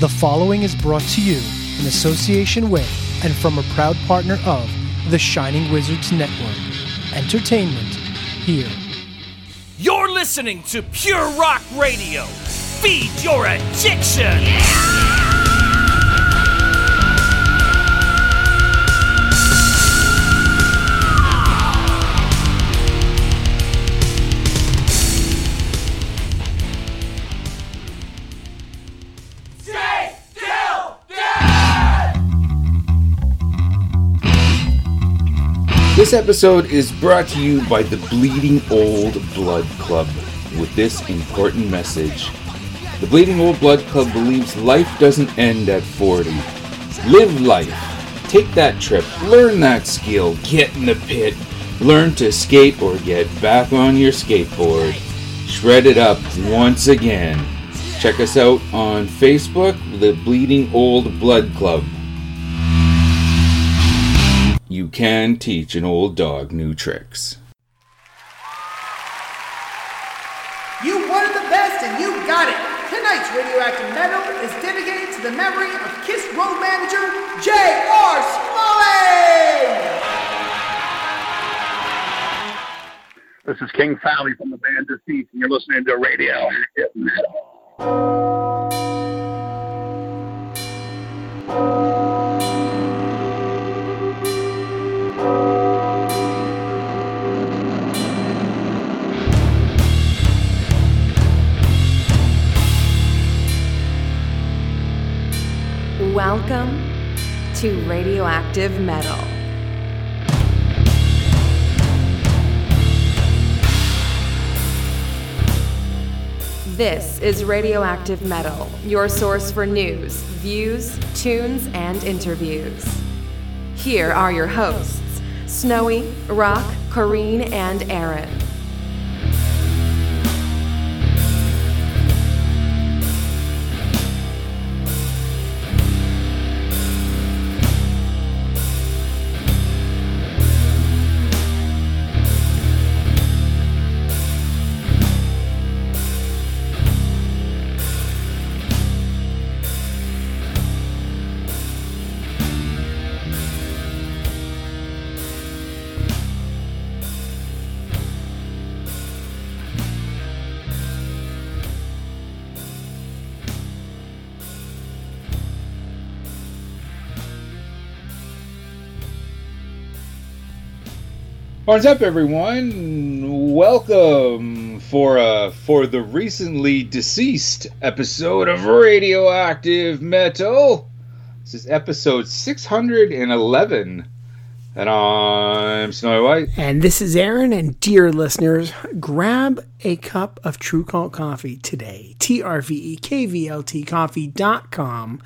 The following is brought to you in association with and from a proud partner of the Shining Wizards Network. Entertainment here. You're listening to Pure Rock Radio. Feed your addiction! Yeah! This episode is brought to you by the Bleeding Old Blood Club with this important message. The Bleeding Old Blood Club believes life doesn't end at 40. Live life. Take that trip. Learn that skill. Get in the pit. Learn to skate or get back on your skateboard. Shred it up once again. Check us out on Facebook, the Bleeding Old Blood Club. You can teach an old dog new tricks. You wanted the best and you got it. Tonight's Radioactive Metal is dedicated to the memory of Kiss road manager J.R. Smalley. This is King Fowley from the band Deceased, and you're listening to Radioactive Metal. Welcome to Radioactive Metal. This is Radioactive Metal, your source for news, views, tunes, and interviews. Here are your hosts, Snowy, Rock, Corrine, and Aaron. What's up, everyone? Welcome for the recently deceased episode of Radioactive Metal. This is episode 611, and I'm Snowy White. And this is Aaron, and dear listeners, grab a cup of True Cult Coffee today, trvekvltcoffee.com.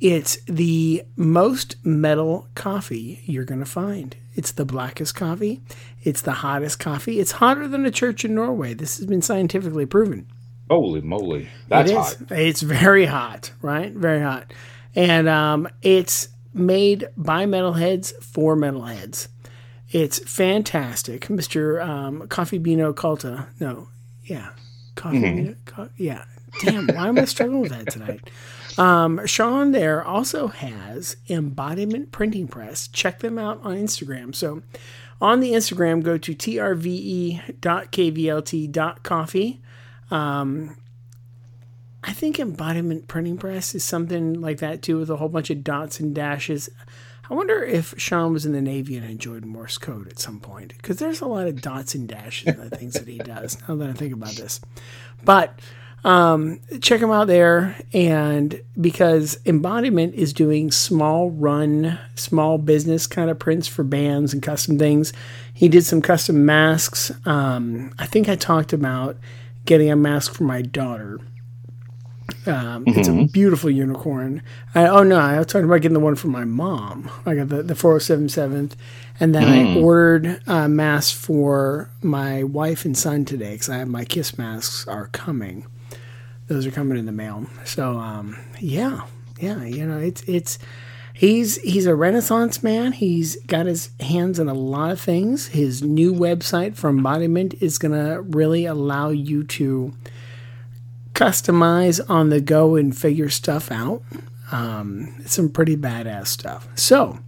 It's the most metal coffee you're going to find. It's the blackest coffee. It's the hottest coffee. It's hotter than a church in Norway. This has been scientifically proven. Holy moly. That's hot. It's very hot, right? Very hot. And it's made by metalheads for metalheads. It's fantastic. Mr. Coffee Beano Culta. No. Yeah. Coffee Beano. Yeah. Damn, why am I struggling with that tonight? Sean there also has Embodiment Printing Press. Check them out on Instagram. So on the Instagram, go to trve.kvlt.coffee. I think Embodiment Printing Press is something like that too, with a whole bunch of dots and dashes. I wonder if Sean was in the Navy and enjoyed Morse code at some point, because there's a lot of dots and dashes in the things that he does, now that I think about this. But check them out there, and because Embodiment is doing small run, small business kind of prints for bands and custom things. He did some custom masks. I think I talked about getting a mask for my daughter. It's a beautiful unicorn. I was talking about getting the one for my mom. I got the 4077th, and then I ordered masks for my wife and son today, because I have my Kiss masks are coming. Those are coming in the mail. So, he's a Renaissance man. He's got his hands in a lot of things. His new website for Embodiment is going to really allow you to customize on the go and figure stuff out. It's some pretty badass stuff. So,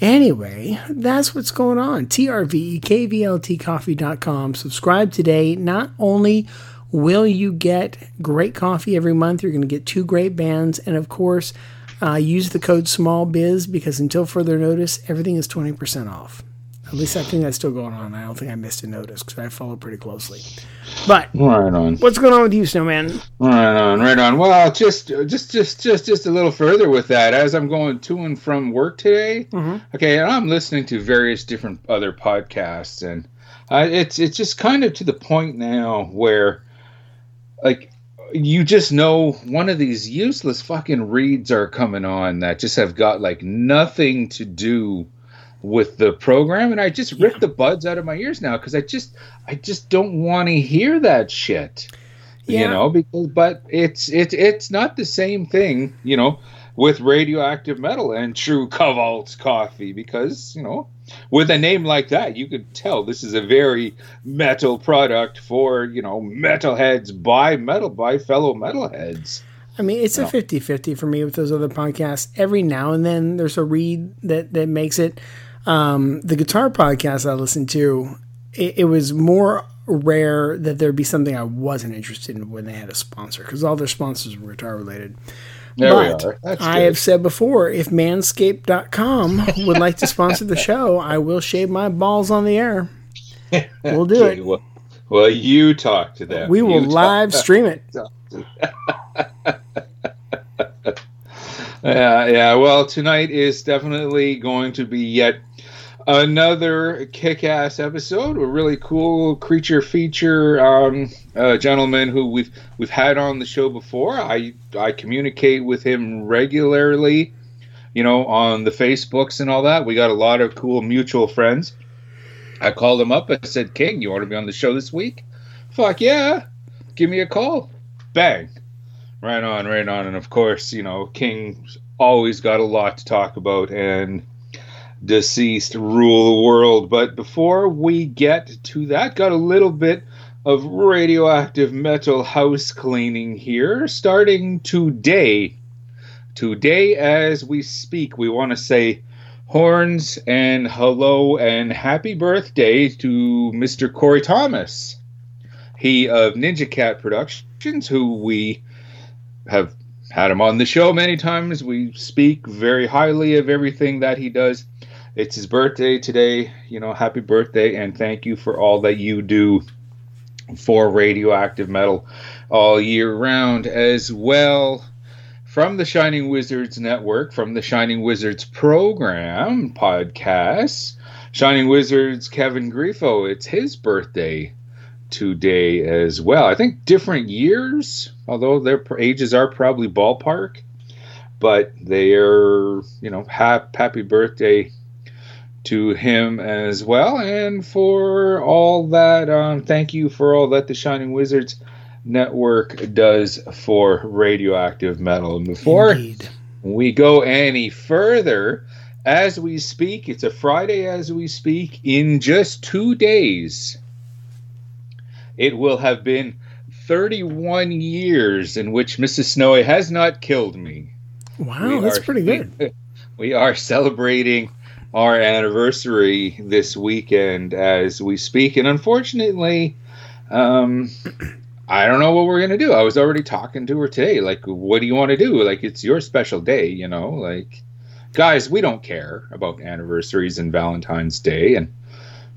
anyway, that's what's going on. TRVEKVLTcoffee.com. Subscribe today. Not only will you get great coffee every month, you're going to get two great bands. And, of course, use the code SMALLBIZ because until further notice, everything is 20% off. At least I think that's still going on. I don't think I missed a notice because I follow pretty closely. But right on. What's going on with you, Snowman? Right on, right on. Well, just a little further with that. As I'm going to and from work today, okay, and I'm listening to various different other podcasts, and it's just kind of to the point now where, like, you just know one of these useless fucking reads are coming on that just have got like nothing to do with the program, and I just rip the buds out of my ears now because I just don't want to hear that shit, you know. Because but it's not the same thing, you know, with Radioactive Metal and True Cult Coffee because you know with a name like that you could tell this is a very metal product for you know metalheads by fellow metalheads. I mean, it's a 50-50 for me with those other podcasts. Every now and then there's a read that makes it. The guitar podcast I listened to, it was more rare that there'd be something I wasn't interested in when they had a sponsor because all their sponsors were guitar-related. But I have said before, if Manscaped.com would like to sponsor the show, I will shave my balls on the air. We'll do it. Well, you talk to them. We will live stream it. Yeah. Well, tonight is definitely going to be yet another kick-ass episode. A really cool creature feature gentleman who we've had on the show before. I communicate with him regularly, you know, on the Facebooks and all that. We got a lot of cool mutual friends. I called him up. I said, "King, you want to be on the show this week?" "Fuck yeah! Give me a call." Bang. Right on, right on. And of course, you know, King's always got a lot to talk about and Deceased rule the world. But before we get to that, got a little bit of Radioactive Metal house cleaning here. Starting today. Today as we speak, we want to say horns and hello and happy birthday to Mr. Corey Thomas. He of Ninja Cat Productions, who we have had him on the show many times. We speak very highly of everything that he does. It's his birthday today. You know, happy birthday, and thank you for all that you do for Radioactive Metal all year round as well. From the Shining Wizards Network, from the Shining Wizards program podcast, Shining Wizards Kevin Grifo, it's his birthday today as well. I think different years, although their ages are probably ballpark, but they're, you know, happy birthday to him as well. And for all that, thank you for all that the Shining Wizards Network does for Radioactive Metal. And before we go any further, as we speak, it's a Friday as we speak, in just 2 days, it will have been 31 years in which Mrs. Snowy has not killed me. Wow, that's pretty good. We are celebrating our anniversary this weekend as we speak. And unfortunately, I don't know what we're going to do. I was already talking to her today. Like, what do you want to do? Like, it's your special day, you know? Like, guys, we don't care about anniversaries and Valentine's Day and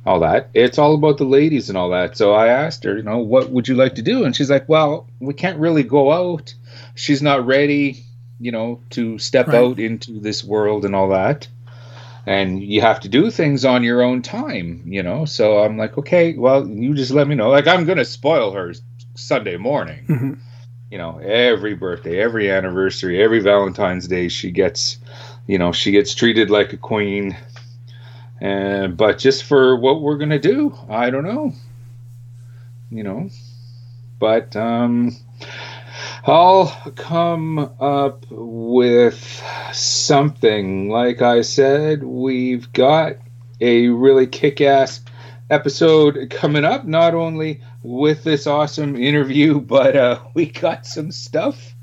all that. It's all about the ladies and all that. So I asked her, you know, what would you like to do? And she's like, well, we can't really go out. She's not ready, you know, to step out into this world and all that. And you have to do things on your own time, you know. So I'm like, okay, well, you just let me know. Like, I'm going to spoil her Sunday morning. Mm-hmm. You know, every birthday, every anniversary, every Valentine's Day, she gets treated like a queen. But just for what we're going to do, I don't know, you know, but I'll come up with something. Like I said, we've got a really kick-ass episode coming up, not only with this awesome interview, but we got some stuff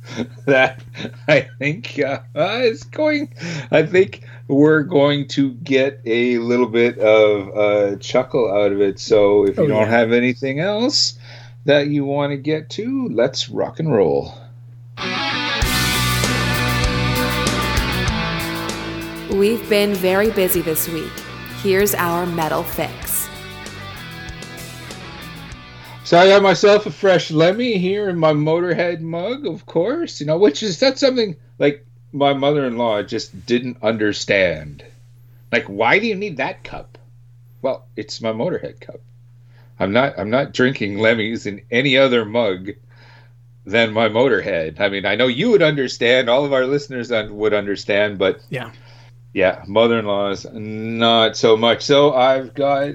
that I think is going. I think we're going to get a little bit of a chuckle out of it. So if you don't have anything else that you want to get to, let's rock and roll. We've been very busy this week. Here's our metal fix. So I got myself a fresh Lemmy here in my Motorhead mug, of course, you know, which is that's something like my mother-in-law just didn't understand. Like, why do you need that cup? Well, it's my Motorhead cup. I'm not drinking Lemmys in any other mug than my Motorhead. I mean, I know you would understand, all of our listeners would understand, but yeah, mother-in-law's not so much. So I've got I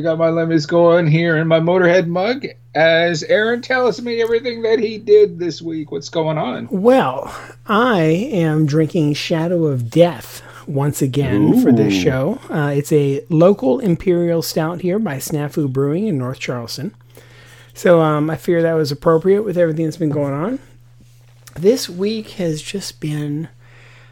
got my Lemmys going here in my Motorhead mug. As Aaron tells me everything that he did this week, what's going on? Well, I am drinking Shadow of Death once again for this show. It's a local imperial stout here by Snafu Brewing in North Charleston. So I figure that was appropriate with everything that's been going on. This week has just been...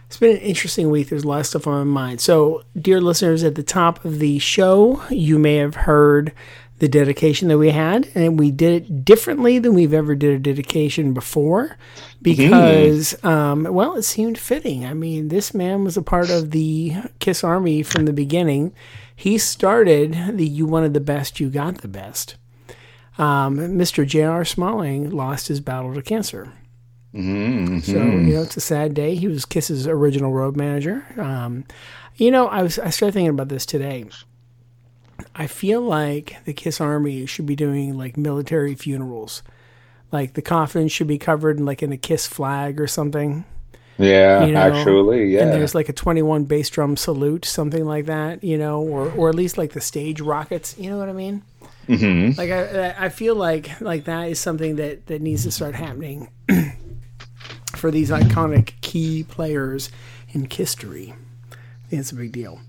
It's been an interesting week. There's a lot of stuff on my mind. So, dear listeners, at the top of the show, you may have heard the dedication that we had, and we did it differently than we've ever did a dedication before because, well, it seemed fitting. I mean, this man was a part of the Kiss Army from the beginning. He started the You Wanted the Best, You Got the Best. Mr. J.R. Smalley lost his battle to cancer. Mm-hmm. So, you know, it's a sad day. He was Kiss's original road manager. You know, I started thinking about this today. I feel like the Kiss Army should be doing like military funerals. Like the coffin should be covered in like in a Kiss flag or something. Yeah, you know? Actually, yeah. And there's like a 21 bass drum salute, something like that, you know, or at least like the stage rockets, you know what I mean? Mm-hmm. Like I feel like that is something that needs to start happening. For these iconic key players in history. I think it's a big deal.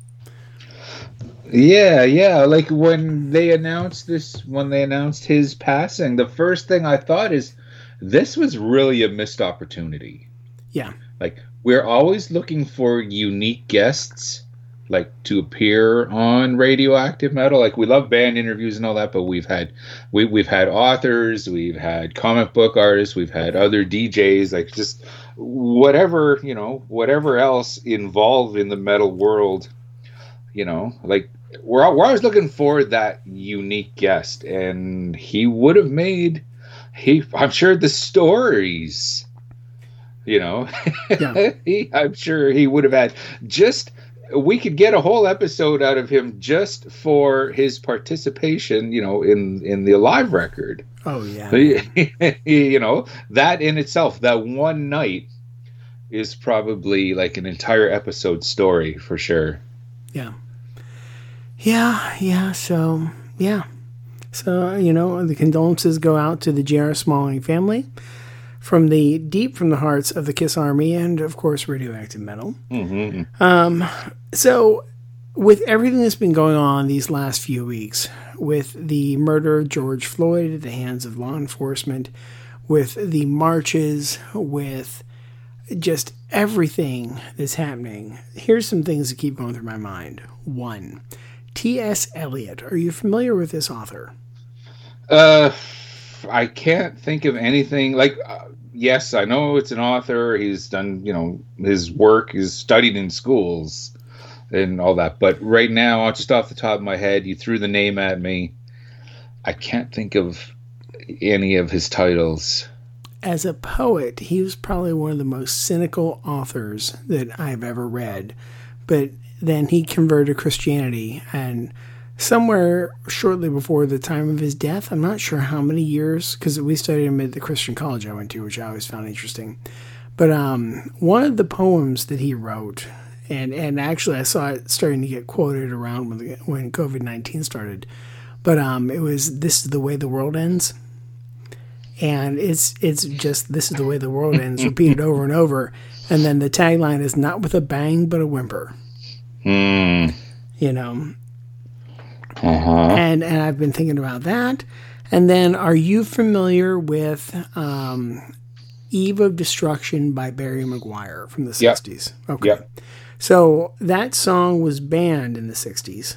Yeah. Like when they announced his passing, the first thing I thought is this was really a missed opportunity. Yeah. Like we're always looking for unique guests like to appear on Radioactive Metal. Like we love band interviews and all that, but we've had authors, we've had comic book artists, we've had other DJs, like just whatever, you know, whatever else involved in the metal world, you know, like we're always looking for that unique guest. And he would have I'm sure the stories, you know, yeah. I'm sure he would have had just... We could get a whole episode out of him just for his participation, you know, in the Alive record. Oh, yeah. You know, that in itself, that one night is probably like an entire episode story for sure. Yeah. So, you know, the condolences go out to the J.R. Smalling family. From the hearts of the Kiss Army and, of course, Radioactive Metal. Mm-hmm. So with everything that's been going on these last few weeks, with the murder of George Floyd at the hands of law enforcement, with the marches, with just everything that's happening, here's some things that keep going through my mind. One, T.S. Eliot. Are you familiar with this author? I can't think of anything like, yes, I know it's an author. He's done, you know, his work is studied in schools and all that. But right now, just off the top of my head, you threw the name at me. I can't think of any of his titles. As a poet, he was probably one of the most cynical authors that I've ever read. But then he converted to Christianity and somewhere shortly before the time of his death, I'm not sure how many years, because we studied him at the Christian college I went to, which I always found interesting. But one of the poems that he wrote, and actually I saw it starting to get quoted around when COVID-19 started, but it was, "This is the way the world ends." And it's just, "This is the way the world ends," repeated over and over. And then the tagline is, "Not with a bang, but a whimper." You know? Uh-huh. And I've been thinking about that. And then, are you familiar with Eve of Destruction by Barry McGuire from the 60s? Yep. Okay. Yep. So that song was banned in the 60s.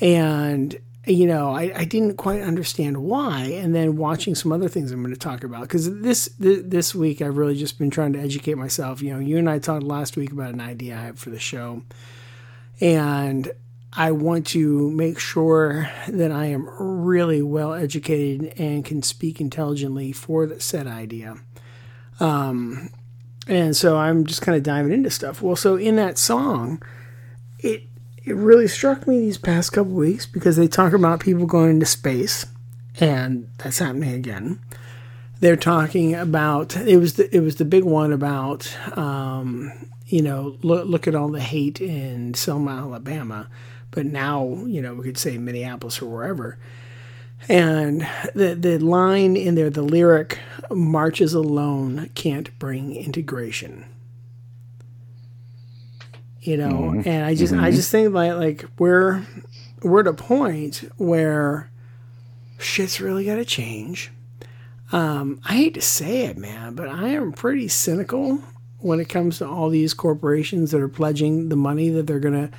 And, you know, I didn't quite understand why. And then watching some other things I'm going to talk about, because this week I've really just been trying to educate myself. You know, you and I talked last week about an idea I have for the show. And I want to make sure that I am really well educated and can speak intelligently for the said idea. And so I'm just kind of diving into stuff. Well, so in that song, it really struck me these past couple weeks, because they talk about people going into space, and that's happening again. They're talking about, it was the big one about, you know, look at all the hate in Selma, Alabama. But now, you know, we could say Minneapolis or wherever. And the line in there, the lyric, marches alone can't bring integration. You know, mm-hmm. And I just think about, like, we're at a point where shit's really got to change. I hate to say it, man, but I am pretty cynical when it comes to all these corporations that are pledging the money that they're going to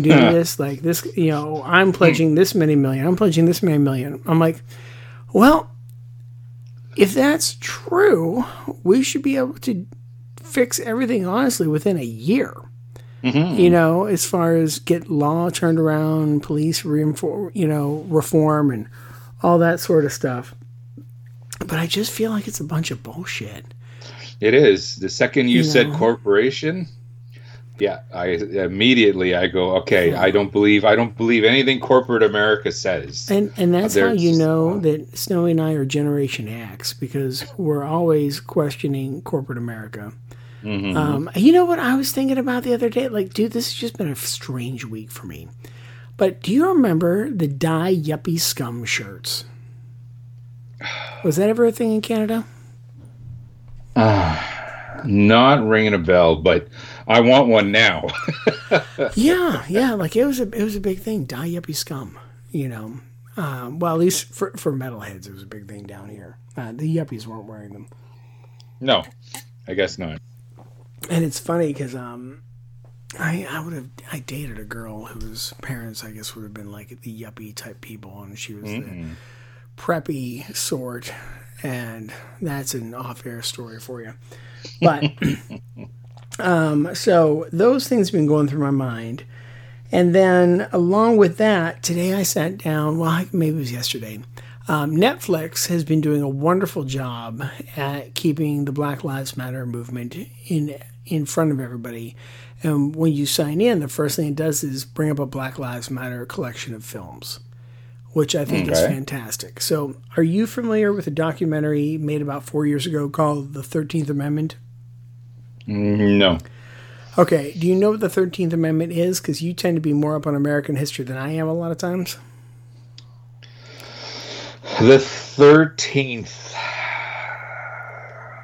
do this, like this, you know, I'm pledging this many million, I'm pledging this many million. I'm like, well, if that's true, we should be able to fix everything, honestly, within a year. Mm-hmm. You know, as far as get law turned around, police reform and all that sort of stuff. But I just feel like it's a bunch of bullshit. It is. The second you said corporation... Yeah, I immediately go, okay, I don't believe anything corporate America says. And that's how you know that Snowy and I are Generation X, because we're always questioning corporate America. Mm-hmm. You know what I was thinking about the other day? Like, dude, this has just been a strange week for me. But do you remember the Die Yuppie Scum shirts? Was that ever a thing in Canada? Not ringing a bell, but... I want one now. yeah, like it was a big thing. Die Yuppie Scum, you know. Well, at least for metalheads, it was a big thing down here. The yuppies weren't wearing them. No, I guess not. And it's funny because I dated a girl whose parents, I guess, would have been like the yuppie type people, and she was the preppy sort. And that's an off-air story for you, but. So those things have been going through my mind. And then along with that, today I sat down, well, maybe it was yesterday. Netflix has been doing a wonderful job at keeping the Black Lives Matter movement in front of everybody. And when you sign in, the first thing it does is bring up a Black Lives Matter collection of films, which I think is fantastic. So are you familiar with a documentary made about 4 years ago called The 13th Amendment? No. Okay. Do you know what the 13th Amendment is? Because you tend to be more up on American history than I am a lot of times. The 13th.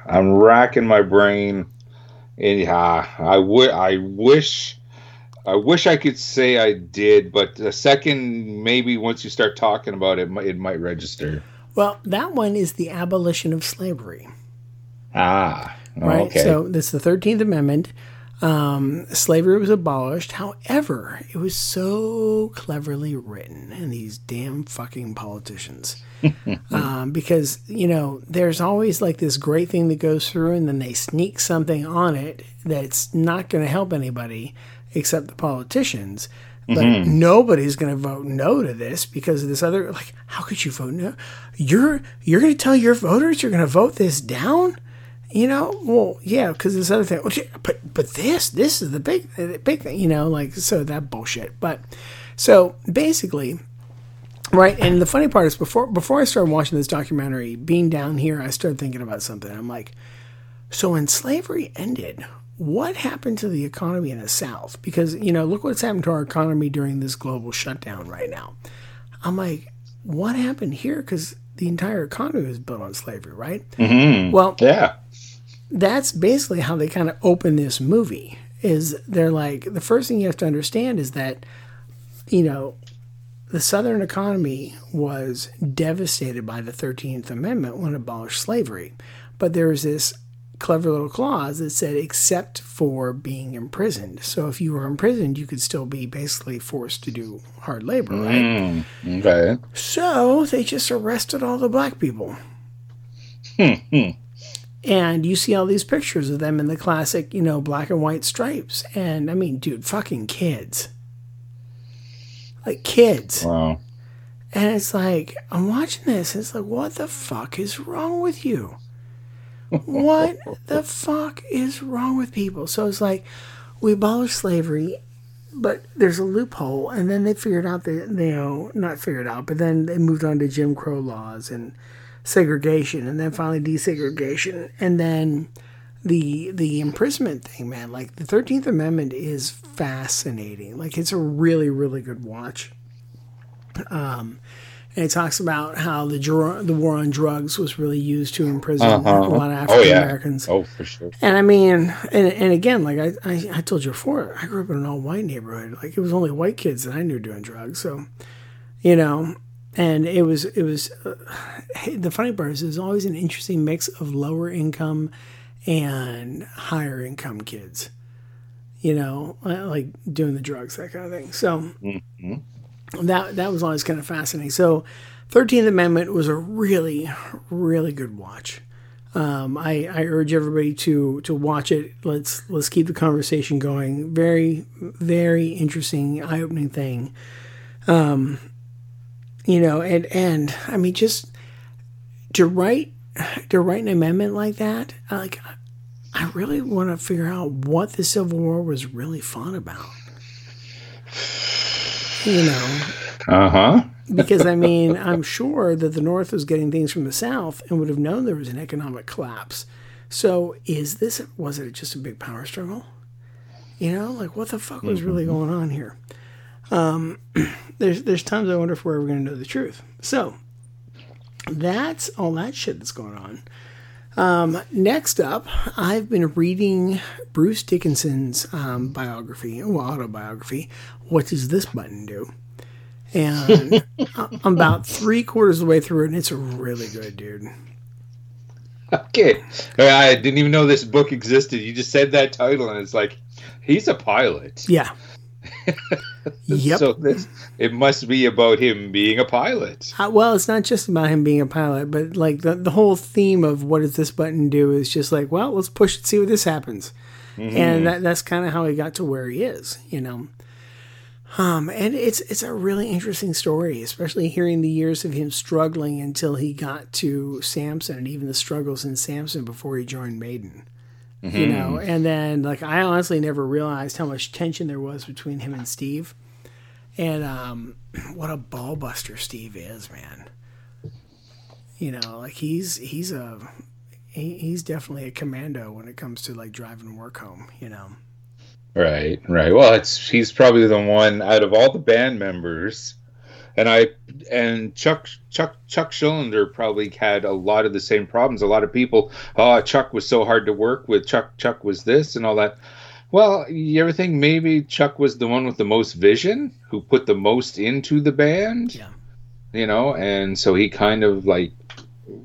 I'm racking my brain. Yeah, I wish I could say I did, but the second, maybe once you start talking about it, it might register. Well, that one is the abolition of slavery. Ah. Right, okay. So that's the 13th Amendment. Slavery was abolished. However, it was so cleverly written, and these damn fucking politicians. Because, you know, there's always like this great thing that goes through, and then they sneak something on it that's not going to help anybody except the politicians. But nobody's going to vote no to this because of this other. Like, how could you vote no? You're going to tell your voters you're going to vote this down? You know, well, yeah, because this other thing, but this is the big thing, you know, like, so that bullshit. But so basically, right. And the funny part is before I started watching this documentary, being down here, I started thinking about something. I'm like, so when slavery ended, what happened to the economy in the South? Because, you know, look what's happened to our economy during this global shutdown right now. I'm like, what happened here? Because the entire economy was built on slavery, right? Mm-hmm. Well, yeah. That's basically how they kind of open this movie. Is they're like, the first thing you have to understand is that, you know, The Southern economy was devastated by the 13th Amendment when it abolished slavery. But there was this clever little clause that said, except for being imprisoned. So if you were imprisoned, you could still be basically forced to do hard labor, right? Okay. So they just arrested all the black people. And you see all these pictures of them in the classic, you know, black and white stripes. And, I mean, dude, fucking kids. Like, kids. Wow. And it's like, I'm watching this. It's like, what the fuck is wrong with you? What the fuck is wrong with people? So it's like, we abolished slavery, but there's a loophole. And then they figured out that, you know, not figured out, but then they moved on to Jim Crow laws and segregation, and then finally desegregation, and then the imprisonment thing, man. Like, the 13th Amendment is fascinating. Like, it's a really, really good watch. And it talks about how the war on drugs was really used to imprison a lot of African-Americans. Oh, yeah. Oh, for sure. And I mean, and again, like I told you before, I grew up in an all-white neighborhood. Like, it was only white kids that I knew doing drugs. So, you know, and it was the funny part is it was always an interesting mix of lower income and higher income kids, you know, like doing the drugs, that kind of thing. So... Mm-hmm. That was always kind of fascinating. So 13th Amendment was a really, really good watch. I urge everybody to watch it. Let's keep the conversation going. Very, very interesting, eye-opening thing. You know, and I mean, just to write an amendment like that, like, I really want to figure out what the Civil War was really fun about. You know, because I mean, I'm sure that the North was getting things from the South and would have known there was an economic collapse. So was it just a big power struggle? You know, like, what the fuck was really going on here? There's times I wonder if we're ever going to know the truth. So that's all that shit that's going on. Next up, I've been reading Bruce Dickinson's autobiography, What Does This Button Do? And I'm about 3/4 of the way through it, and it's really good, dude. Okay. I didn't even know this book existed. You just said that title, and it's like, he's a pilot. Yeah. Yep. So it must be about him being a pilot. Well, it's not just about him being a pilot, but like the whole theme of what does this button do is just like, well, let's push it, see what this happens. Mm-hmm. And that's kind of how he got to where he is, you know. And it's a really interesting story, especially hearing the years of him struggling until he got to Samson, and even the struggles in Samson before he joined Maiden. Mm-hmm. You know, and then, like, I honestly never realized how much tension there was between him and Steve. And what a ball buster Steve is, man. You know, like, he's definitely a commando when it comes to, like, driving work home, you know. Right. Well, he's probably the one out of all the band members, and Chuck Schuldiner probably had a lot of the same problems. A lot of people, Chuck was so hard to work with. Chuck was this and all that. Well, you ever think maybe Chuck was the one with the most vision, who put the most into the band? Yeah. You know, and so he kind of like,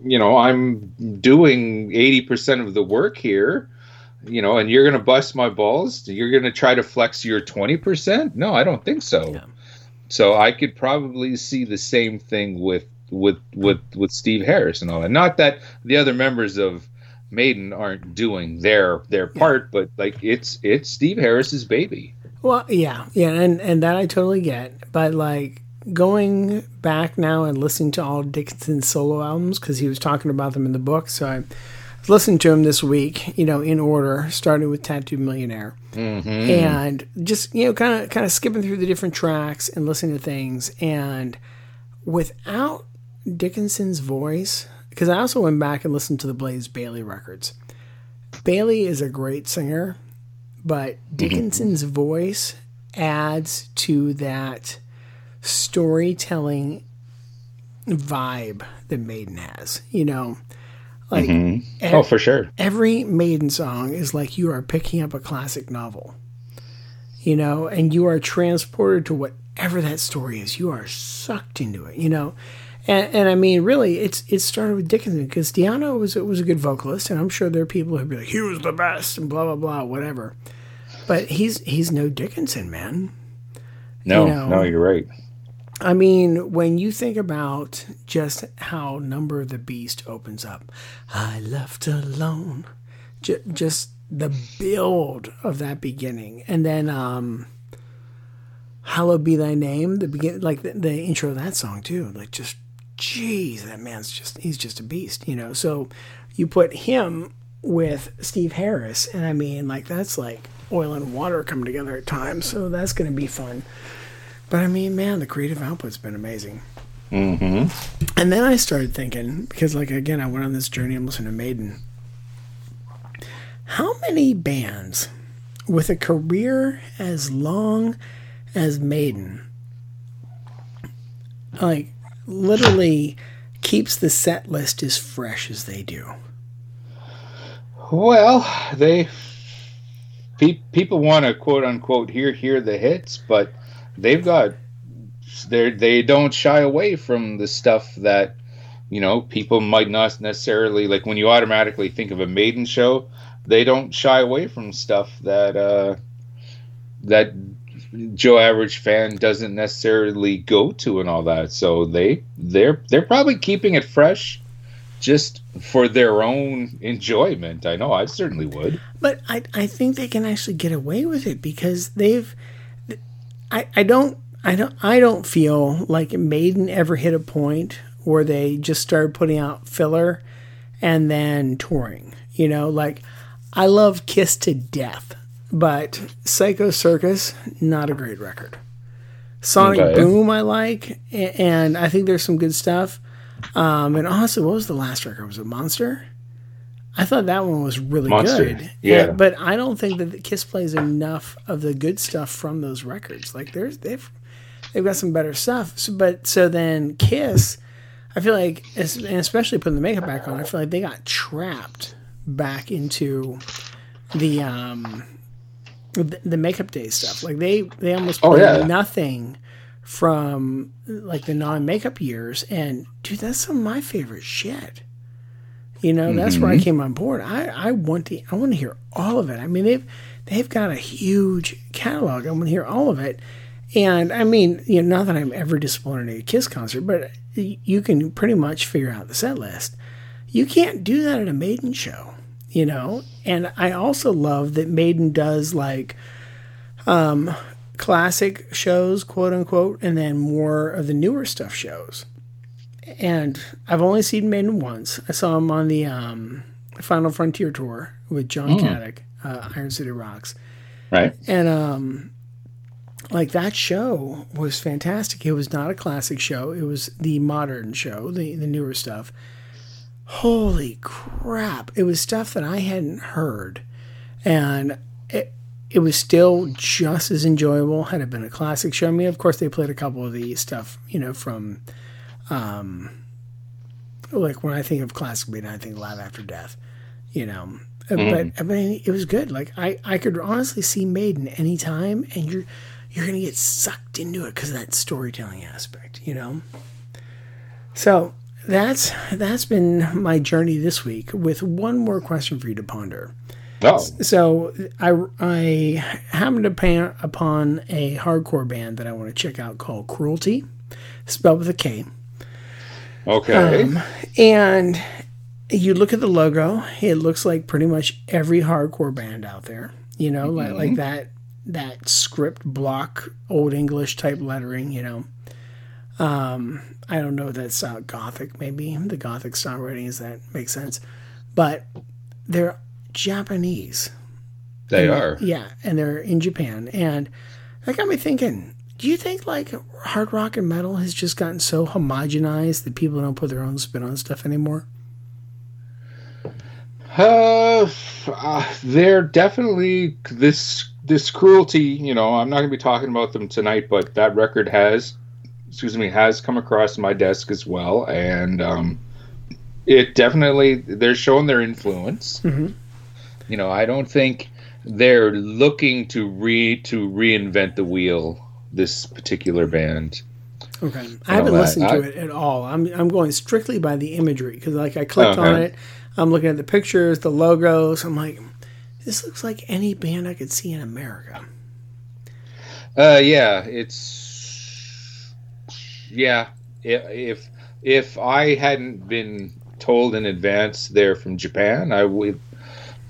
you know, I'm doing 80% of the work here, you know, and you're going to bust my balls? You're going to try to flex your 20%? No, I don't think so. Yeah. So I could probably see the same thing with Steve Harris and all that. Not that the other members of Maiden aren't doing their part, but like it's Steve Harris's baby. Well, yeah, and that I totally get. But like going back now and listening to all Dickinson's solo albums, because he was talking about them in the book, so I listened to him this week, you know, in order, starting with Tattoo Millionaire. Mm-hmm. And just, you know, kind of skipping through the different tracks and listening to things. And without Dickinson's voice, because I also went back and listened to the Blaze Bailey records. Bailey is a great singer, but Dickinson's voice adds to that storytelling vibe that Maiden has, you know. Like, oh, for sure. Every Maiden song is like you are picking up a classic novel, you know, and you are transported to what whatever that story is, you are sucked into it, you know. And I mean, really, it started with Dickinson, because Diano was a good vocalist, and I'm sure there are people who'd be like, he was the best, and blah, blah, blah, whatever. But he's no Dickinson, man. No, you know? No, you're right. I mean, when you think about just how Number of the Beast opens up, I left alone, just the build of that beginning. And then Hallowed Be Thy Name, the intro of that song too, like just, jeez, that man's he's just a beast, you know. So you put him with Steve Harris, and I mean, like, that's like oil and water coming together at times, so that's going to be fun. But I mean, man, the creative output's been amazing. Mm-hmm. And then I started thinking, because, like, again, I went on this journey and listened to Maiden. How many bands with a career as long as Maiden, like, literally keeps the set list as fresh as they do? Well, people want to, quote unquote, hear the hits, but they've got, they don't shy away from the stuff that, you know, people might not necessarily, like, when you automatically think of a Maiden show, they don't shy away from stuff that that Joe Average fan doesn't necessarily go to and all that. So they're probably keeping it fresh just for their own enjoyment. I know I certainly would. But I think they can actually get away with it, because they've, I don't feel like Maiden ever hit a point where they just started putting out filler and then touring. You know, like, I love Kiss to death, but Psycho Circus, not a great record. Sonic Boom, I like, and I think there's some good stuff. And honestly, what was the last record? Was it Monster? I thought that one was really good. Yeah. But I don't think that Kiss plays enough of the good stuff from those records. Like, they've got some better stuff. So then Kiss, I feel like, and especially putting the makeup back on, I feel like they got trapped back into the makeup day stuff. Like, they almost played nothing from, like, the non-makeup years. And dude, that's some of my favorite shit. You know, that's where I came on board. I want to hear all of it. I mean, they've got a huge catalog. I want to hear all of it. And I mean, you know, not that I'm ever disappointed at a Kiss concert, but you can pretty much figure out the set list. You can't do that at a Maiden show, you know. And I also love that Maiden does, like, classic shows, quote unquote, and then more of the newer stuff shows. And I've only seen Maiden once. I saw him on the Final Frontier tour with John Caddick, Iron City Rocks. Right. And like, that show was fantastic. It was not a classic show. It was the modern show, the newer stuff. Holy crap. It was stuff that I hadn't heard. And it was still just as enjoyable had it been a classic show. I mean, of course, they played a couple of the stuff, you know, from... like, when I think of classic Maiden, I think Live After Death, you know, but I mean, it was good. Like, I could honestly see Maiden anytime, and you're going to get sucked into it because of that storytelling aspect, you know? So that's been my journey this week, with one more question for you to ponder. Oh. So I happened to pan upon a hardcore band that I want to check out called Cruelty, spelled with a K. Okay. And you look at the logo, it looks like pretty much every hardcore band out there, you know, like that script block, Old English type lettering, you know. I don't know if that's Gothic, maybe. The Gothic songwriting, is that makes sense. But they're Japanese. They are. Yeah, and they're in Japan. And that got me thinking... Do you think, like, hard rock and metal has just gotten so homogenized that people don't put their own spin on stuff anymore? They're definitely this Cruelty. You know, I'm not going to be talking about them tonight, but that record has come across my desk as well, and it definitely, they're showing their influence. Mm-hmm. You know, I don't think they're looking to reinvent the wheel this particular band. Okay, I haven't listened to it at all. I'm going strictly by the imagery, because like I clicked on it, I'm looking at the pictures, the logos. I'm like, this looks like any band I could see in America. If I hadn't been told in advance they're from Japan, I would.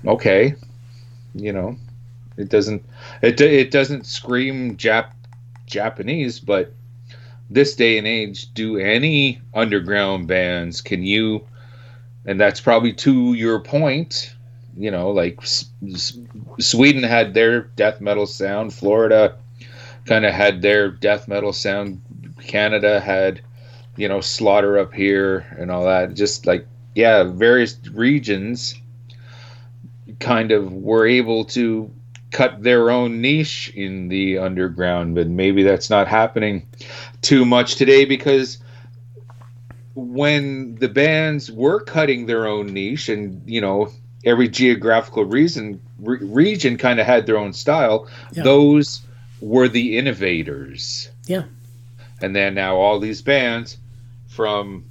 Okay, you know, it doesn't scream Japanese, but this day and age, do any underground bands, can you, and that's probably to your point, you know, like Sweden had their death metal sound, Florida kind of had their death metal sound, Canada had, you know, Slaughter up here and all that, just like, yeah, various regions kind of were able to cut their own niche in the underground, but maybe that's not happening too much today, because when the bands were cutting their own niche, and you know, every geographical region kind of had their own style, yeah, those were the innovators. Yeah. And then now all these bands from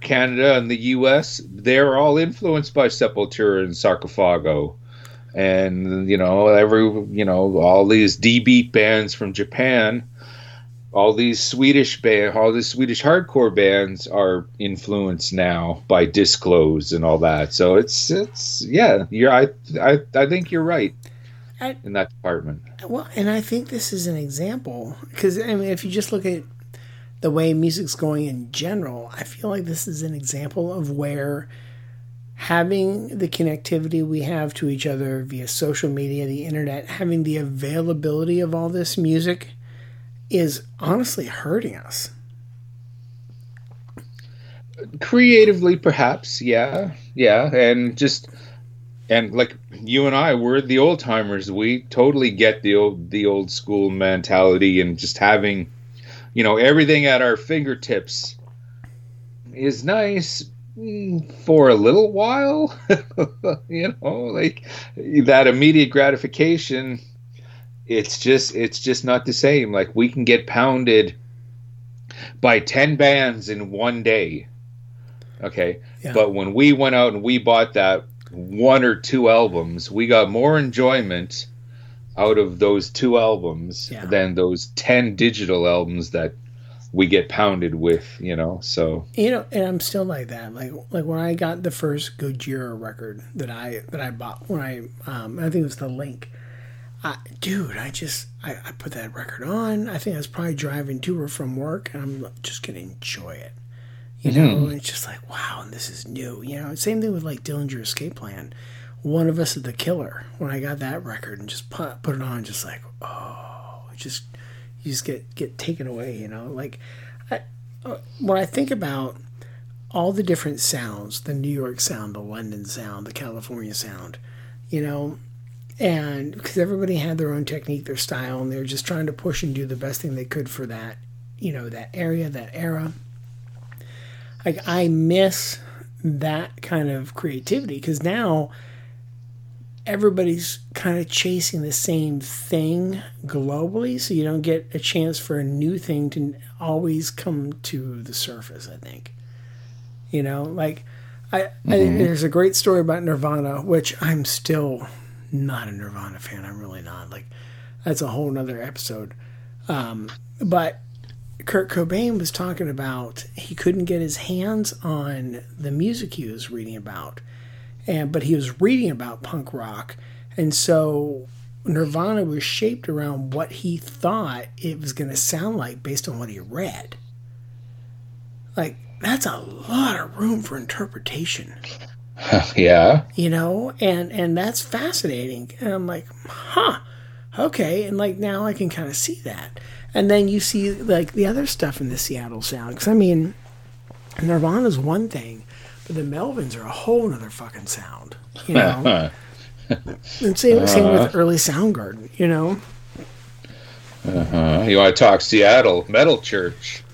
Canada and the US, they're all influenced by Sepultura and Sarcophago. And, you know, all these D-beat bands from Japan, all these Swedish hardcore bands are influenced now by Disclose and all that. So I think you're right in that department. Well, and I think this is an example, because I mean, if you just look at the way music's going in general, I feel like this is an example of where having the connectivity we have to each other via social media, the internet, having the availability of all this music is honestly hurting us. Creatively, perhaps, yeah. Yeah, and like you and I, we're the old-timers. We totally get the old school mentality, and just having, you know, everything at our fingertips is nice, for a little while. You know, like that immediate gratification, it's just not the same. Like, we can get pounded by 10 bands in one day. Okay. Yeah. But when we went out and we bought that one or two albums, we got more enjoyment out of those two albums, yeah, than those 10 digital albums that we get pounded with, you know, so. You know, and I'm still like that. Like when I got the first Gojira record that I bought, when I think it was The Link. I put that record on. I think I was probably driving to or from work, and I'm just going to enjoy it. You know, and it's just like, wow, and this is new. You know, same thing with like Dillinger Escape Plan. One of Us is the Killer. When I got that record and just put it on, just like, oh, just... You just get taken away, you know. Like, when I think about all the different sounds, the New York sound, the London sound, the California sound, you know, and because everybody had their own technique, their style, and they were just trying to push and do the best thing they could for that, you know, that area, that era. Like, I miss that kind of creativity, because now everybody's kind of chasing the same thing globally, so you don't get a chance for a new thing to always come to the surface, I think. You know, like, I there's a great story about Nirvana, which I'm still not a Nirvana fan. I'm really not. Like, that's a whole nother episode. But Kurt Cobain was talking about he couldn't get his hands on the music he was reading about. But he was reading about punk rock, and so Nirvana was shaped around what he thought it was going to sound like based on what he read. Like, that's a lot of room for interpretation. Yeah. You know, and that's fascinating. And I'm like, huh, okay. And like, now I can kind of see that. And then you see like the other stuff in the Seattle sound. Because I mean, Nirvana's one thing, but the Melvins are a whole nother fucking sound, you know. And same with early Soundgarden, you know. You want to talk Seattle Metal Church?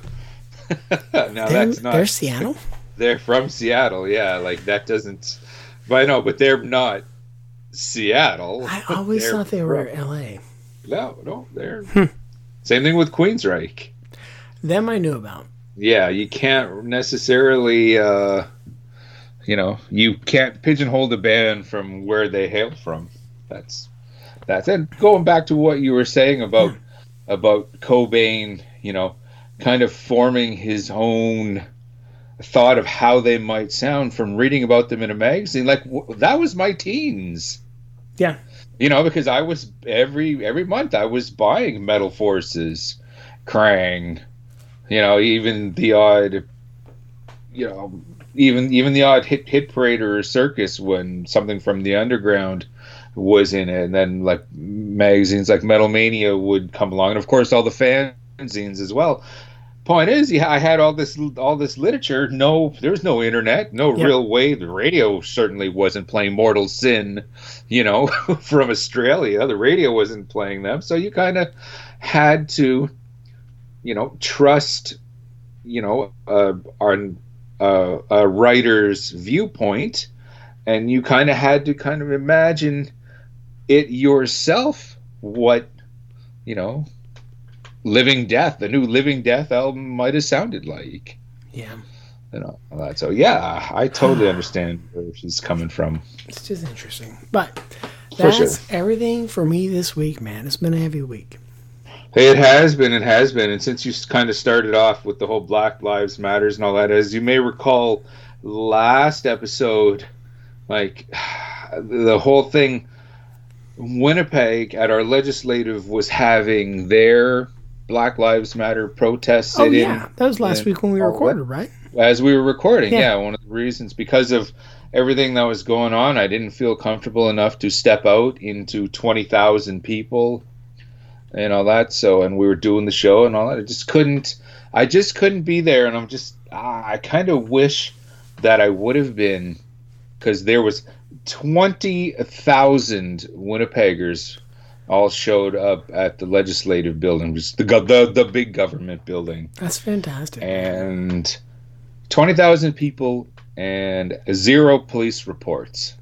Now that's not. They're Seattle. They're from Seattle, yeah. Like that doesn't. But I know, but they're not Seattle. I always thought they were L.A. No, they're Same thing with Queensryche. Them I knew about. Yeah, you can't necessarily, you can't pigeonhole the band from where they hail from. That's and going back to what you were saying about Cobain, kind of forming his own thought of how they might sound from reading about them in a magazine. Like that was my teens. Yeah. Because I was every month I was buying Metal Forces, Krang, even the odd, even the odd hit parade or Circus when something from the underground was in it, and then like magazines like Metal Mania would come along, and of course all the fanzines as well. Point is, yeah, I had all this literature. No, there's no internet, real way. The radio certainly wasn't playing Mortal Sin, from Australia. The radio wasn't playing them, so you kind of had to, trust, a writer's viewpoint, and you kind of had to kind of imagine it yourself. What, Living Death, the new Living Death album might have sounded like. Yeah. So yeah, I totally understand where she's coming from. It's just interesting. But that's everything for me this week, man. It's been a heavy week. Hey, it has been. And since you kind of started off with the whole Black Lives Matters and all that, as you may recall, last episode, like the whole thing, Winnipeg at our legislative was having their Black Lives Matter protests. That was last week when we recorded, right? As we were recording, yeah. One of the reasons, because of everything that was going on, I didn't feel comfortable enough to step out into 20,000 people and all that. So, and we were doing the show and all that. I just couldn't be there, and I kind of wish that I would have been, because there was 20,000 Winnipeggers. All showed up at the legislative building, which is the big government building. That's fantastic. And 20,000 people and zero police reports,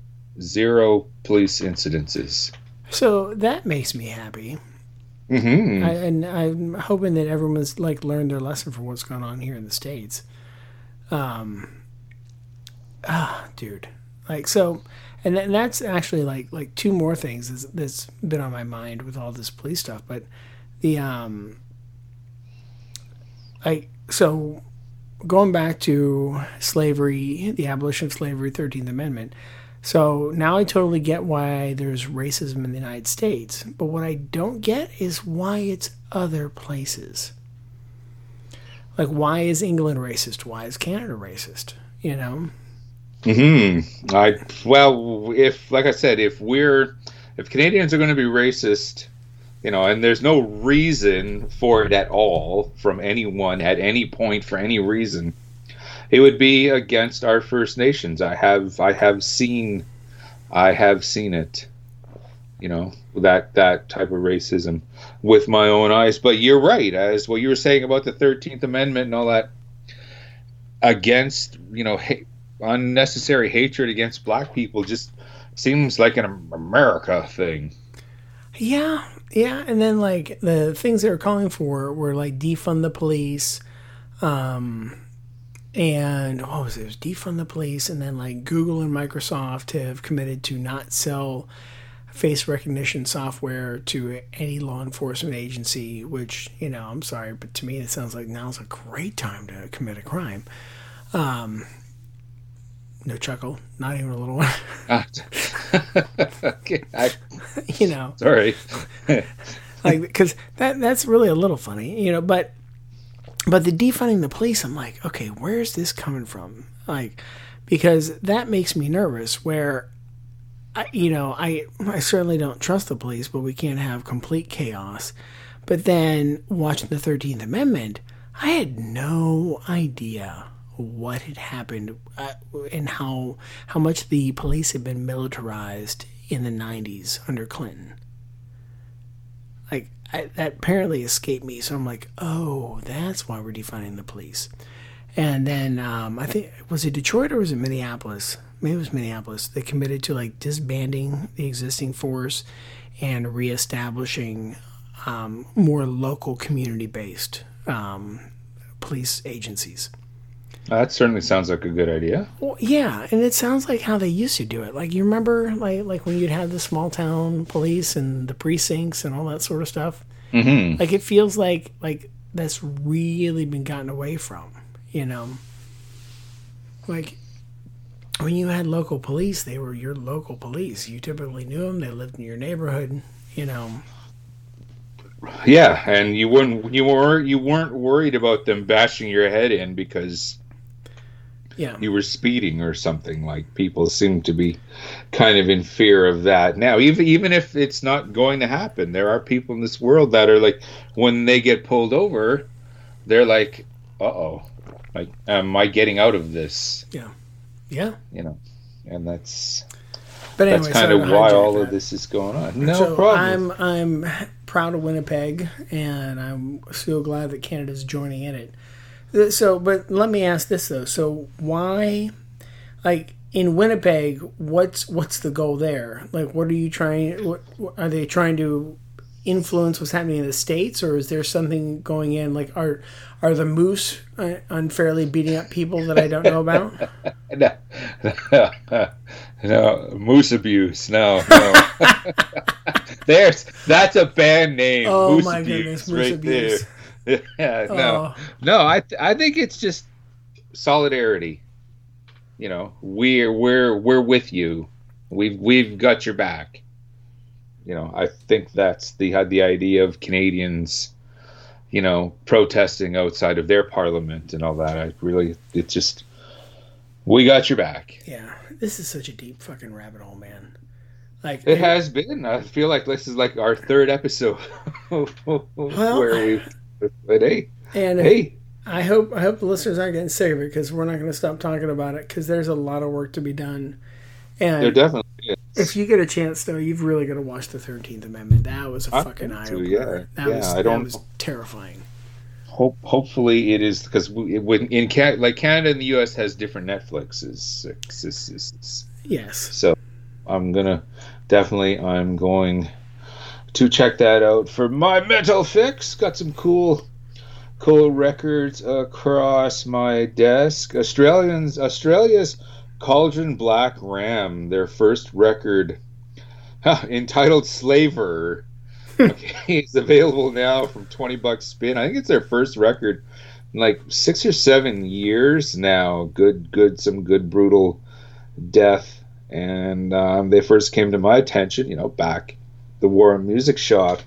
zero police incidences. So that makes me happy. Mm-hmm. And I'm hoping that everyone's learned their lesson from what's going on here in the States. Dude, so. And that's actually like two more things that's been on my mind with all this police stuff. But the so going back to slavery, the abolition of slavery, 13th Amendment. So now I totally get why there's racism in the United States. But what I don't get is why it's other places. Like, why is England racist? Why is Canada racist? Mm-hmm. If Canadians are going to be racist, and there's no reason for it at all from anyone at any point for any reason, it would be against our First Nations. I have seen it, that type of racism with my own eyes. But you're right, as what you were saying about the 13th Amendment and all that, against, unnecessary hatred against black people just seems like an America thing. Yeah. And then the things they were calling for were defund the police, and what was it? It was defund the police, and then Google and Microsoft have committed to not sell face recognition software to any law enforcement agency, which I'm sorry, but to me it sounds like now's a great time to commit a crime. No chuckle, not even a little one. Okay, sorry. Because that's really a little funny, But the defunding the police, I'm like, okay, where's this coming from? Because that makes me nervous. Where, I certainly don't trust the police, but we can't have complete chaos. But then watching the 13th Amendment, I had no idea what had happened, and how much the police had been militarized in the 90s under Clinton. That apparently escaped me, so I'm like, oh, that's why we're defunding the police. And then I think, was it Detroit or was it Minneapolis? Maybe it was Minneapolis. They committed to disbanding the existing force and reestablishing more local, community-based police agencies. That certainly sounds like a good idea. Well, yeah, and it sounds like how they used to do it. Like, you remember, like when you'd have the small-town police and the precincts and all that sort of stuff? Mm-hmm. Like, it feels like that's really been gotten away from, you know? Like, when you had local police, they were your local police. You typically knew them. They lived in your neighborhood, you know? Yeah, and you weren't worried about them bashing your head in because you were speeding or something. Like, people seem to be kind of in fear of that now, even if it's not going to happen. There are people in this world that are like, when they get pulled over, they're like, "Uh-oh, like, am I getting out of this?" Yeah, yeah, you know, and that's. But anyway, that's kind of why all of this is going on. No problem. I'm proud of Winnipeg, and I'm so glad that Canada's joining in it. So, but let me ask this though: so why, like in Winnipeg, what's the goal there? Like, what are you trying? What, are they trying to influence what's happening in the States, or is there something going in? Like, are the moose unfairly beating up people that I don't know about? No, moose abuse. No. That's a band name. Oh, moose my abuse, goodness, moose right abuse. There. Yeah, no. I think it's just solidarity. You know, we're with you. We've got your back. You know, I think that's the idea of Canadians, you know, protesting outside of their parliament and all that. We got your back. Yeah. This is such a deep fucking rabbit hole, man. Like it has been. I feel like this is like our third episode where but hey. I hope the listeners aren't getting sick of it, because we're not going to stop talking about it, because there's a lot of work to be done. And there definitely is. If you get a chance, though, you've really got to watch the 13th Amendment. That was a fucking eye opener. Yeah. That was terrifying. Hopefully it is, because in Canada and the U.S. has different Netflixes. Yes. So I'm going to check that out for my mental fix. Got some cool records across my desk. Australia's Cauldron Black Ram, their first record entitled Slaver. Okay, it's available now from $20 Spin. I think it's their first record in like 6 or 7 years now. Some good brutal death, and they first came to my attention, you know, back the War and Music Shop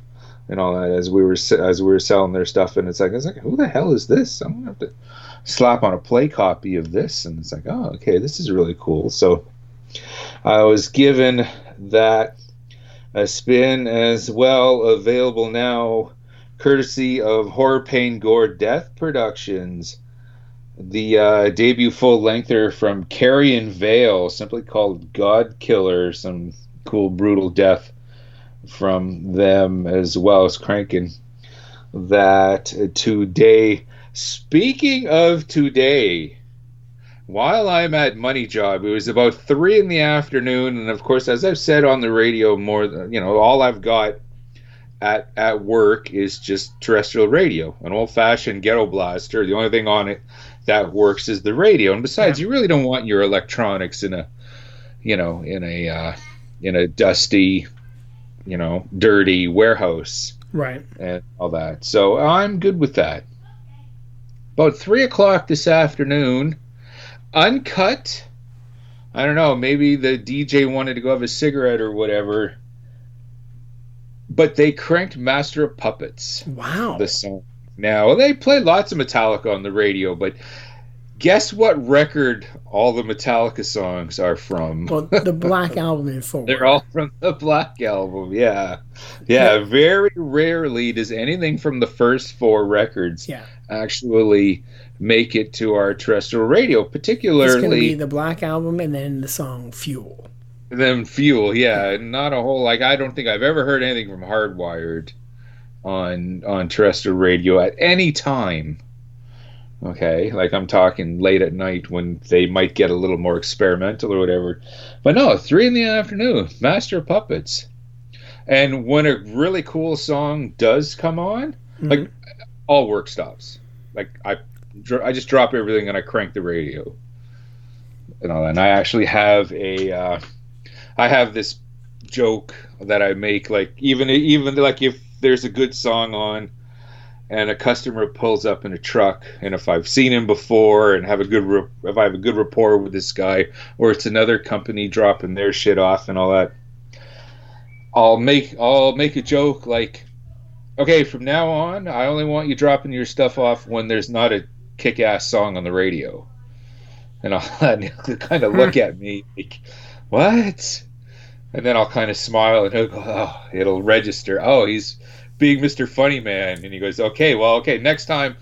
and all that, as we were selling their stuff, and it's like, who the hell is this? I'm gonna have to slap on a play copy of this, and it's like, oh, okay, this is really cool. So I was given that a spin as well, available now, courtesy of Horror, Pain, Gore, Death Productions. The debut full-lengther from Carrion Vale, simply called God Killer. Some cool, brutal death from them, as well as cranking that today. Speaking of today, while I'm at Money Job, it was about 3 in the afternoon, and of course, as I've said on the radio more than, you know, all I've got at work is just terrestrial radio, an old-fashioned ghetto blaster. The only thing on it that works is the radio, and besides, you really don't want your electronics in a dusty, you know, dirty warehouse, right, and all that. So I'm good with that. About 3:00 this afternoon. Uncut. I don't know, maybe the DJ wanted to go have a cigarette or whatever, but they cranked Master of Puppets. Wow. The song. Now, they play lots of Metallica on the radio, but guess what record all the Metallica songs are from? Well, the Black Album and forward. They're all from the Black Album, yeah. Yeah, very rarely does anything from the first 4 records actually make it to our terrestrial radio, particularly... It's going to be the Black Album and then the song Fuel. Not a whole... Like, I don't think I've ever heard anything from Hardwired on terrestrial radio at any time. Okay, like I'm talking late at night when they might get a little more experimental or whatever. But no, 3 in the afternoon, Master Puppets. And when a really cool song does come on, mm-hmm. like all work stops. Like I just drop everything and I crank the radio and all that. And I actually have I have this joke that I make, like even like if there's a good song on and a customer pulls up in a truck, and if I've seen him before and have a good if I have a good rapport with this guy, or it's another company dropping their shit off and all that, I'll make a joke like, okay, from now on I only want you dropping your stuff off when there's not a kick-ass song on the radio. And all that, and he'll kind of look at me like, what? And then I'll kind of smile and he'll go, oh, it'll register. Oh, he's being Mr. Funny Man. And he goes, okay, next time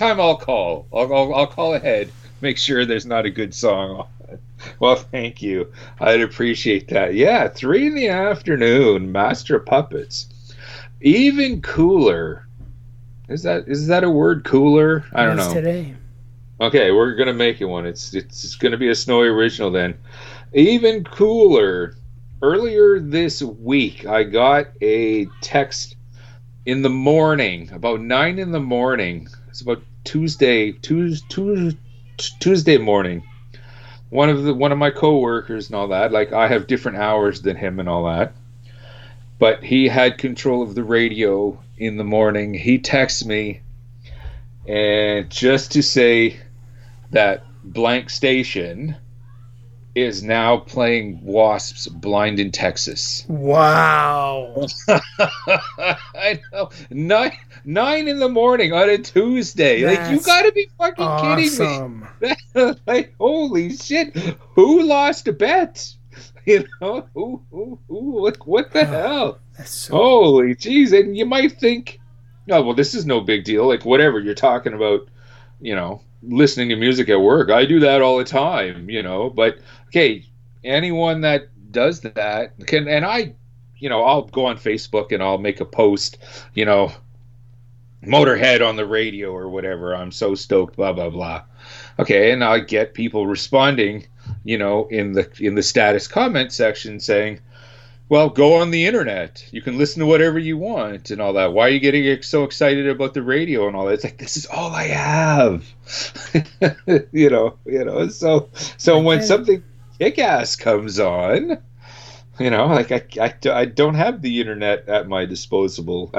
I'll call. I'll call ahead, make sure there's not a good song on. Well, thank you. I'd appreciate that. Yeah, 3 p.m, Master Puppets. Even cooler. Is that a word, cooler? I don't know. Today. Okay, we're gonna make it one. It's gonna be a Snowy original then. Even cooler. Earlier this week, I got a text in the morning, about 9 in the morning. It's about Tuesday morning. One of my coworkers and all that. Like, I have different hours than him and all that, but he had control of the radio in the morning. He texts me, and just to say that blank station is now playing Wasp's Blind in Texas. Wow. I know. 9 in the morning on a Tuesday. That's like, you gotta be fucking awesome. Kidding me. Like, holy shit. Who lost a bet? You know? What the hell? That's so holy jeez. And you might think, oh, well, this is no big deal. Like, whatever. You're talking about, you know, listening to music at work. I do that all the time, you know. But okay, anyone that does that can, and I, you know, I'll go on Facebook and I'll make a post, you know, Motorhead on the radio or whatever. I'm so stoked, blah blah blah. Okay, and I get people responding, you know, in the status comment section saying, well, go on the internet. You can listen to whatever you want and all that. Why are you getting so excited about the radio and all that? It's like, this is all I have. You know. So okay. When something kick-ass comes on, you know, like I don't have the internet at my disposal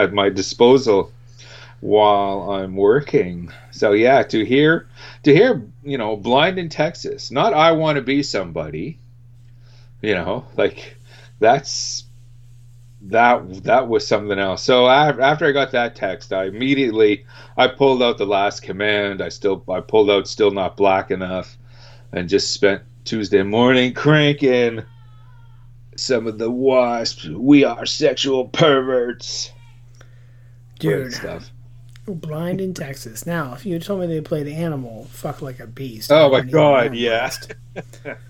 while I'm working. So yeah, to hear, you know, Blind in Texas. Not I Want to Be Somebody. You know, like, that was something else. So after I got that text, I immediately pulled out The Last Command. I pulled out Still Not Black Enough, and just spent Tuesday morning cranking some of the Wasps. We are sexual perverts, dude. Stuff. Blind in Texas. Now, if you told me they played Animal, Fuck Like a Beast. Oh my God, yeah.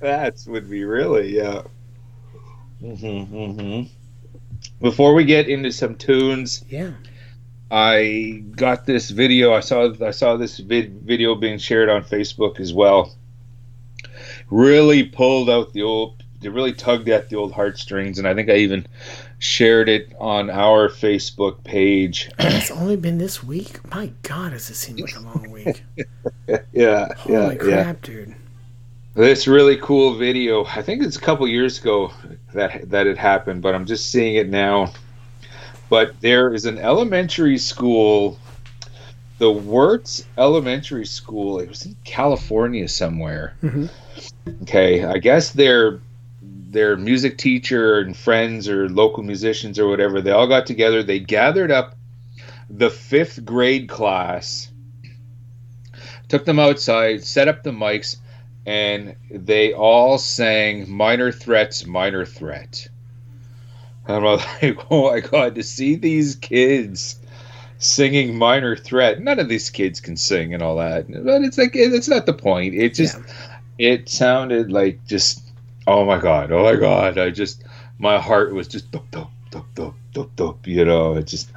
That would be really, yeah. Mm-hmm, mm-hmm. Before we get into some tunes, yeah, I got this video. I saw this video being shared on Facebook as well. Really pulled out it really tugged at the old heartstrings, and I think I even shared it on our Facebook page. It's only been this week. My God, does it seem like a long week? Yeah, holy crap, yeah. Dude. This really cool video, I think it's a couple years ago that it happened, but I'm just seeing it now. But there is an elementary school, the Wirtz Elementary School. It was in California somewhere. Mm-hmm. Okay, I guess their music teacher and friends or local musicians or whatever, they all got together. They gathered up the 5th grade class, took them outside, set up the mics, and they all sang Minor Threat's Minor Threat. And I'm like, oh my God, to see these kids singing Minor Threat. None of these kids can sing and all that. But it's like, it's not the point. It just, It sounded like just, oh my God. I just, my heart was just, dope, you know. It just,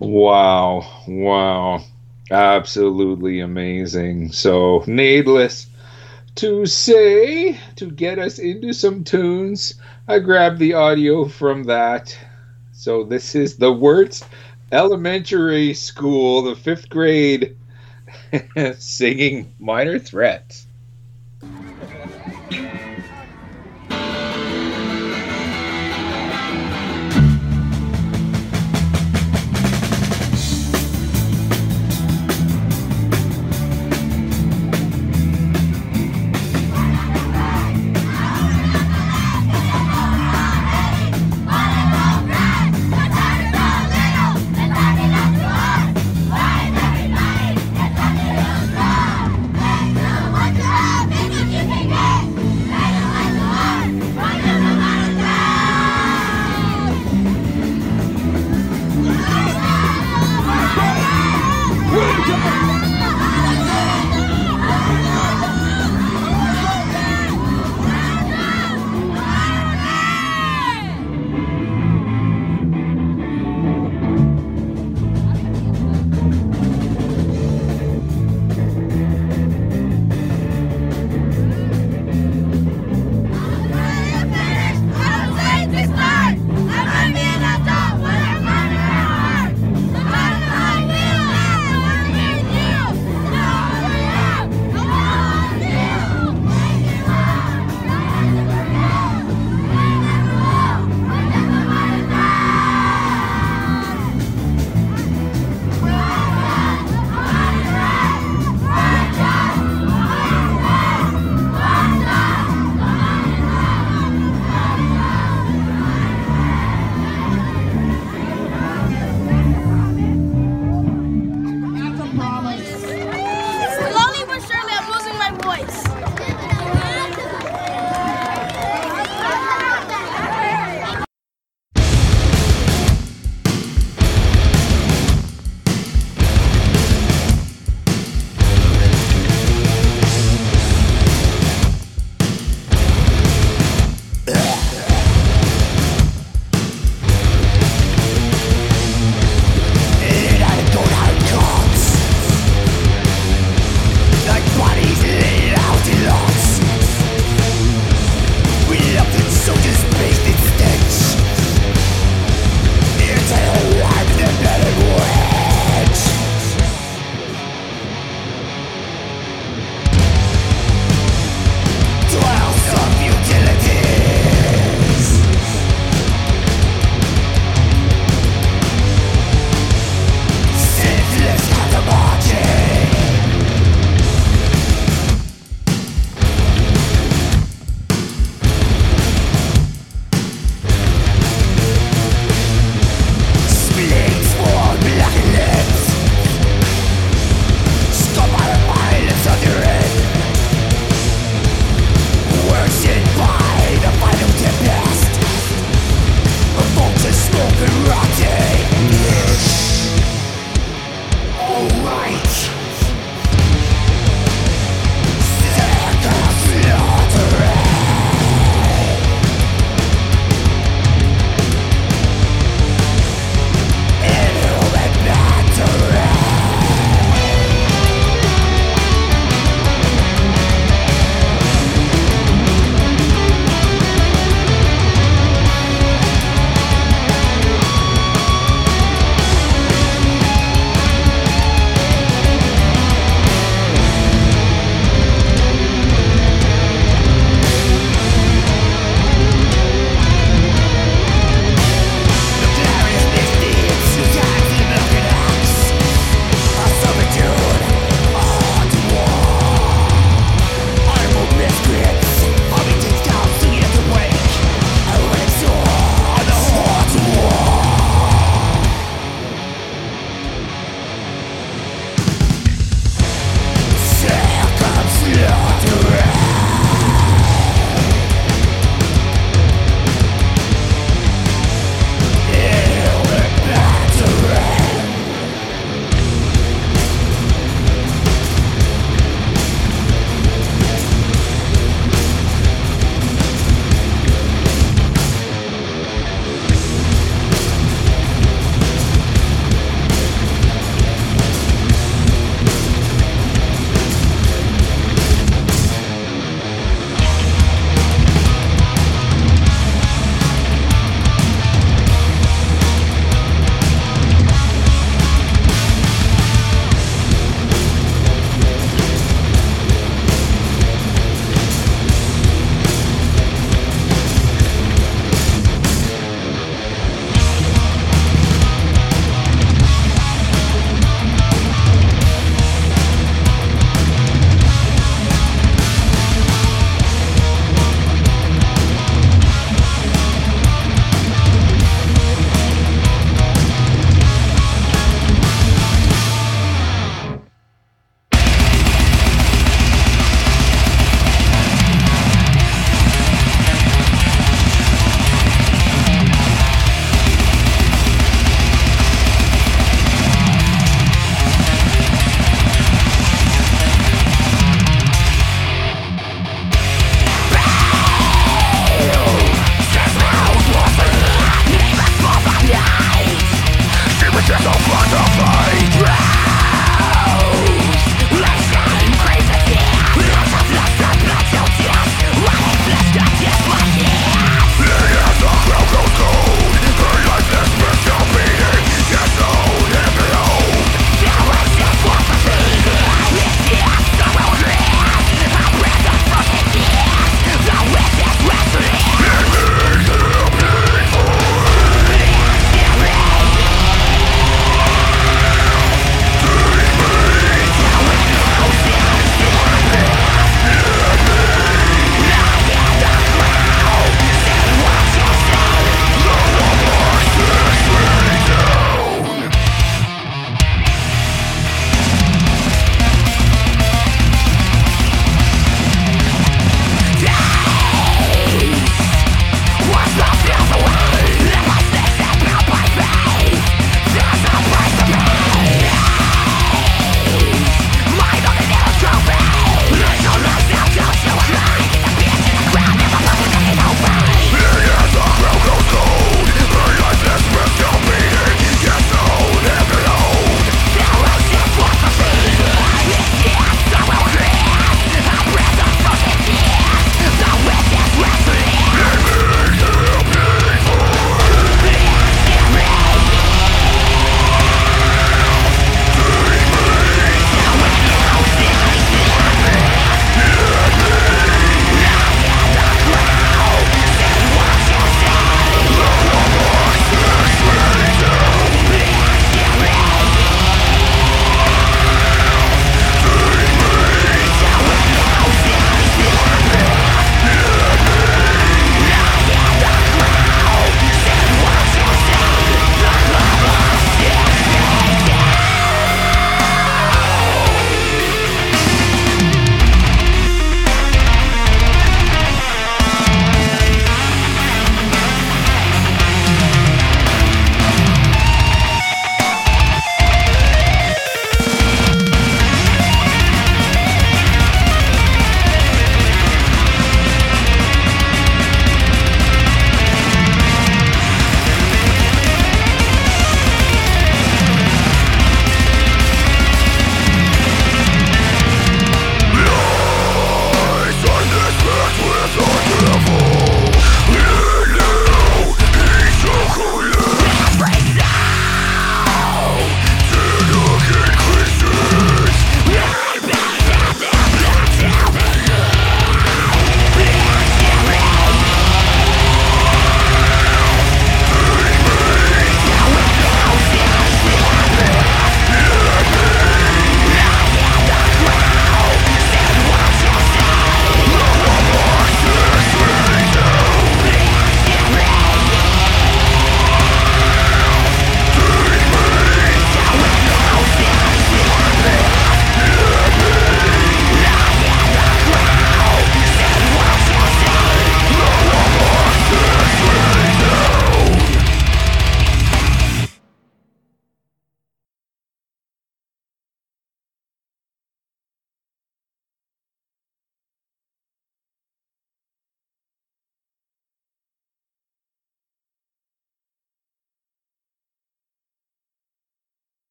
wow. Absolutely amazing. So, needless to say, to get us into some tunes, I grabbed the audio from that So this is the Wirtz Elementary School, the fifth grade, singing Minor Threat.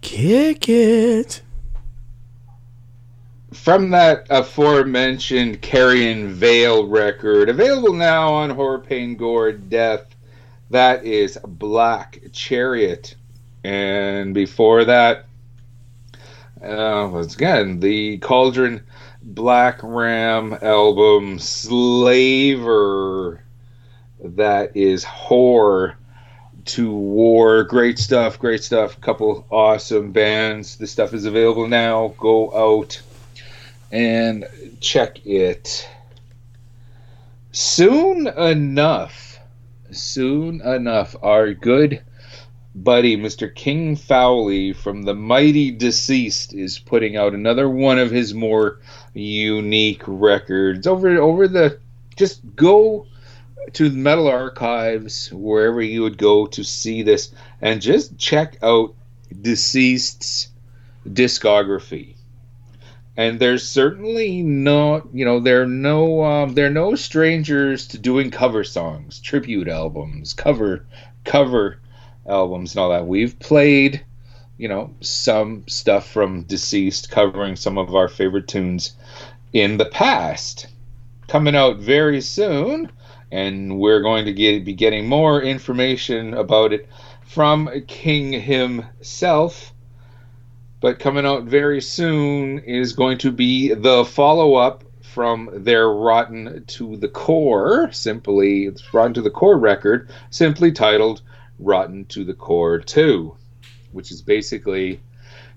Kick it. From that aforementioned Carrion Veil record, available now on Horror, Pain, Gore, Death, that is Black Chariot. And before that, once again, the Cauldron Black Ram album Slaver, that is Whore to War. Great stuff, great stuff. Couple awesome bands. This stuff is available now. Go out and check it. Soon enough, our good buddy, Mr. King Fowley from the mighty Deceased, is putting out another one of his more unique records. Just go to the Metal Archives, wherever you would go to see this, and just check out Deceased's discography. And there's certainly no, they're no strangers to doing cover songs, tribute albums, cover albums and all that. We've played, some stuff from Deceased covering some of our favorite tunes in the past. Coming out very soon, and we're going to be getting more information about it from King himself. But coming out very soon is going to be the follow-up from their Rotten to the Core, record, simply titled Rotten to the Core 2, which is basically,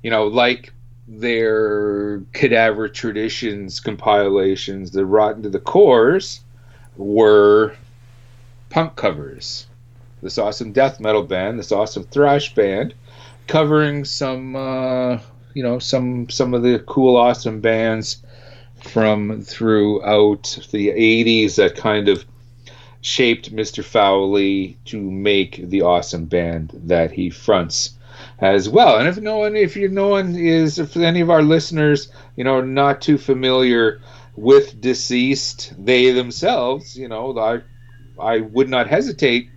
like their Cadaver Traditions compilations, the Rotten to the Cores were punk covers. This awesome death metal band, this awesome thrash band, covering some of the cool, awesome bands from throughout the 80s that kind of shaped Mr. Fowley to make the awesome band that he fronts as well. And if any of our listeners, not too familiar with Deceased, they themselves, I would not hesitate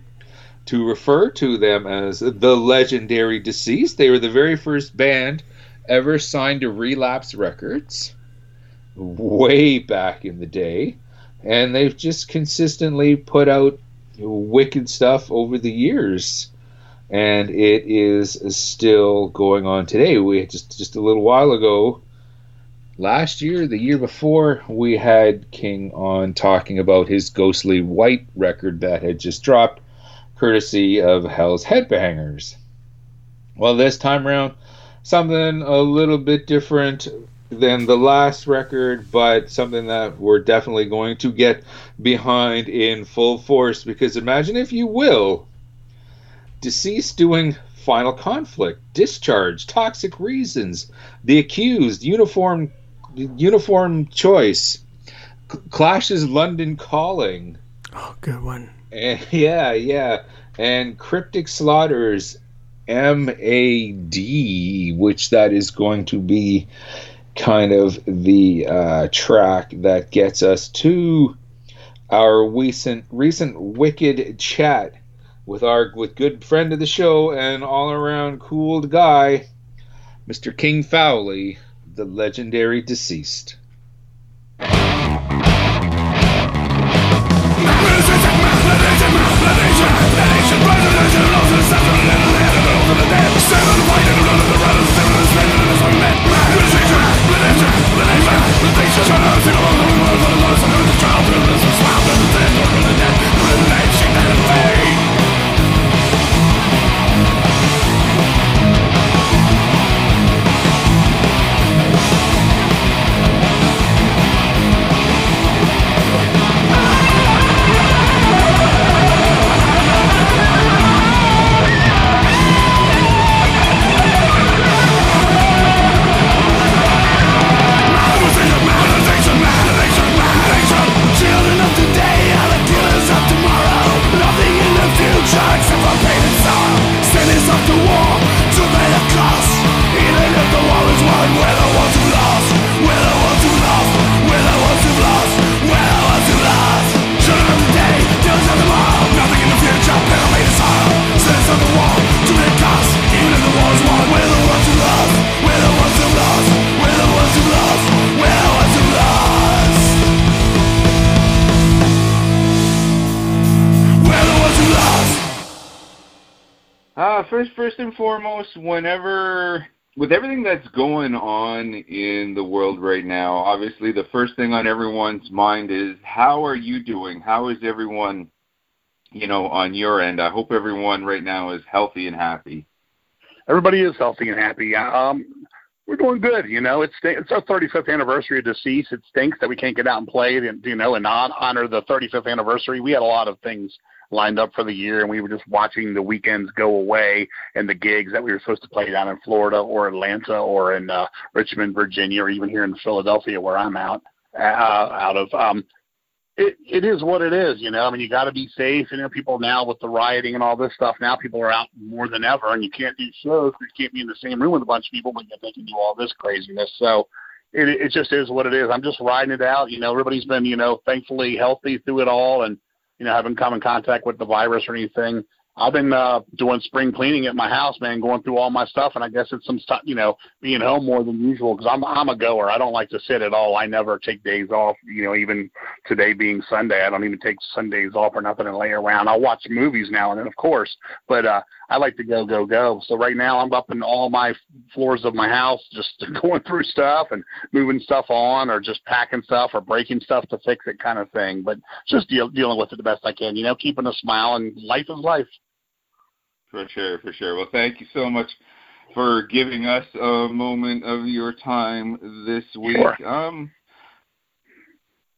to refer to them as the legendary Deceased. They were the very first band ever signed to Relapse Records way back in the day. And they've just consistently put out wicked stuff over the years. And it is still going on today. We just a little while ago, last year, the year before, we had King on talking about his Ghostly White record that had just dropped, courtesy of Hell's Headbangers. Well, this time around, something a little bit different than the last record, but something that we're definitely going to get behind in full force, because imagine, if you will, Deceased doing Final Conflict, Discharge, Toxic Reasons, The Accused, Uniform Choice, Clash's London Calling. Oh, good one. And Cryptic Slaughter's MAD, which that is going to be kind of the track that gets us to our recent wicked chat with good friend of the show and all around cool guy, Mr. King Fowley, the legendary Deceased. First and foremost, with everything that's going on in the world right now, obviously the first thing on everyone's mind is, how are you doing? How is everyone, on your end? I hope everyone right now is healthy and happy. Everybody is healthy and happy. We're doing good. It's our 35th anniversary of Deceased. It stinks that we can't get out and play and, and not honor the 35th anniversary. We had a lot of things lined up for the year, and we were just watching the weekends go away and the gigs that we were supposed to play down in Florida or Atlanta or in Richmond, Virginia, or even here in Philadelphia where I'm out of. It is what it is, I mean, you got to be safe. People now with the rioting and all this stuff, now people are out more than ever, and you can't do shows. You can't be in the same room with a bunch of people, but they can do all this craziness. So it just is what it is. I'm just riding it out. Everybody's been, thankfully healthy through it all, and, haven't come in contact with the virus or anything. I've been doing spring cleaning at my house, man, going through all my stuff, and I guess it's some stuff, being home more than usual, because I'm a goer. I don't like to sit at all. I never take days off, even today being Sunday. I don't even take Sundays off or nothing and lay around. I watch movies now and then, of course, but I like to go, go, go. So right now I'm up in all my floors of my house just going through stuff and moving stuff on or just packing stuff or breaking stuff to fix it kind of thing, but just dealing with it the best I can, keeping a smile, and life is life. For sure. Well, thank you so much for giving us a moment of your time this week. Sure.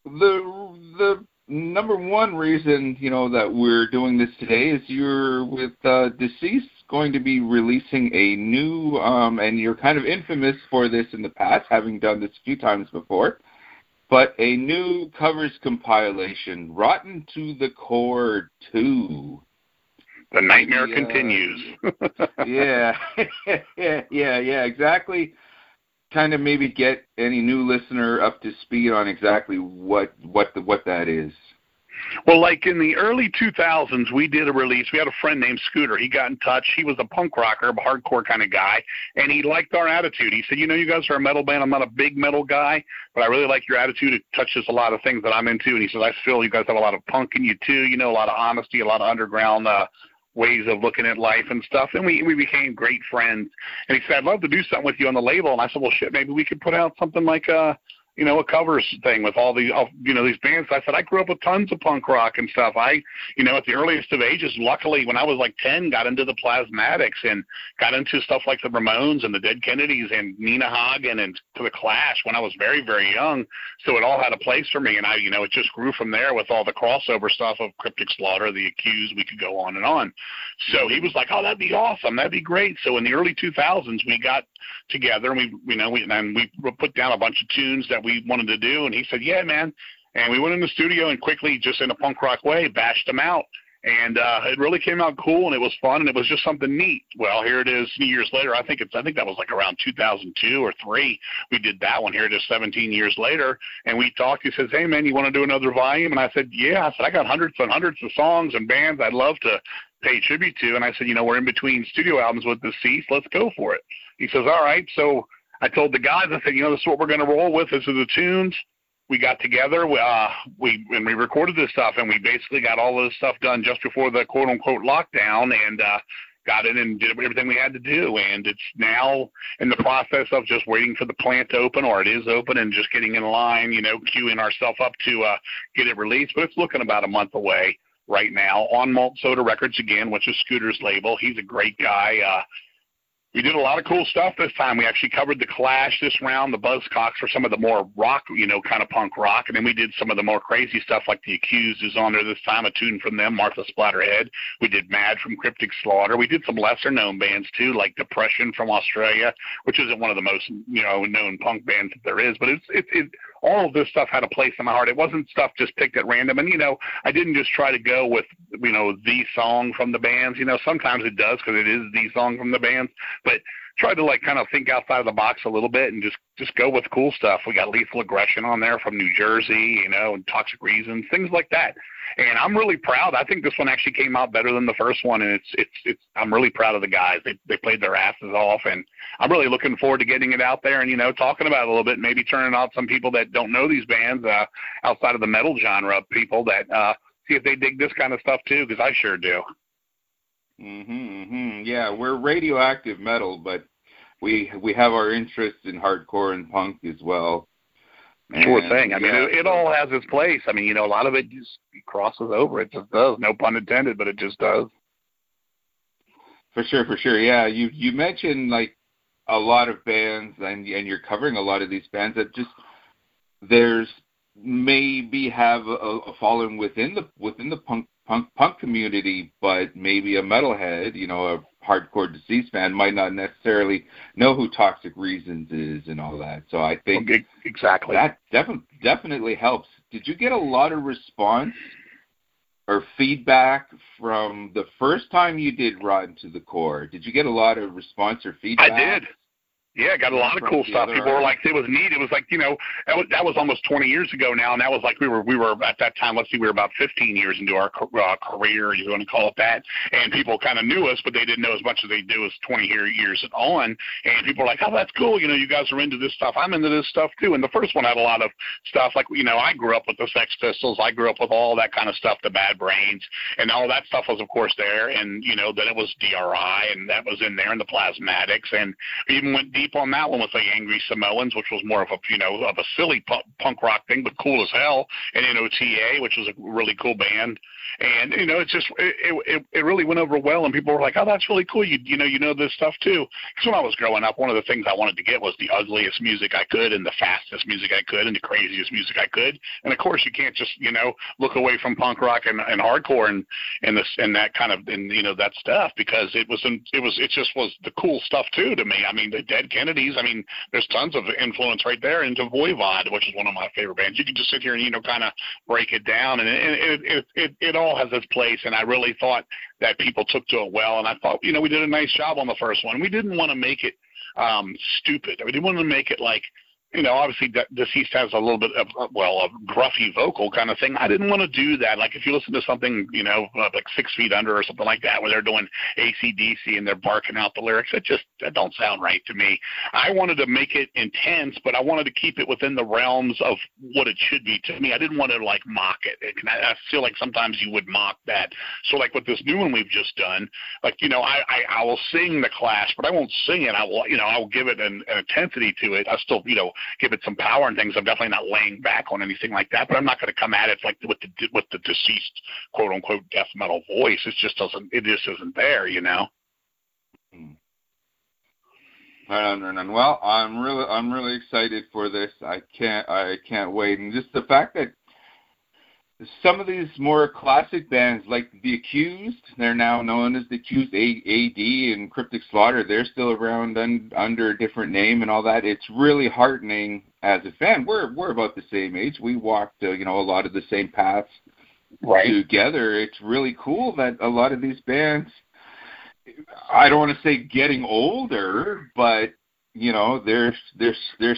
The number one reason, that we're doing this today is you're with Deceased going to be releasing a new, and you're kind of infamous for this in the past, having done this a few times before, but a new covers compilation, Rotten to the Core 2. The nightmare continues. yeah, exactly. Kind of maybe get any new listener up to speed on exactly what that is. Well, like in the early 2000s, we did a release. We had a friend named Scooter. He got in touch. He was a punk rocker, a hardcore kind of guy, and he liked our attitude. He said, you guys are a metal band. I'm not a big metal guy, but I really like your attitude. It touches a lot of things that I'm into. And he said, I feel you guys have a lot of punk in you, too, a lot of honesty, a lot of underground ways of looking at life and stuff. And we became great friends. And he said, I'd love to do something with you on the label. And I said, well, shit, maybe we could put out something like a covers thing with all these, these bands. I said, I grew up with tons of punk rock and stuff. I, at the earliest of ages, luckily when I was like 10, got into the Plasmatics and got into stuff like the Ramones and the Dead Kennedys and Nina Hagen and to the Clash when I was very, very young. So it all had a place for me. And I, it just grew from there with all the crossover stuff of Cryptic Slaughter, The Accused. We could go on and on. So he was like, oh, that'd be awesome. That'd be great. So in the early 2000s, we got together and we put down a bunch of tunes that we wanted to do, and he said, yeah, man. And we went in the studio and quickly, just in a punk rock way, bashed them out. And it really came out cool, and it was fun, and it was just something neat. Well, here it is years later. I think that was like around 2002 or 3. We did that one. Here it is 17 years later, and we talked. He says, hey, man, you want to do another volume? And I said, yeah. I said, I got hundreds and hundreds of songs and bands I'd love to pay tribute to. And I said, we're in between studio albums with Deceased. Let's go for it. He says, all right. So I told the guys, I said, this is what we're going to roll with. This is the tunes. We got together, we recorded this stuff, and we basically got all this stuff done just before the quote-unquote lockdown, and got in and did everything we had to do. And it's now in the process of just waiting for the plant to open, or it is open, and just getting in line, queuing ourselves up to get it released. But it's looking about a month away right now on Malt Soda Records again, which is Scooter's label. He's a great guy. We did a lot of cool stuff this time. We actually covered the Clash this round, the Buzzcocks, for some of the more rock, kind of punk rock. And then we did some of the more crazy stuff like The Accused is on there this time, a tune from them, Martha Splatterhead. We did Mad from Cryptic Slaughter. We did some lesser-known bands, too, like Depression from Australia, which isn't one of the most, known punk bands that there is. But it's all of this stuff had a place in my heart. It wasn't stuff just picked at random. And, I didn't just try to go with, the song from the bands. Sometimes it does because it is the song from the bands. But try to, kind of think outside of the box a little bit and just go with cool stuff. We got Lethal Aggression on there from New Jersey, and Toxic Reasons, things like that. And I'm really proud. I think this one actually came out better than the first one, and it's I'm really proud of the guys. They played their asses off, and I'm really looking forward to getting it out there and, talking about it a little bit and maybe turning out some people that don't know these bands outside of the metal genre, people that see if they dig this kind of stuff too, because I sure do. Yeah, we're radioactive metal, but we have our interests in hardcore and punk as well. Sure thing. I mean, it all has its place. I mean, you know, a lot of it just crosses over. It just does. No pun intended, but it just does. For sure, for sure. Yeah, you mentioned like a lot of bands, and you're covering a lot of these bands that just there's maybe have a following within the punk community, but maybe a metalhead, you know, a hardcore Deceased fan might not necessarily know who Toxic Reasons is and all that. So I think exactly that definitely helps. Did you get a lot of response or feedback from the first time you did Rotten to the Core? Did you get a lot of response or feedback? I did. Yeah, I got a lot of cool stuff. People were like, it was neat. It was like, you know, that was almost 20 years ago now, and that was like we were at that time, let's see, we were about 15 years into our career, you want to call it that, and people kind of knew us, but they didn't know as much as they do as 20 years and on, and people were like, oh, that's cool, you know, you guys are into this stuff. I'm into this stuff, too, and the first one had a lot of stuff, like, you know, I grew up with the Sex Pistols. I grew up with all that kind of stuff, the Bad Brains, and all that stuff was, of course, there, and, you know, then it was DRI, and that was in there, and the Plasmatics, and we even went deep on that one with the Angry Samoans, which was more of a, you know, of a silly punk rock thing, but cool as hell, and NOTA, which was a really cool band, and you know, it's just it really went over well, and people were like, oh, that's really cool, you know this stuff too, because when I was growing up, one of the things I wanted to get was the ugliest music I could, and the fastest music I could, and the craziest music I could, and of course you can't just, you know, look away from punk rock and hardcore and that kind of, and you know, that stuff, because it just was the cool stuff too to me. I mean, the Dead Kennedys, I mean, there's tons of influence right there into Voivod, which is one of my favorite bands. You can just sit here and, you know, kind of break it down, and it all has its place, and I really thought that people took to it well, and I thought, you know, we did a nice job on the first one. We didn't want to make it stupid. We didn't want to make it like, you know, obviously Deceased has a little bit of, well, a gruffy vocal kind of thing. I didn't want to do that. Like if you listen to something, you know, like 6 Feet Under or something like that, where they're doing AC/DC and they're barking out the lyrics, that don't sound right to me. I wanted to make it intense, but I wanted to keep it within the realms of what it should be to me. I didn't want to like mock it. I feel like sometimes you would mock that. So like with this new one we've just done, like, you know, I will sing the Clash, but I won't sing it. I will, you know, I'll give it an intensity to it. I still, you know, give it some power and things. I'm definitely not laying back on anything like that, but I'm not going to come at it like with the Deceased quote unquote death metal voice. It just isn't there, you know. Right on. Well, I'm really excited for this. I can't wait, and just the fact that some of these more classic bands like The Accused, they're now known as The Accused AD and Cryptic Slaughter, they're still around under a different name and all that. It's really heartening as a fan. We're about the same age. We walked, you know, a lot of the same paths together. It's really cool that a lot of these bands, I don't want to say getting older, but you know, they're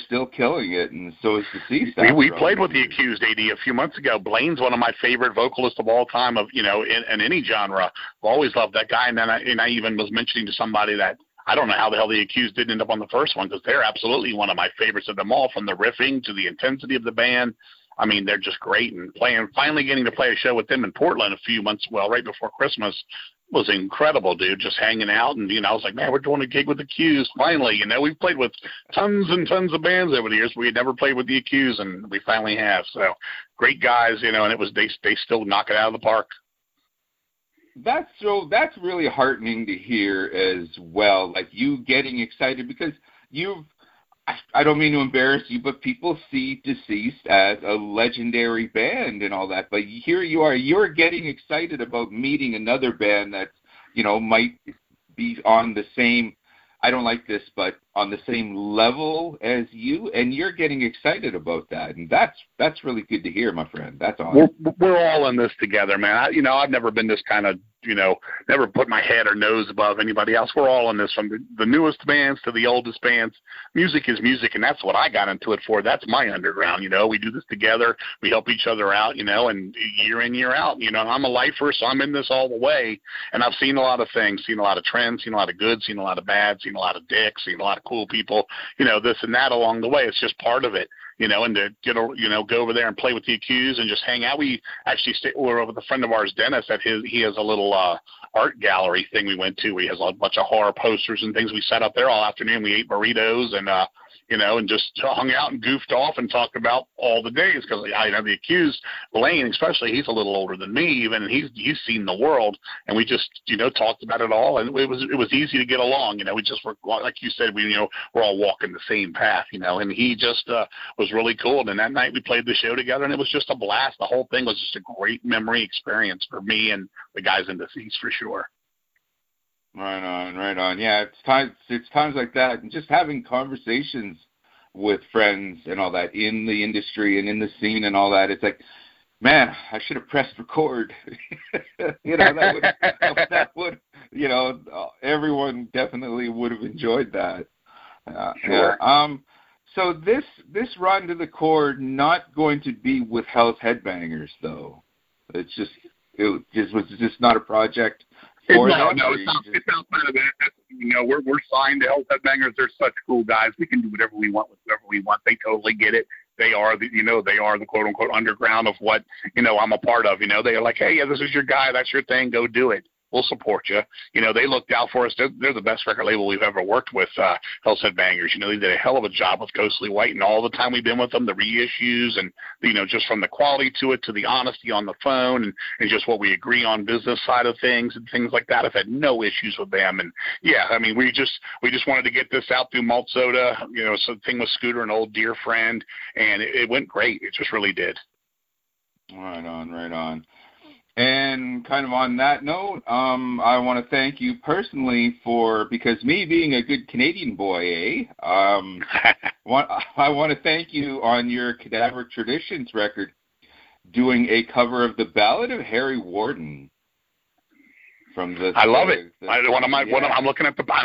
still killing it, and so is Deceased. We played with The Accused AD a few months ago. Blaine's one of my favorite vocalists of all time, of, you know, in any genre. I've always loved that guy, and then I even was mentioning to somebody that I don't know how the hell The Accused didn't end up on the first one, because they're absolutely one of my favorites of them all, from the riffing to the intensity of the band. I mean, they're just great, and finally getting to play a show with them in Portland a few months, well, right before Christmas, was incredible, dude, just hanging out. And, you know, I was like, man, we're doing a gig with The Accused. Finally, you know, we've played with tons and tons of bands over the years. We had never played with The Accused, and we finally have. So great guys, you know, and it was they still knock it out of the park. That's really heartening to hear as well, like you getting excited, because I don't mean to embarrass you, but people see Deceased as a legendary band and all that. But here you are, you're getting excited about meeting another band that, you know, might be on the same, I don't like this, but on the same level as you, and you're getting excited about that. And that's really good to hear, my friend. That's awesome. We're all in this together, man. You know, I've never been this kind of, you know, never put my head or nose above anybody else. We're all in this, from the newest bands to the oldest bands. Music is music, and that's what I got into it for. That's my underground, you know. We do this together. We help each other out, you know, and year in, year out. You know, I'm a lifer, so I'm in this all the way, and I've seen a lot of things, seen a lot of trends, seen a lot of good, seen a lot of bad, seen a lot of dicks, seen a lot of cool people, you know, this and that along the way. It's just part of it. you know, and to get, you know, go over there and play with the accused and just hang out. We actually were over with a friend of ours, Dennis, at he has a little art gallery thing we went to. He has a bunch of horror posters and things. We sat up there all afternoon. We ate burritos and, you know, and just hung out and goofed off and talked about all the days, because I know the accused, Blaine, especially, he's a little older than me even, and he's seen the world, and we just, you know, talked about it all, and it was easy to get along, you know. We just were, like you said, we're all walking the same path, you know, and he just was really cool, and then that night we played the show together, and it was just a blast. The whole thing was just a great memory experience for me and the guys in Deceased for sure. Right on, right on. Yeah, it's times like that, and just having conversations with friends and all that in the industry and in the scene and all that. It's like, man, I should have pressed record. You know, that would, you know, everyone definitely would have enjoyed that. Sure. Yeah. So this run to the core, not going to be with Hell's Headbangers though. It was just not a project. No, it's outside of that. You know, we're signed to Hell's Headbangers. They're such cool guys. We can do whatever we want with whoever we want. They totally get it. They are the quote unquote underground of what, you know, I'm a part of. You know, they are like, hey, yeah, this is your guy. That's your thing. Go do it. We'll support you. You know, they looked out for us. They're the best record label we've ever worked with, Hell's Headbangers. You know, they did a hell of a job with Ghostly White, and all the time we've been with them, the reissues, and, you know, just from the quality to it to the honesty on the phone and just what we agree on business side of things and things like that. I've had no issues with them. And, yeah, I mean, we just wanted to get this out through Malt Soda, you know, so the thing with Scooter, an old dear friend, and it went great. It just really did. Right on, right on. And kind of on that note, I want to thank you personally because me being a good Canadian boy, I want to thank you on your Cadaver Traditions record doing a cover of The Ballad of Harry Warden. I love it. I'm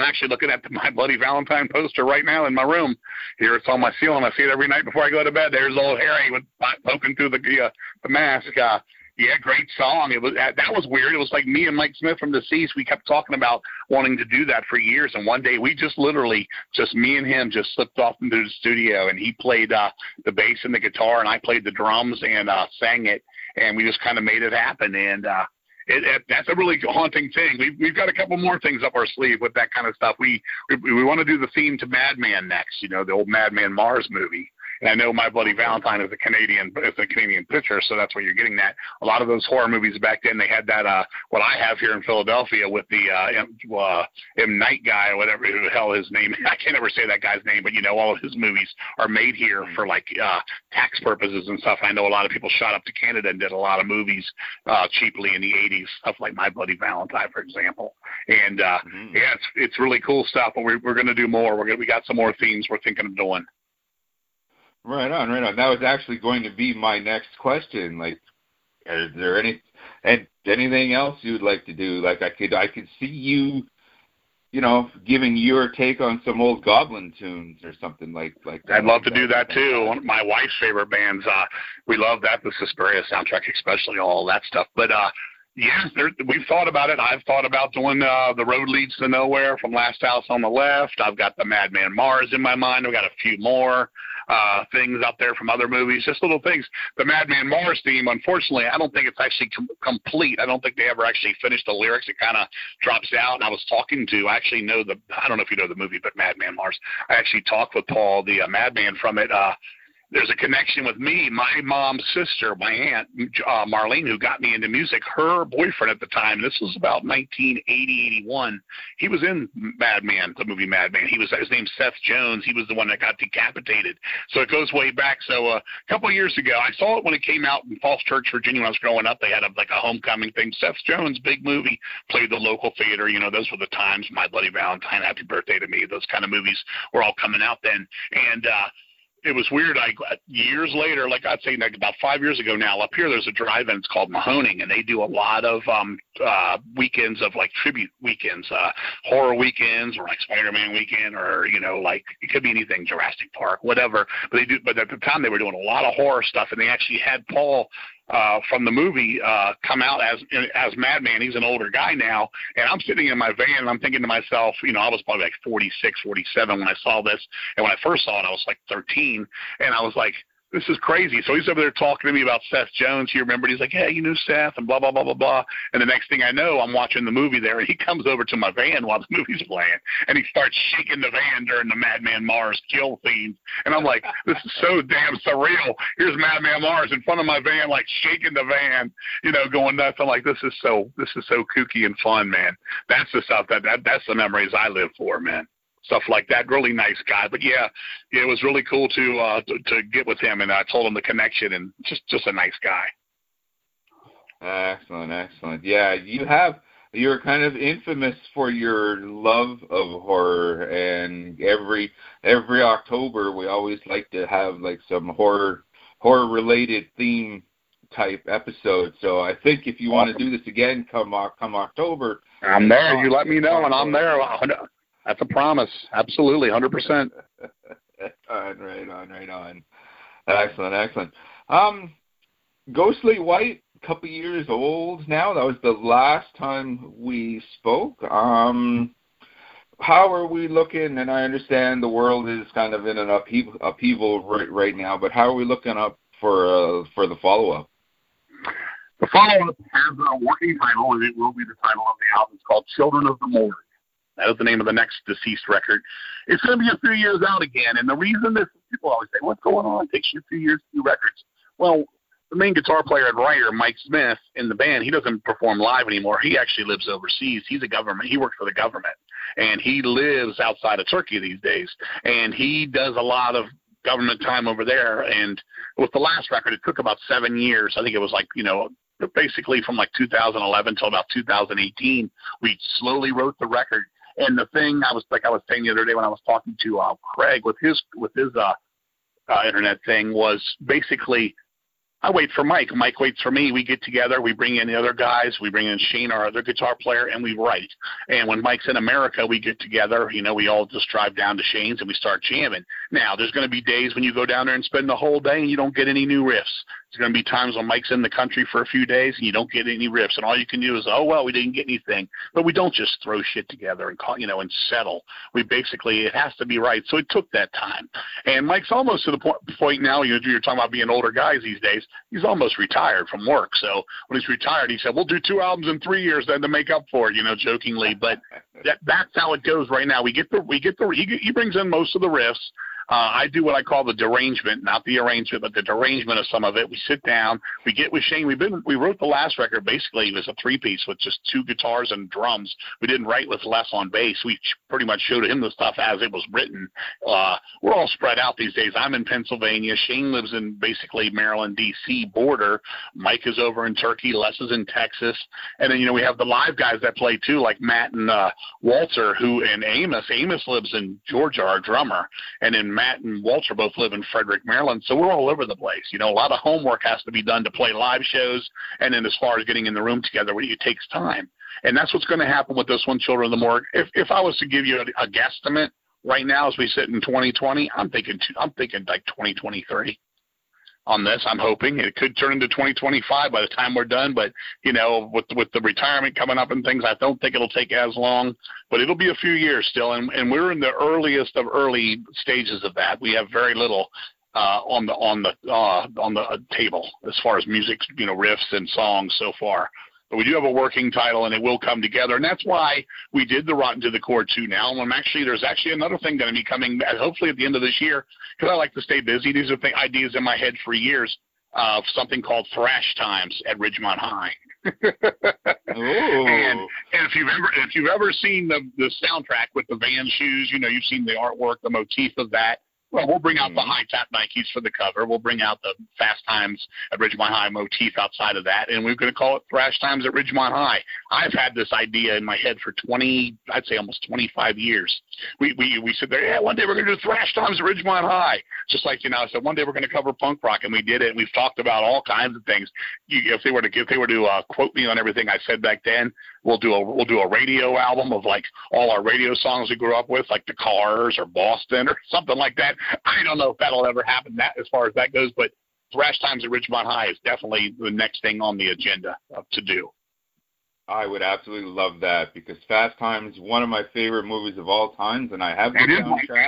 actually looking at my Bloody Valentine poster right now in my room. Here, it's on my ceiling. I see it every night before I go to bed. There's old Harry with poking through the mask. Yeah, great song. It was that was weird. It was like me and Mike Smith from Deceased. We kept talking about wanting to do that for years, and one day we just literally, just me and him, just slipped off into the studio, and he played the bass and the guitar, and I played the drums and sang it, and we just kind of made it happen. And that's a really haunting thing. We've got a couple more things up our sleeve with that kind of stuff. We want to do the theme to Madman next. You know, the old Madman Mars movie. And I know My Bloody Valentine is a Canadian picture, so that's where you're getting that. A lot of those horror movies back then, they had that, what I have here in Philadelphia with the M. Night guy or whatever the hell his name is. I can't ever say that guy's name, but, you know, all of his movies are made here for, like, tax purposes and stuff. I know a lot of people shot up to Canada and did a lot of movies cheaply in the 80s, stuff like My Bloody Valentine, for example. And, yeah, it's really cool stuff, but we're going to do more. We got some more themes we're thinking of doing. Right on, right on. That was actually going to be my next question. Like, is there anything else you would like to do? Like, I could see you, you know, giving your take on some old Goblin tunes or something like that. I'd love to do that too. One of my wife's favorite bands. We love that, the Suspiria soundtrack, especially all that stuff. But yeah, we've thought about it. I've thought about doing The Road Leads to Nowhere from Last House on the Left. I've got the Madman Mars in my mind. I've got a few more things out there from other movies, just little things. The Madman Mars theme, unfortunately, I don't think it's actually complete. I don't think they ever actually finished the lyrics. It kind of drops out. And I was talking to, I don't know if you know the movie, but Madman Mars. I actually talked with Paul, the Madman from it. There's a connection with me. My mom's sister, my aunt, Marlene, who got me into music, her boyfriend at the time, this was about 1980, 81, he was in Madman, the movie Madman. His name's Seth Jones. He was the one that got decapitated. So it goes way back. So a couple of years ago, I saw it when it came out in Falls Church, Virginia, when I was growing up. They had a homecoming thing. Seth Jones, big movie, played the local theater. You know, those were the times, My Bloody Valentine, Happy Birthday to Me, those kind of movies were all coming out then. And, it was weird. Years later, like I'd say like about 5 years ago now, up here there's a drive-in. It's called Mahoning, and they do a lot of weekends of like tribute weekends, horror weekends, or like Spider-Man weekend, or you know, like it could be anything, Jurassic Park, whatever. But at the time they were doing a lot of horror stuff, and they actually had Paul from the movie come out as Madman. He's an older guy now, and I'm sitting in my van and I'm thinking to myself, you know, I was probably like 46, 47 when I saw this, and when I first saw it, I was like 13, and I was like, this is crazy. So he's over there talking to me about Seth Jones. He remembered, he's like, hey, you knew Seth, and blah, blah, blah, blah, blah. And the next thing I know, I'm watching the movie there, and he comes over to my van while the movie's playing, and he starts shaking the van during the Madman Mars kill scene. And I'm like, this is so damn surreal. Here's Madman Mars in front of my van, like shaking the van, you know, going nuts. I'm like, this is so kooky and fun, man. That's the stuff that's the memories I live for, man. Stuff like that. Really nice guy. But yeah, it was really cool to get with him, and I told him the connection, and just a nice guy. Excellent. Yeah, you're kind of infamous for your love of horror, and every October we always like to have like some horror related theme type episode. So I think if you want to do this again, come October, I'm there. You let me know, and I'm there. That's a promise. Absolutely, 100%. Right on. Excellent. Ghostly White, couple years old now. That was the last time we spoke. How are we looking? And I understand the world is kind of in an upheaval right now, but how are we looking up for the follow-up? The follow-up has a working title, and it will be the title of the album. It's called Children of the Morgue. That is the name of the next Deceased record. It's going to be a few years out again. And the reason this, people always say, what's going on? It takes you a few years to do records. Well, the main guitar player and writer, Mike Smith, in the band, he doesn't perform live anymore. He actually lives overseas. He works for the government. And he lives outside of Turkey these days. And he does a lot of government time over there. And with the last record, it took about 7 years. I think it was like, you know, basically from like 2011 till about 2018, we slowly wrote the record. And the thing I was saying the other day when I was talking to Craig with his internet thing was basically I wait for Mike. Mike waits for me. We get together. We bring in the other guys. We bring in Shane, our other guitar player, and we write. And when Mike's in America, we get together. You know, we all just drive down to Shane's and we start jamming. Now, there's going to be days when you go down there and spend the whole day and you don't get any new riffs. There's going to be times when Mike's in the country for a few days and you don't get any riffs. And all you can do is, oh, well, we didn't get anything. But we don't just throw shit together and call, you know, and settle. We basically, it has to be right. So it took that time. And Mike's almost to the point now, you're talking about being older guys these days. He's almost retired from work. So when he's retired, he said, we'll do 2 albums in 3 years then to make up for it, you know, jokingly. But that's how it goes right now. He brings in most of the riffs. I do what I call the derangement, not the arrangement, but the derangement of some of it. We sit down, we get with Shane. We wrote the last record basically as a 3-piece with just 2 guitars and drums. We didn't write with Les on bass. We pretty much showed him the stuff as it was written. We're all spread out these days. I'm in Pennsylvania. Shane lives in basically Maryland, D.C. border. Mike is over in Turkey. Les is in Texas. And then, you know, we have the live guys that play too, like Matt and Walter, and Amos. Amos lives in Georgia, our drummer, and in Matt and Walter both live in Frederick, Maryland, so we're all over the place. You know, a lot of homework has to be done to play live shows, and then as far as getting in the room together, it takes time. And that's what's going to happen with this one, Children of the Morgue. If I was to give you a guesstimate right now as we sit in 2020, I'm thinking like 2023 on this. I'm hoping it could turn into 2025 by the time we're done, but, you know, with the retirement coming up and things, I don't think it'll take as long, but it'll be a few years still, and we're in the earliest of early stages of that. We have very little on the table as far as music, you know, riffs and songs so far. But we do have a working title, and it will come together, and that's why we did the Rotten to the Core 2 now. And there's actually another thing going to be coming, hopefully at the end of this year, because I like to stay busy. These are ideas in my head for years of something called Thrash Times at Ridgemont High. and if you've ever seen the soundtrack with the van shoes, you know, you've seen the artwork, the motif of that. Well, we'll bring out the high top Nikes for the cover. We'll bring out the Fast Times at Ridgemont High motif outside of that, and we're going to call it Thrash Times at Ridgemont High. I've had this idea in my head for almost 25 years. We said, yeah, one day we're going to do Thrash Times at Ridgemont High. Just like, you know, I said, one day we're going to cover punk rock, and we did it, and we've talked about all kinds of things. If they were to quote me on everything I said back then, we'll do a radio album of like all our radio songs we grew up with, like The Cars or Boston or something like that. I don't know if that'll ever happen as far as that goes, but Thrash Times at Ridgemont High is definitely the next thing on the agenda to do. I would absolutely love that, because Fast Times is one of my favorite movies of all times, and I have the soundtrack.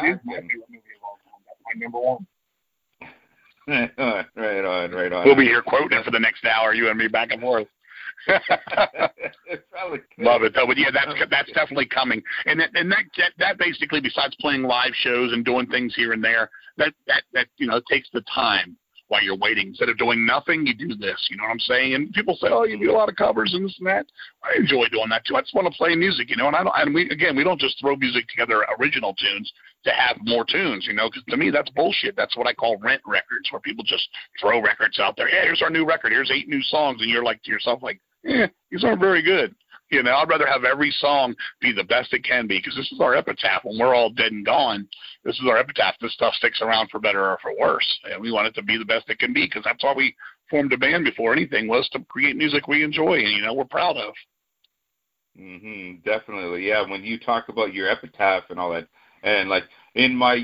It is my favorite movie of all time. That's my number one. Right on. We'll be here quoting for the next hour, you and me, back and forth. Love it, though. But yeah, that's definitely coming. And that basically, besides playing live shows and doing things here and there, that you know, takes the time while you're waiting. Instead of doing nothing, you do this. You know what I'm saying? And people say, oh, you do a lot of covers and this and that. I enjoy doing that too. I just want to play music, you know. And we don't just throw music together, original tunes, to have more tunes, you know, because to me that's bullshit. That's what I call rent records, where people just throw records out there. Yeah, here's our new record. Here's 8 new songs, and you're like to yourself, like, yeah, these aren't very good. You know, I'd rather have every song be the best it can be, because this is our epitaph. When we're all dead and gone, this is our epitaph. This stuff sticks around for better or for worse, and we want it to be the best it can be, because that's why we formed a band before anything, was to create music we enjoy and, you know, we're proud of. Definitely, yeah. When you talk about your epitaph and all that, and like in my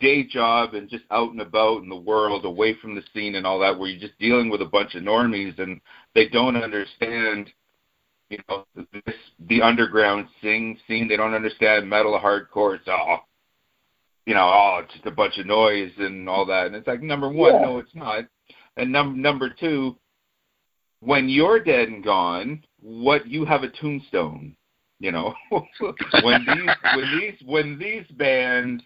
day job and just out and about in the world, away from the scene and all that, where you're just dealing with a bunch of normies and they don't understand, you know, the underground scene. They don't understand metal, hardcore. It's all, you know, just a bunch of noise and all that. And it's like, number one, No, it's not. And number two, when you're dead and gone, what, you have a tombstone, you know. when these bands,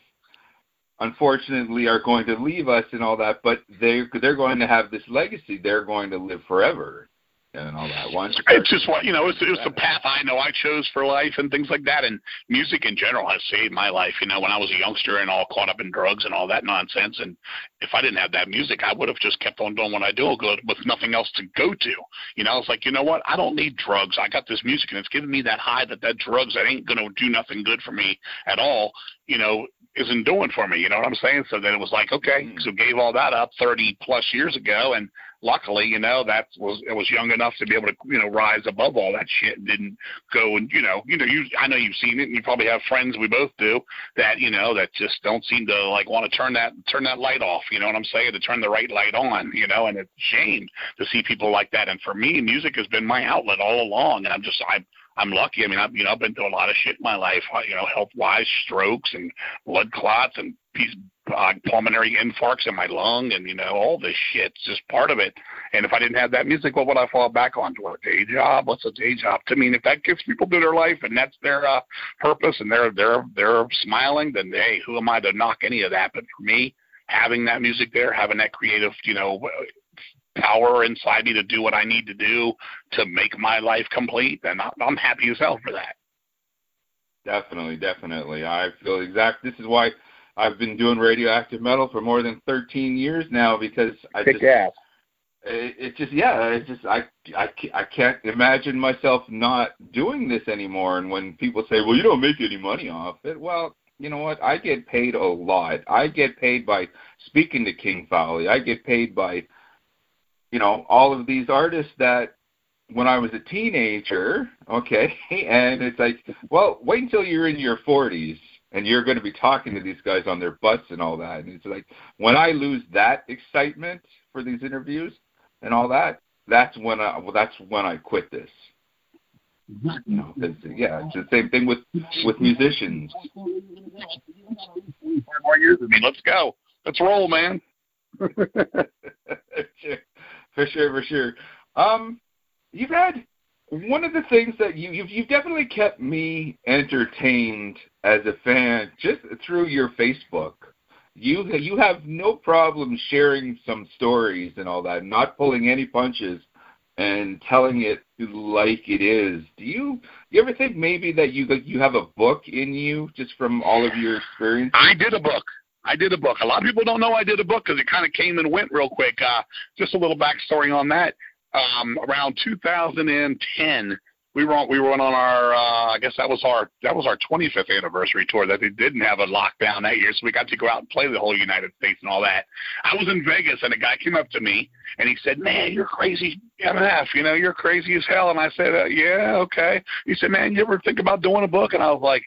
unfortunately, are going to leave us and all that, but they're going to have this legacy. They're going to live forever. And all that. It's just what, you know, it's the path I know I chose for life and things like that. And music in general has saved my life. You know, when I was a youngster and all caught up in drugs and all that nonsense, and if I didn't have that music, I would have just kept on doing what I do with nothing else to go to. You know, I was like, you know what? I don't need drugs. I got this music, and it's giving me that high that drugs that ain't going to do nothing good for me at all, you know, isn't doing for me. You know what I'm saying? So then it was like, okay, so gave all that up 30 plus years ago, and luckily, you know, it was young enough to be able to, you know, rise above all that shit and didn't go and, you know, I know you've seen it, and you probably have friends, we both do, that, you know, that just don't seem to like want to turn that light off, you know what I'm saying, to turn the right light on, you know, and it's a shame to see people like that. And for me, music has been my outlet all along, and I'm lucky. I mean, I've been through a lot of shit in my life, you know, health-wise, strokes and blood clots and pulmonary infarcts in my lung, and, you know, all this shit's just part of it. And if I didn't have that music, what would I fall back on? To a day job? What's a day job? I mean, if that gives people to their life and that's their purpose and they're smiling, then, hey, who am I to knock any of that? But for me, having that music there, having that creative, you know, power inside me to do what I need to do to make my life complete, and I'm happy as hell for that. Definitely. I feel exact. This is why I've been doing Radioactive Metal for more than 13 years now, because I can't imagine myself not doing this anymore. And when people say, well, you don't make any money off it, well, you know what? I get paid a lot. I get paid by speaking to King Fowley. I get paid by, you know, all of these artists that when I was a teenager, okay, and it's like, well, wait until you're in your 40s and you're going to be talking to these guys on their butts and all that. And it's like, when I lose that excitement for these interviews and all that, that's when I quit this. You know, it's the same thing with musicians. 4 more years of me. Let's go. Let's roll, man. For sure. You've had one of the things that you've definitely kept me entertained as a fan just through your Facebook. You have no problem sharing some stories and all that, not pulling any punches and telling it like it is. Do you ever think maybe that you have a book in you just from all of your experiences? I did a book. A lot of people don't know I did a book because it kind of came and went real quick. Just a little backstory on that. Around 2010, we went on our I guess that was our 25th anniversary tour that they didn't have a lockdown that year, so we got to go out and play the whole United States and all that. I was in Vegas, and a guy came up to me and he said, "Man, you're crazy MF, you know, you're crazy as hell." And I said, "Yeah, okay." He said, "Man, you ever think about doing a book?" And I was like,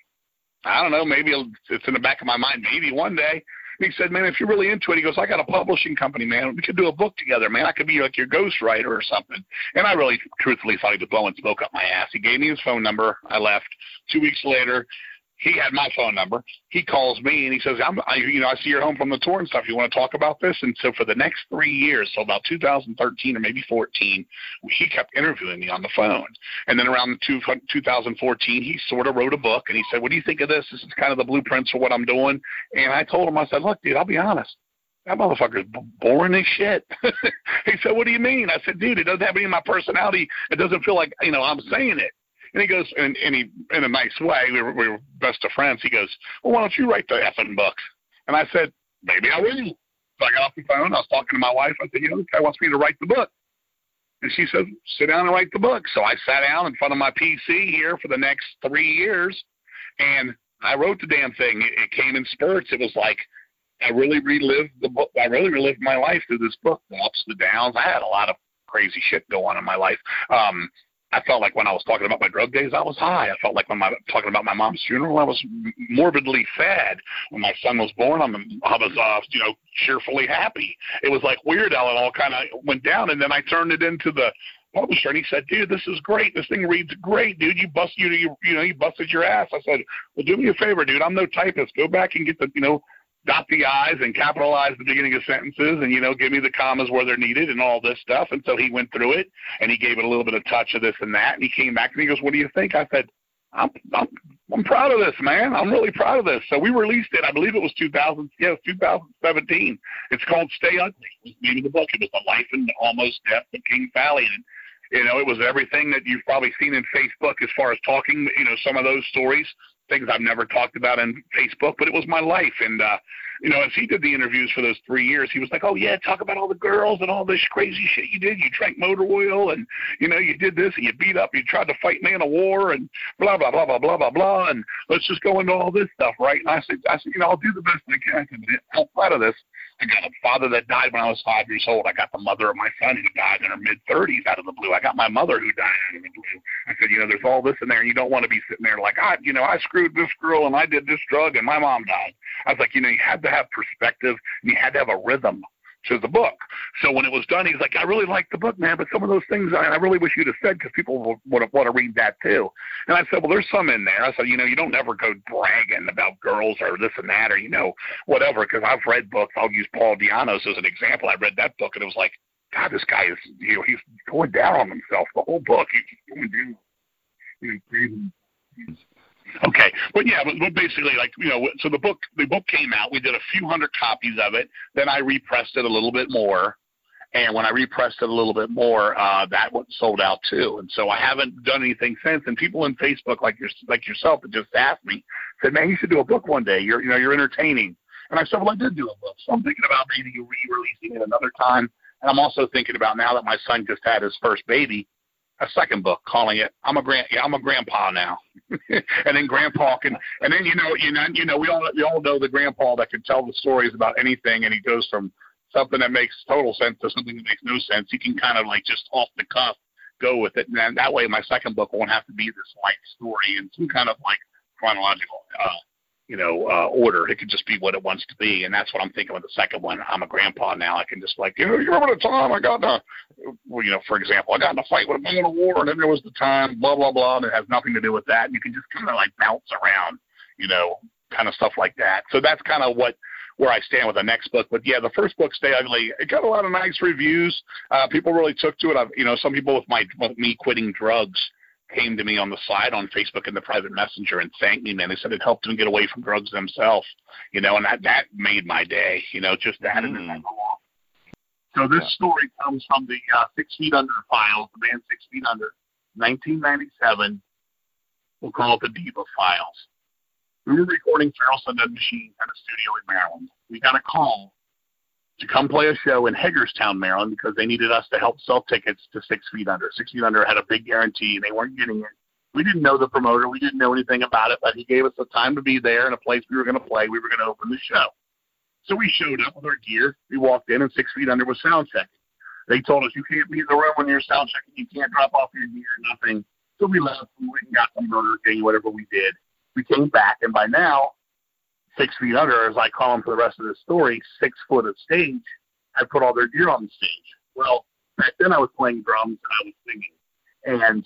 I don't know, maybe it's in the back of my mind, maybe one day. And he said, man, if you're really into it, he goes, I got a publishing company, man. We could do a book together, man. I could be like your ghostwriter or something. And I really truthfully thought he was blowing smoke up my ass. He gave me his phone number. I left. 2 weeks later, he had my phone number. He calls me and he says, I see you're home from the tour and stuff. You want to talk about this? And so for the next 3 years, so about 2013 or maybe 14, he kept interviewing me on the phone. And then around 2014, he sort of wrote a book and he said, what do you think of this? This is kind of the blueprints for what I'm doing. And I told him, I said, look, dude, I'll be honest. That motherfucker's boring as shit. He said, what do you mean? I said, dude, it doesn't have any of my personality. It doesn't feel like, I'm saying it. And he goes, and he, in a nice way, we were best of friends. He goes, well, why don't you write the effing book? And I said, maybe I will. So I got off the phone. I was talking to my wife. I said, this guy wants me to write the book. And she said, sit down and write the book. So I sat down in front of my PC here for the next 3 years, and I wrote the damn thing. It came in spurts. It was like I really relived the book. I really relived my life through this book, the ups, the downs. I had a lot of crazy shit go on in my life. I felt like when I was talking about my drug days, I was high. I felt like when I was talking about my mom's funeral, I was morbidly sad. When my son was born, I was, cheerfully happy. It was like weird how it all kind of went down, and then I turned it into the publisher, and he said, dude, this is great. This thing reads great, dude. You busted your ass. I said, well, do me a favor, dude. I'm no typist. Go back and get the, dot the I's and capitalize the beginning of sentences and, give me the commas where they're needed and all this stuff. And so he went through it, and he gave it a little bit of touch of this and that. And he came back, and he goes, what do you think? I said, I'm proud of this, man. I'm really proud of this. So we released it. I believe it was 2017. It's called Stay Ugly. It was the name of the book. It was The Life and Almost Death of King Fowley. And, it was everything that you've probably seen in Facebook as far as talking, some of those stories. Things I've never talked about on Facebook, but it was my life. And, as he did the interviews for those 3 years, he was like, oh, yeah, talk about all the girls and all this crazy shit you did. You drank motor oil and, you did this and you beat up. You tried to fight man of war and blah, blah, blah, blah, blah, blah, blah. And let's just go into all this stuff, right? And I said, I'll do the best I can. I said, outside of this, I got a father that died when I was 5 years old. I got the mother of my son who died in her mid-30s out of the blue. I got my mother who died out of the blue. I said, there's all this in there, and you don't want to be sitting there like, I screwed this girl, and I did this drug, and my mom died. I was like, you had to have perspective, and you had to have a rhythm to the book. So when it was done, he's like, I really like the book, man, but some of those things I really wish you'd have said because people would want to read that too. And I said, well, there's some in there. I said, you don't ever go bragging about girls or this and that or, whatever, because I've read books. I'll use Paul Di'Annos as an example. I read that book, and it was like, God, this guy is, he's going down on himself. The whole book, he's going down. Okay, but yeah, but basically, like, so the book came out. We did a few hundred copies of it. Then I repressed it a little bit more, and when I repressed it a little bit more, that one sold out too. And so I haven't done anything since. And people on Facebook, like yourself, that just asked me, said, "Man, you should do a book one day. You're entertaining." And I said, "Well, I did do a book, so I'm thinking about maybe re-releasing it another time." And I'm also thinking about now that my son just had his first baby, a second book, calling it I'm a grandpa now. And then grandpa can, and then we all know the grandpa that can tell the stories about anything, and he goes from something that makes total sense to something that makes no sense. He can kind of like just off the cuff go with it, and then that way my second book won't have to be this light story in some kind of like chronological order. It could just be what it wants to be, and that's what I'm thinking with the second one. I'm a grandpa now. I can just like, you remember the time I got in a, for example, I got in a fight with a man in a war, and then there was the time, blah, blah, blah, and it has nothing to do with that. And you can just kind of like bounce around, kind of stuff like that. So that's kind of where I stand with the next book. But yeah, the first book, Stay Ugly, it got a lot of nice reviews. People really took to it. Some people with me quitting drugs came to me on the side on Facebook in the private messenger and thanked me, man. They said it helped them get away from drugs themselves, and that made my day, just that and then go off. So this story comes from the 6 Feet Under file, the band 6 Feet Under, 1997. We'll call it the Diva Files. We were recording Feral Sun Dead Machine at a studio in Maryland. We got a call to come play a show in Hagerstown, Maryland, because they needed us to help sell tickets to 6 Feet Under. 6 Feet Under had a big guarantee, and they weren't getting it. We didn't know the promoter. We didn't know anything about it, but he gave us the time to be there and a place we were going to play. We were going to open the show. So we showed up with our gear. We walked in, and 6 Feet Under was sound checking. They told us, you can't be in the room when you're sound checking. You can't drop off your gear, nothing. So we left. We went and got some Burger King, whatever we did. We came back, and by now, 6 feet under, as I call them for the rest of the story, 6 foot of stage. I put all their gear on the stage. Well, back then I was playing drums and I was singing, and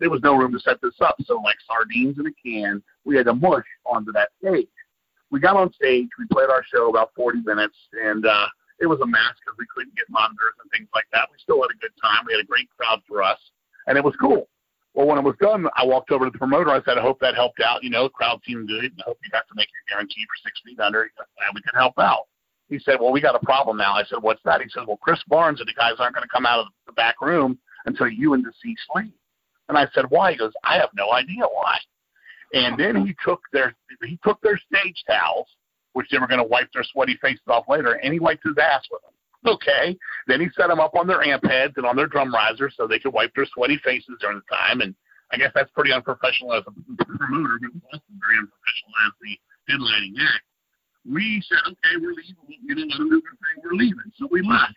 there was no room to set this up. So like sardines in a can, we had to mush onto that stage. We got on stage, we played our show about 40 minutes, and it was a mess because we couldn't get monitors and things like that. We still had a good time. We had a great crowd for us, and it was cool. Well, when it was done, I walked over to the promoter. I said, I hope that helped out. You know, the crowd seemed good, and I hope you got to make your guarantee for 6 feet under. I'm glad we could help out. He said, well, we got a problem now. I said, what's that? He said, well, Chris Barnes and the guys aren't going to come out of the back room until you and Deceased leave. And I said, why? He goes, I have no idea why. And then he took their stage towels, which they were going to wipe their sweaty faces off later, and he wiped his ass with them. Okay. Then he set them up on their amp heads and on their drum risers so they could wipe their sweaty faces during the time. And I guess that's pretty unprofessional as a promoter, but it wasn't very unprofessional as the headlining act. We said, okay, we're leaving. We didn't let them do their thing. We're leaving. So we left.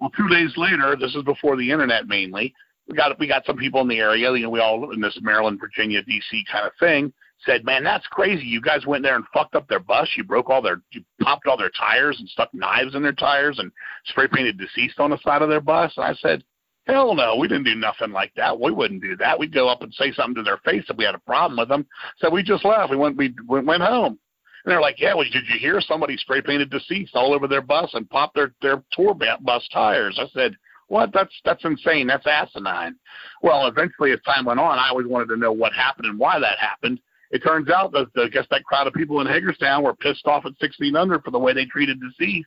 Well, 2 days later, this is before the internet mainly, we got some people in the area, you know, we all in this Maryland, Virginia, D.C. kind of thing, said, man, that's crazy. You guys went there and fucked up their bus. You popped all their tires and stuck knives in their tires and spray painted Deceased on the side of their bus. And I said, hell no, we didn't do nothing like that. We wouldn't do that. We'd go up and say something to their face if we had a problem with them. So we just left. We went home. And they're like, yeah, well, did you hear somebody spray painted Deceased all over their bus and popped their tour bus tires? I said, what? That's insane. That's asinine. Well, eventually, as time went on, I always wanted to know what happened and why that happened. It turns out that I guess that crowd of people in Hagerstown were pissed off at 16 under for the way they treated Deceased.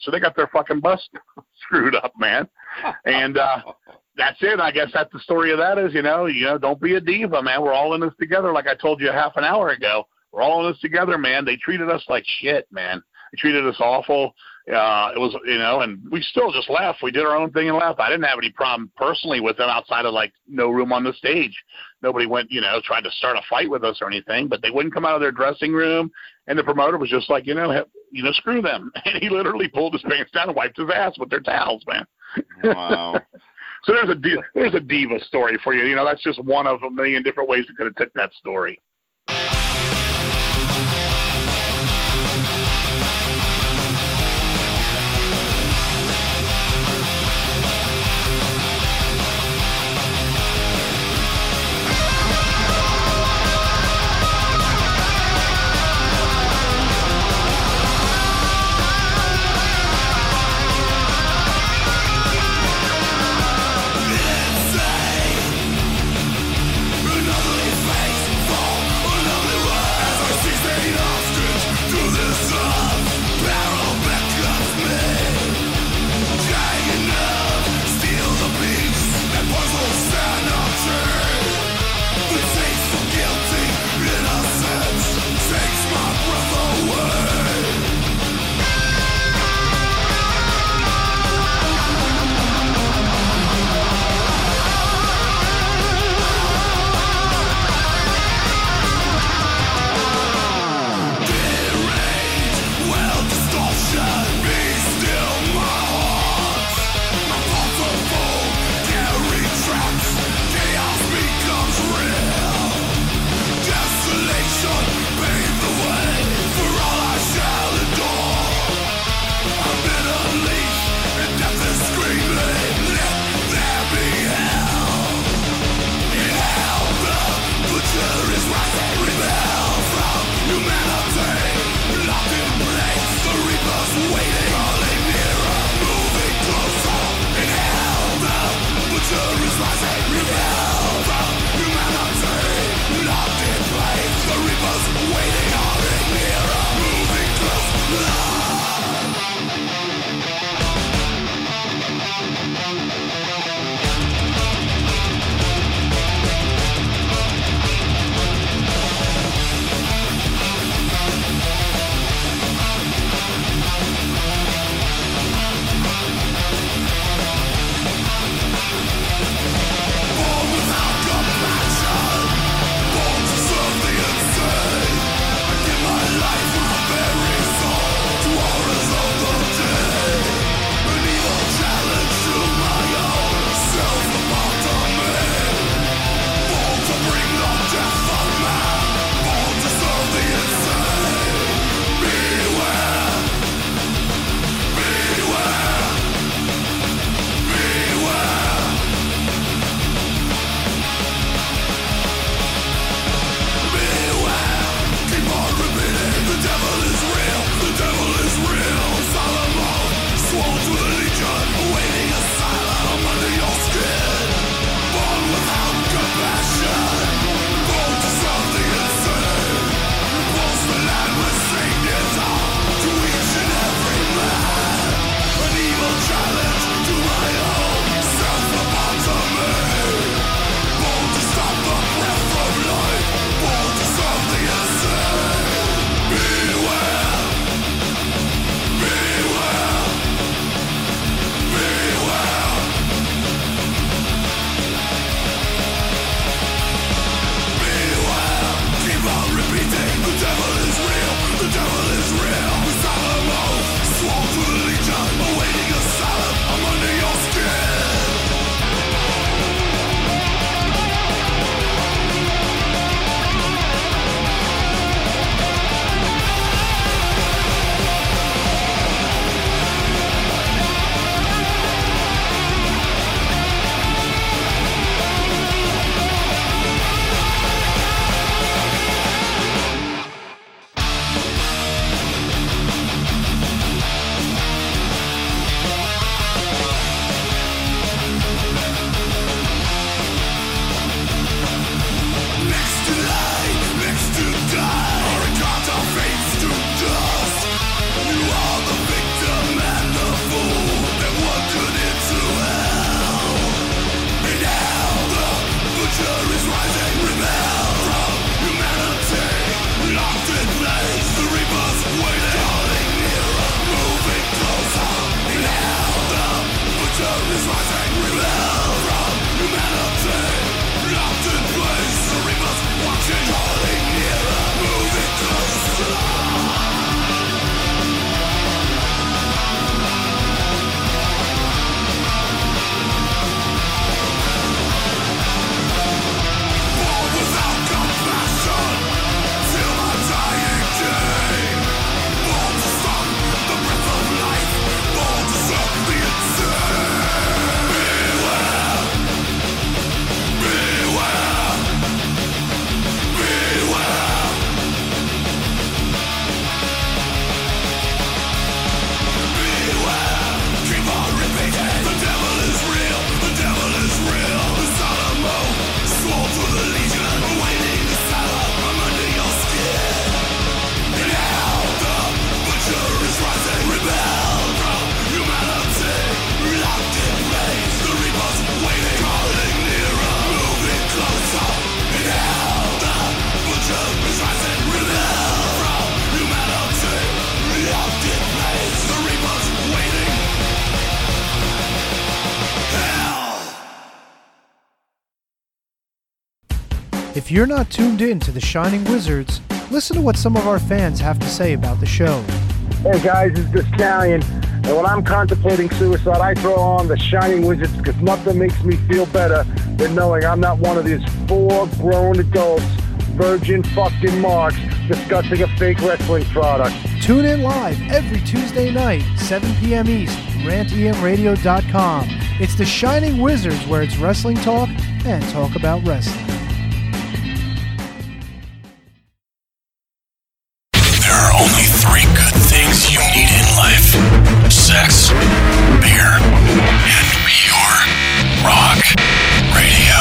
So they got their fucking bus screwed up, man. And that's it. I guess that's the story of that is, you know, don't be a diva, man. We're all in this together. Like I told you half an hour ago, we're all in this together, man. They treated us like shit, man. They treated us awful. It was, you know, and we still just left. We did our own thing and left. I didn't have any problem personally with them outside of, like, no room on the stage. Nobody went, you know, tried to start a fight with us or anything, but they wouldn't come out of their dressing room, and the promoter was just like, you know, screw them. And he literally pulled his pants down and wiped his ass with their towels, man. Wow. So there's a diva story for you. You know, that's just one of a million different ways we could have took that story. Fall. If you're not tuned in to the Shining Wizards, listen to what some of our fans have to say about the show. Hey guys, it's the Stallion, and when I'm contemplating suicide, I throw on the Shining Wizards because nothing makes me feel better than knowing I'm not one of these four grown adults, virgin fucking marks, discussing a fake wrestling product. Tune in live every Tuesday night, 7 p.m. East, rantemradio.com. It's the Shining Wizards, where it's wrestling talk and talk about wrestling. There are only three good things you need in life: sex, beer, and Pure Rock Radio.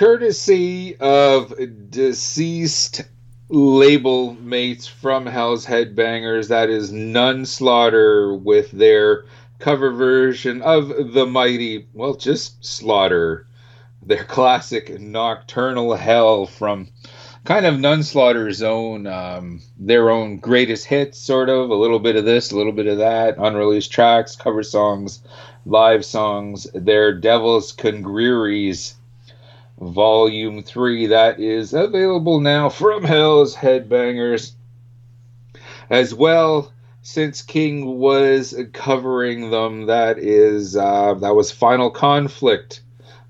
courtesy of deceased label mates from Hell's Headbangers. That is Nunslaughter with their cover version of the mighty, well, just Slaughter, their classic Nocturnal Hell from kind of Nunslaughter's own, their own greatest hits, sort of, a little bit of this, a little bit of that, unreleased tracks, cover songs, live songs, their Devil's Congreeries, Volume 3, that is available now from Hell's Headbangers. As well, since King was covering them, that was Final Conflict,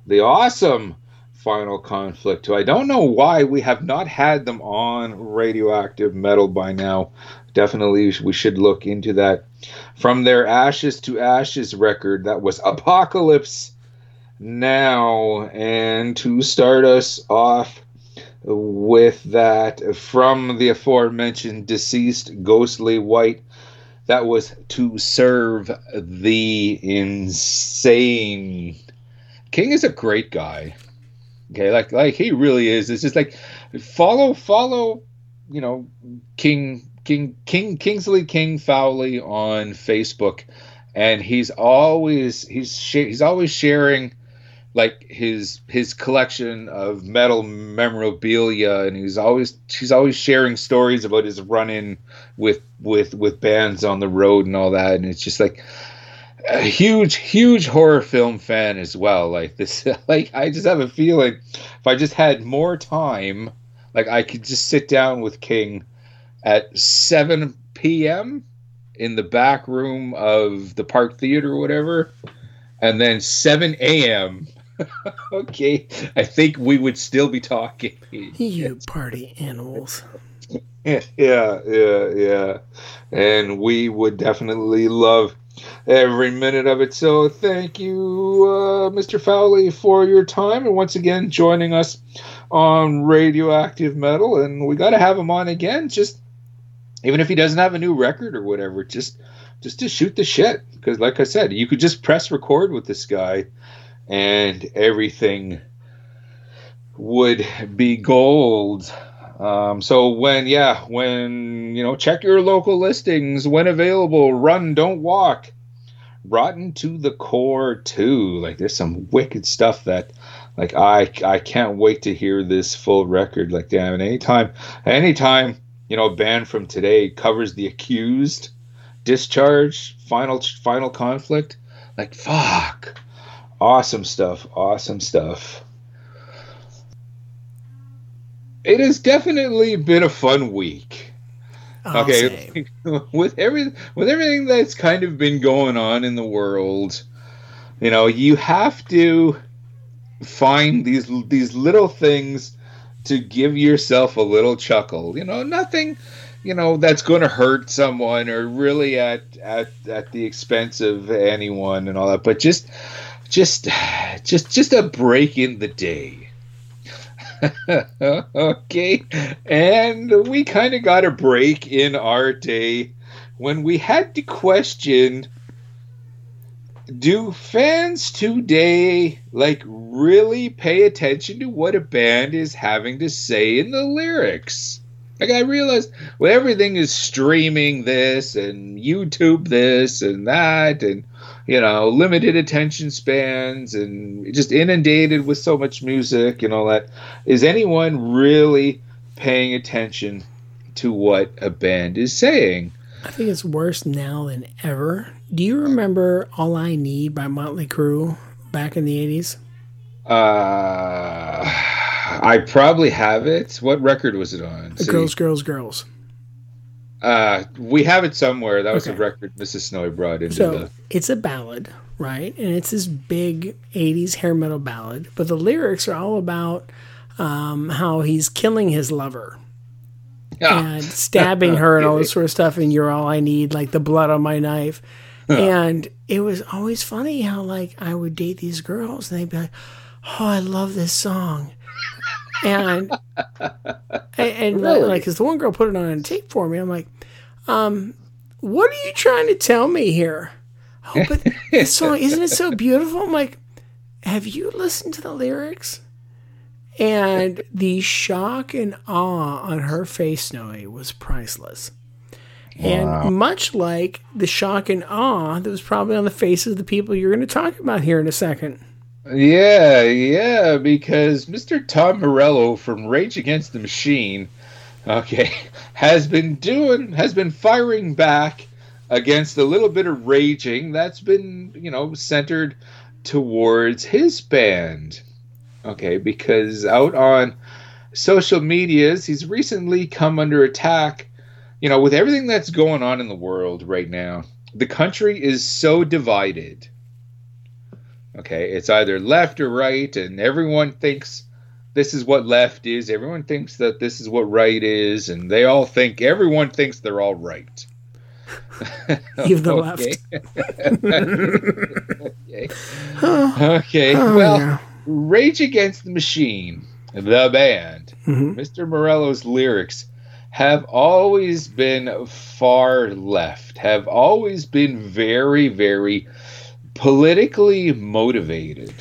the awesome Final Conflict, who I don't know why we have not had them on Radioactive Metal by now. Definitely we should look into that. From their Ashes to Ashes record, that was Apocalypse Now. And to start us off with that, from the aforementioned deceased Ghostly White, that was To Serve the Insane. King is a great guy. Okay, like he really is. It's just like follow, you know, King Fowley on Facebook, and he's always sharing like his collection of metal memorabilia, and he's always sharing stories about his run-in with bands on the road and all that, and it's just like a huge horror film fan as well. Like this, like I just have a feeling if I just had more time, like I could just sit down with King at 7 p.m. in the back room of the Park Theater or whatever, and then 7 a.m. Okay, I think we would still be talking. You party animals. Yeah. And we would definitely love every minute of it. So thank you, Mr. Fowley, for your time, and once again joining us on Radioactive Metal. And we got to have him on again, just even if he doesn't have a new record or whatever, just to shoot the shit, because like I said, you could just press record with this guy and everything would be gold. So when, you know, check your local listings when available. Run, don't walk. Rotten to the Core too. Like there's some wicked stuff that, like I can't wait to hear this full record. Like damn, and anytime, you know, a band from today covers The Accused, Discharge, Final Conflict, like fuck, awesome stuff. It has definitely been a fun week. I'll okay, say. with everything that's kind of been going on in the world, you know, you have to find these little things to give yourself a little chuckle. You know, nothing, you know, that's going to hurt someone or really at the expense of anyone and all that, but just a break in the day. Okay, and we kind of got a break in our day when we had to question, do fans today like really pay attention to what a band is having to say in the lyrics? Like I realized, well, everything is streaming this and YouTube this and that, and you know, limited attention spans and just inundated with so much music and all that. Is anyone really paying attention to what a band is saying? I think it's worse now than ever. Do you remember All I Need by Motley Crue back in the 80s? I probably have it. What record was it on? Girls. We have it somewhere. That was okay. A record Mrs. Snowy brought into It's a ballad, right? And it's this big 80s hair metal ballad. But the lyrics are all about how he's killing his lover. And stabbing her and all this sort of stuff. And you're all I need, like the blood on my knife. And it was always funny how, like, I would date these girls. And they'd be like, oh, I love this song. And really? Like, because the one girl put it on a tape for me, I'm like, what are you trying to tell me here? Oh, but this song, isn't it so beautiful? I'm like, have you listened to the lyrics? And the shock and awe on her face, Snowy, was priceless. Wow. And much like the shock and awe that was probably on the faces of the people you're going to talk about here in a second. Yeah, because Mr. Tom Morello from Rage Against the Machine, okay, has been firing back against a little bit of raging that's been, centered towards his band. Okay, because out on social medias, he's recently come under attack. With everything that's going on in the world right now, the country is so divided. Okay, it's either left or right, and everyone thinks this is what left is. Everyone thinks that this is what right is, and everyone thinks they're all right. Leave the left. Okay. Oh, well, yeah. Rage Against the Machine, the band, Mr. Morello's lyrics have always been far left, have always been very, very politically motivated.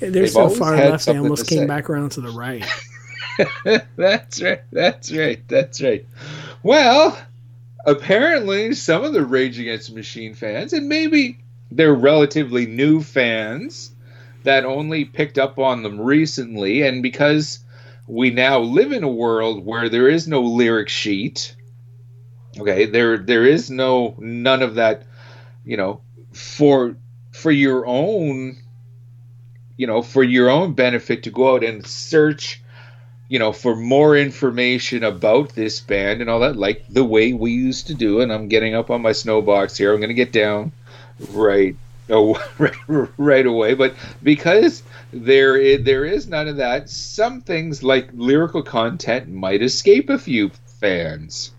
They're so far left, they almost came back around to the right. That's right. Well, apparently some of the Rage Against the Machine fans, and maybe they're relatively new fans that only picked up on them recently, and because we now live in a world where there is no lyric sheet, okay, there is none of that, for your own, for your own benefit to go out and search, for more information about this band and all that, like the way we used to do. And I'm getting up on my snowbox here. I'm going to get down right away. But because there is none of that, some things like lyrical content might escape a few fans.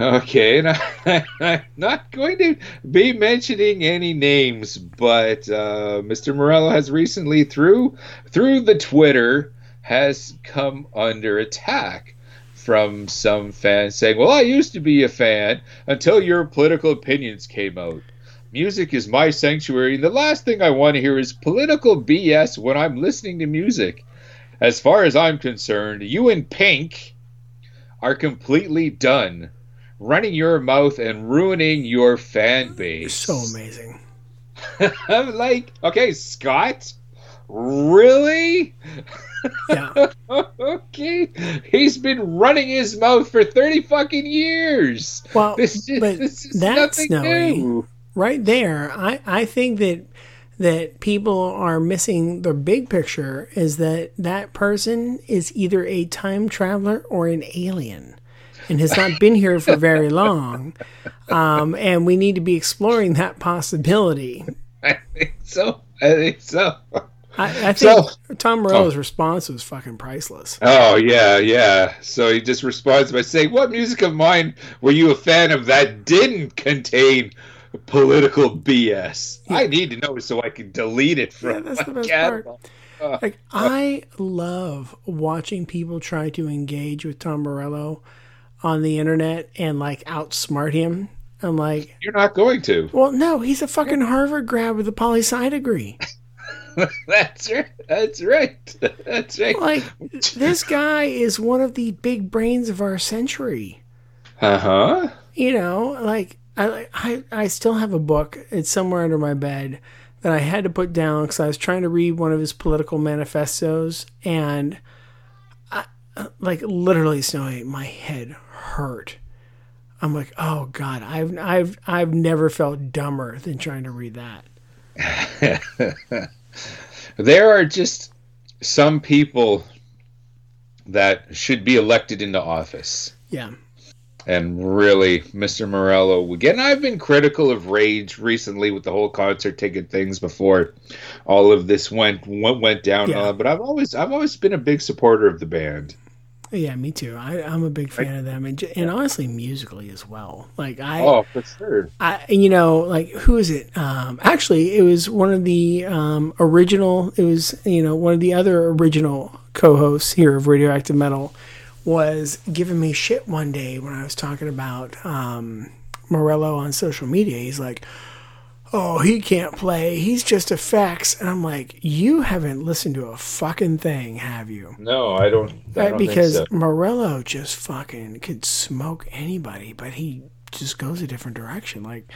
Okay, and I'm not going to be mentioning any names, but Mr. Morello has recently, through the Twitter, has come under attack from some fans saying, well, I used to be a fan until your political opinions came out. Music is my sanctuary. The last thing I want to hear is political BS when I'm listening to music. As far as I'm concerned, you and Pink are completely done running your mouth and ruining your fan base. So amazing. I'm like, okay, Scott? Really? Yeah. Okay. He's been running his mouth for 30 fucking years. Well, this is nothing new. Right there, I think that people are missing the big picture, is that person is either a time traveler or an alien and has not been here for very long. And we need to be exploring that possibility. I think so. I think Tom Morello's response was fucking priceless. Oh, yeah. So he just responds by saying, what music of mine were you a fan of that didn't contain political BS? Yeah. I need to know so I can delete it from my catalog. Like, I love watching people try to engage with Tom Morello on the internet and like outsmart him. I'm like, you're not going to. Well, no, he's a fucking Harvard grad with a poli sci degree. That's right. Like, this guy is one of the big brains of our century. I still have a book. It's somewhere under my bed that I had to put down because I was trying to read one of his political manifestos, and literally, Snowy, my head hurt. I'm like, oh God, I've never felt dumber than trying to read that. There are just some people that should be elected into office. Yeah. And really, Mr. Morello, again, I've been critical of Rage recently with the whole concert ticket things before all of this went down. Yeah. But I've always been a big supporter of the band. Yeah, me too. I'm a big fan of them, and honestly, musically as well. Like for sure. Who is it? Actually, it was one of the original. It was one of the other original co-hosts here of Radioactive Metal. Was giving me shit one day when I was talking about Morello on social media. He's like, oh, he can't play, he's just a fax. And I'm like, you haven't listened to a fucking thing, have you? No, I don't. Because Morello just fucking could smoke anybody, but he just goes a different direction. Like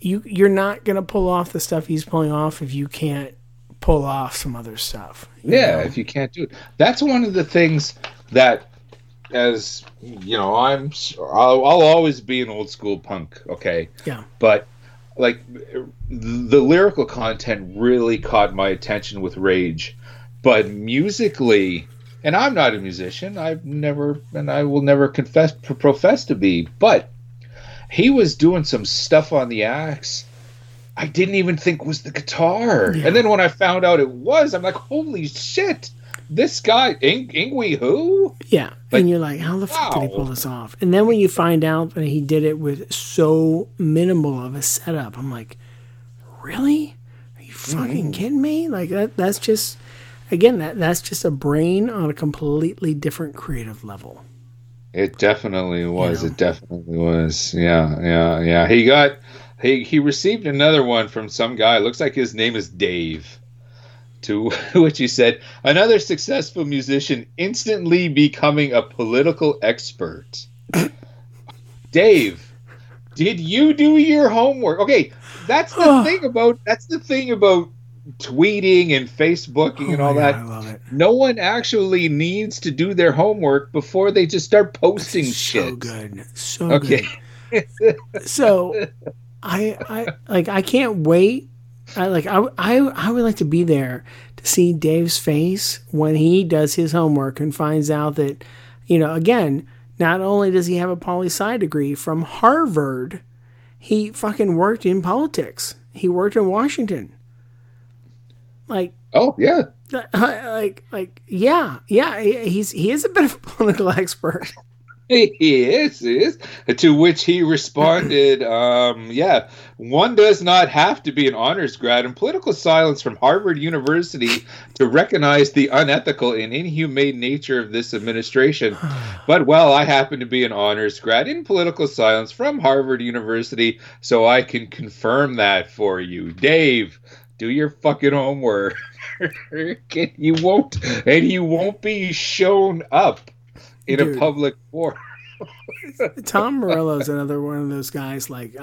you're not gonna pull off the stuff he's pulling off if you can't pull off some other stuff. Yeah, know? If you can't do it, that's one of the things that, as you know, I'll always be an old school punk. Okay. Yeah. But like the lyrical content really caught my attention with Rage, but musically, and I'm not a musician. I've never, and I will never profess to be, but he was doing some stuff on the axe I didn't even think was the guitar. Yeah. And then when I found out it was, I'm like, holy shit, this guy, Ingwe who? Yeah. Like, and you're like, how the fuck did he pull this off? And then when you find out that he did it with so minimal of a setup, I'm like, really? Are you fucking kidding me? Like, that's just, again, that's just a brain on a completely different creative level. It definitely was. You know? It definitely was. Yeah. He received another one from some guy. Looks like his name is Dave. To which he said, another successful musician instantly becoming a political expert. Dave, did you do your homework? Okay, that's the thing about tweeting and Facebooking and all that. I love it. No one actually needs to do their homework before they just start posting shit. So good. So I can't wait. I would like to be there to see Dave's face when he does his homework and finds out that, you know, again, not only does he have a poli-sci degree from Harvard, he fucking worked in politics. He worked in Washington. Like, oh yeah, yeah. He is a bit of a political expert. He is. To which he responded, yeah, one does not have to be an honors grad in political science from Harvard University to recognize the unethical and inhumane nature of this administration. But, well, I happen to be an honors grad in political science from Harvard University, so I can confirm that for you. Dave, do your fucking homework. You won't be shown up in a public war. Tom Morello's another one of those guys, like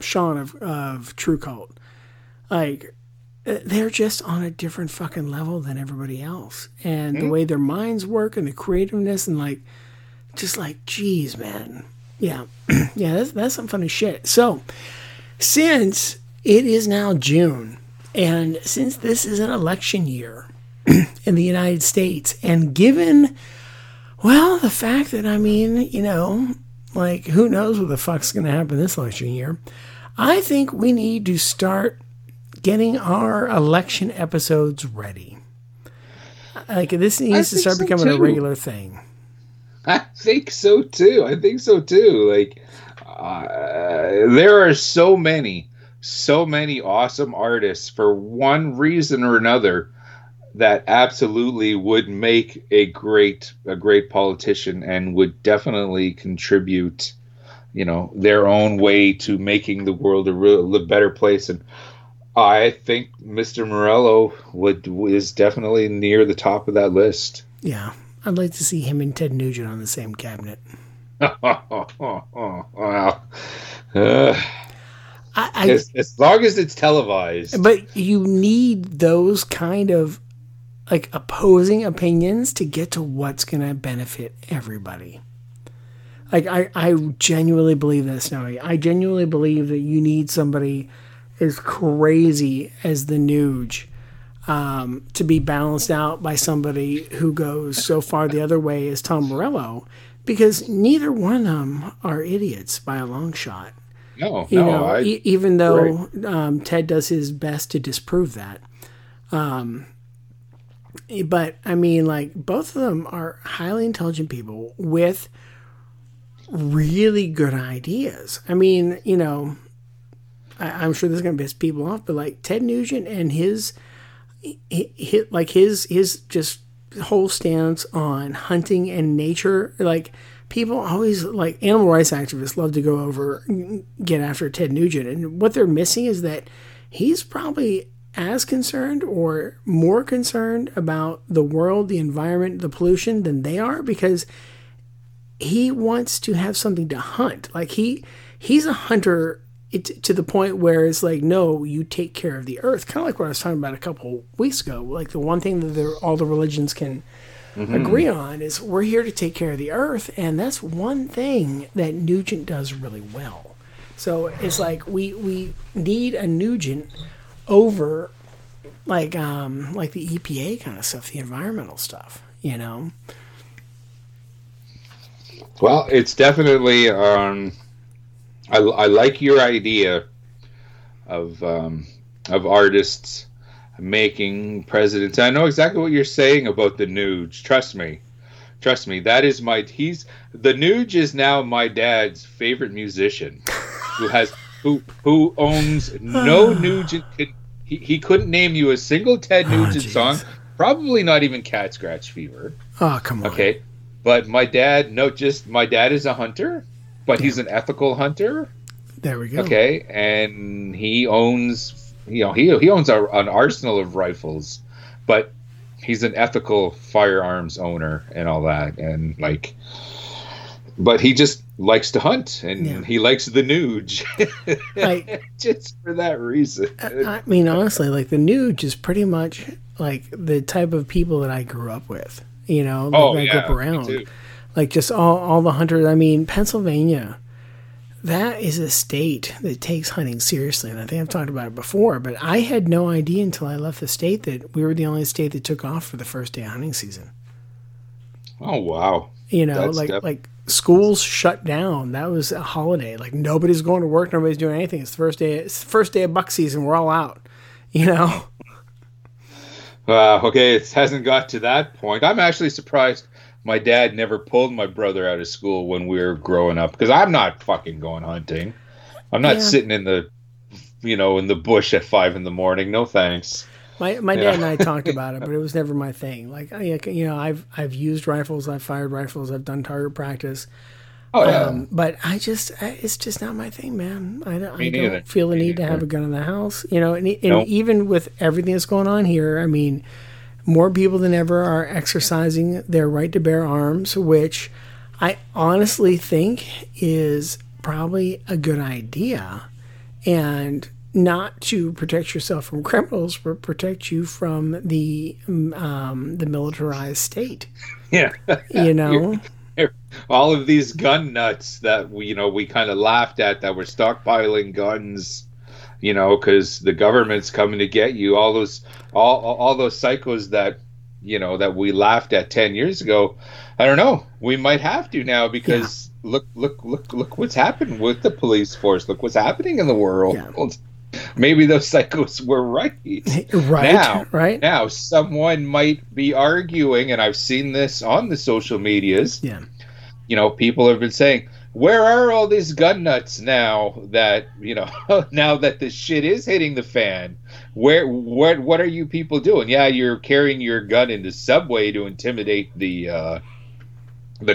Sean of True Cult. Like, they're just on a different fucking level than everybody else, and the way their minds work and the creativeness and like, geez, man, yeah, that's some funny shit. So, since it is now June, and since this is an election year in the United States, and given the fact that, I mean, you know, like, who knows what the fuck's going to happen this election year, I think we need to start getting our election episodes ready. Like, this needs to start becoming a regular thing. I think so, too. Like, there are so many awesome artists for one reason or another that absolutely would make a great politician and would definitely contribute, you know, their own way to making the world a better place. And I think Mr. Morello is definitely near the top of that list. Yeah, I'd like to see him and Ted Nugent on the same cabinet. Wow. As long as it's televised. But you need those kind of, like, opposing opinions to get to what's going to benefit everybody. Like, I genuinely believe that, Snowy. I genuinely believe that you need somebody as crazy as the Nuge to be balanced out by somebody who goes so far the other way as Tom Morello, because neither one of them are idiots by a long shot. Even though Ted does his best to disprove that. But, I mean, like, both of them are highly intelligent people with really good ideas. I mean, you know, I'm sure this is going to piss people off, but, like, Ted Nugent and his just whole stance on hunting and nature. Like, people always, like, animal rights activists love to go over, get after Ted Nugent. And what they're missing is that he's probably as concerned or more concerned about the world, the environment, the pollution than they are, because he wants to have something to hunt. Like, he's a hunter to the point where it's like, no, you take care of the earth. Kind of like what I was talking about a couple weeks ago. Like, the one thing that all the religions can agree on is we're here to take care of the earth. And that's one thing that Nugent does really well. So it's like we need a Nugent over like the EPA kind of stuff, the environmental stuff, you know? Well, it's definitely, I like your idea of artists making presidents. I know exactly what you're saying about the Nuge. Trust me. That is the Nuge is now my dad's favorite musician, who owns no Nugent. He couldn't name you a single Ted Nugent song. Probably not even Cat Scratch Fever. Oh, come on. Okay, but my dad is a hunter. But he's an ethical hunter. There we go. Okay, and he owns, he owns an arsenal of rifles, but he's an ethical firearms owner and all that, and but he just likes to hunt, and he likes the Nuge, just for that reason. I mean, honestly, the Nuge is pretty much the type of people that I grew up with. You know, I grew up around. Me too. Just all the hunters. I mean, Pennsylvania, that is a state that takes hunting seriously. And I think I've talked about it before, but I had no idea until I left the state that we were the only state that took off for the first day of hunting season. Oh, wow. You know, schools shut down. That was a holiday. Nobody's going to work. Nobody's doing anything. It's the first day of buck season. We're all out, you know? Wow. Okay. It hasn't got to that point. I'm actually surprised my dad never pulled my brother out of school when we were growing up, because I'm not fucking going hunting. I'm not sitting in the, in the bush at 5 a.m. No thanks. My dad and I talked about it, but it was never my thing. I've used rifles, I've fired rifles, I've done target practice. Oh yeah. But it's just not my thing, man. I don't feel the need to have a gun in the house, and even with everything that's going on here, I mean, more people than ever are exercising their right to bear arms, which I honestly think is probably a good idea. And not to protect yourself from criminals, but protect you from the militarized state. Yeah. All of these gun nuts that we kind of laughed at, that were stockpiling guns, because the government's coming to get you. All those all those psychos that that we laughed at 10 years ago, I don't know, we might have to now, because look what's happened with the police force, look what's happening in the world. Maybe those psychos were right now someone might be arguing, and I've seen this on the social medias, people have been saying, where are all these gun nuts now that, now that this shit is hitting the fan? What are you people doing? Yeah, you're carrying your gun into Subway to intimidate the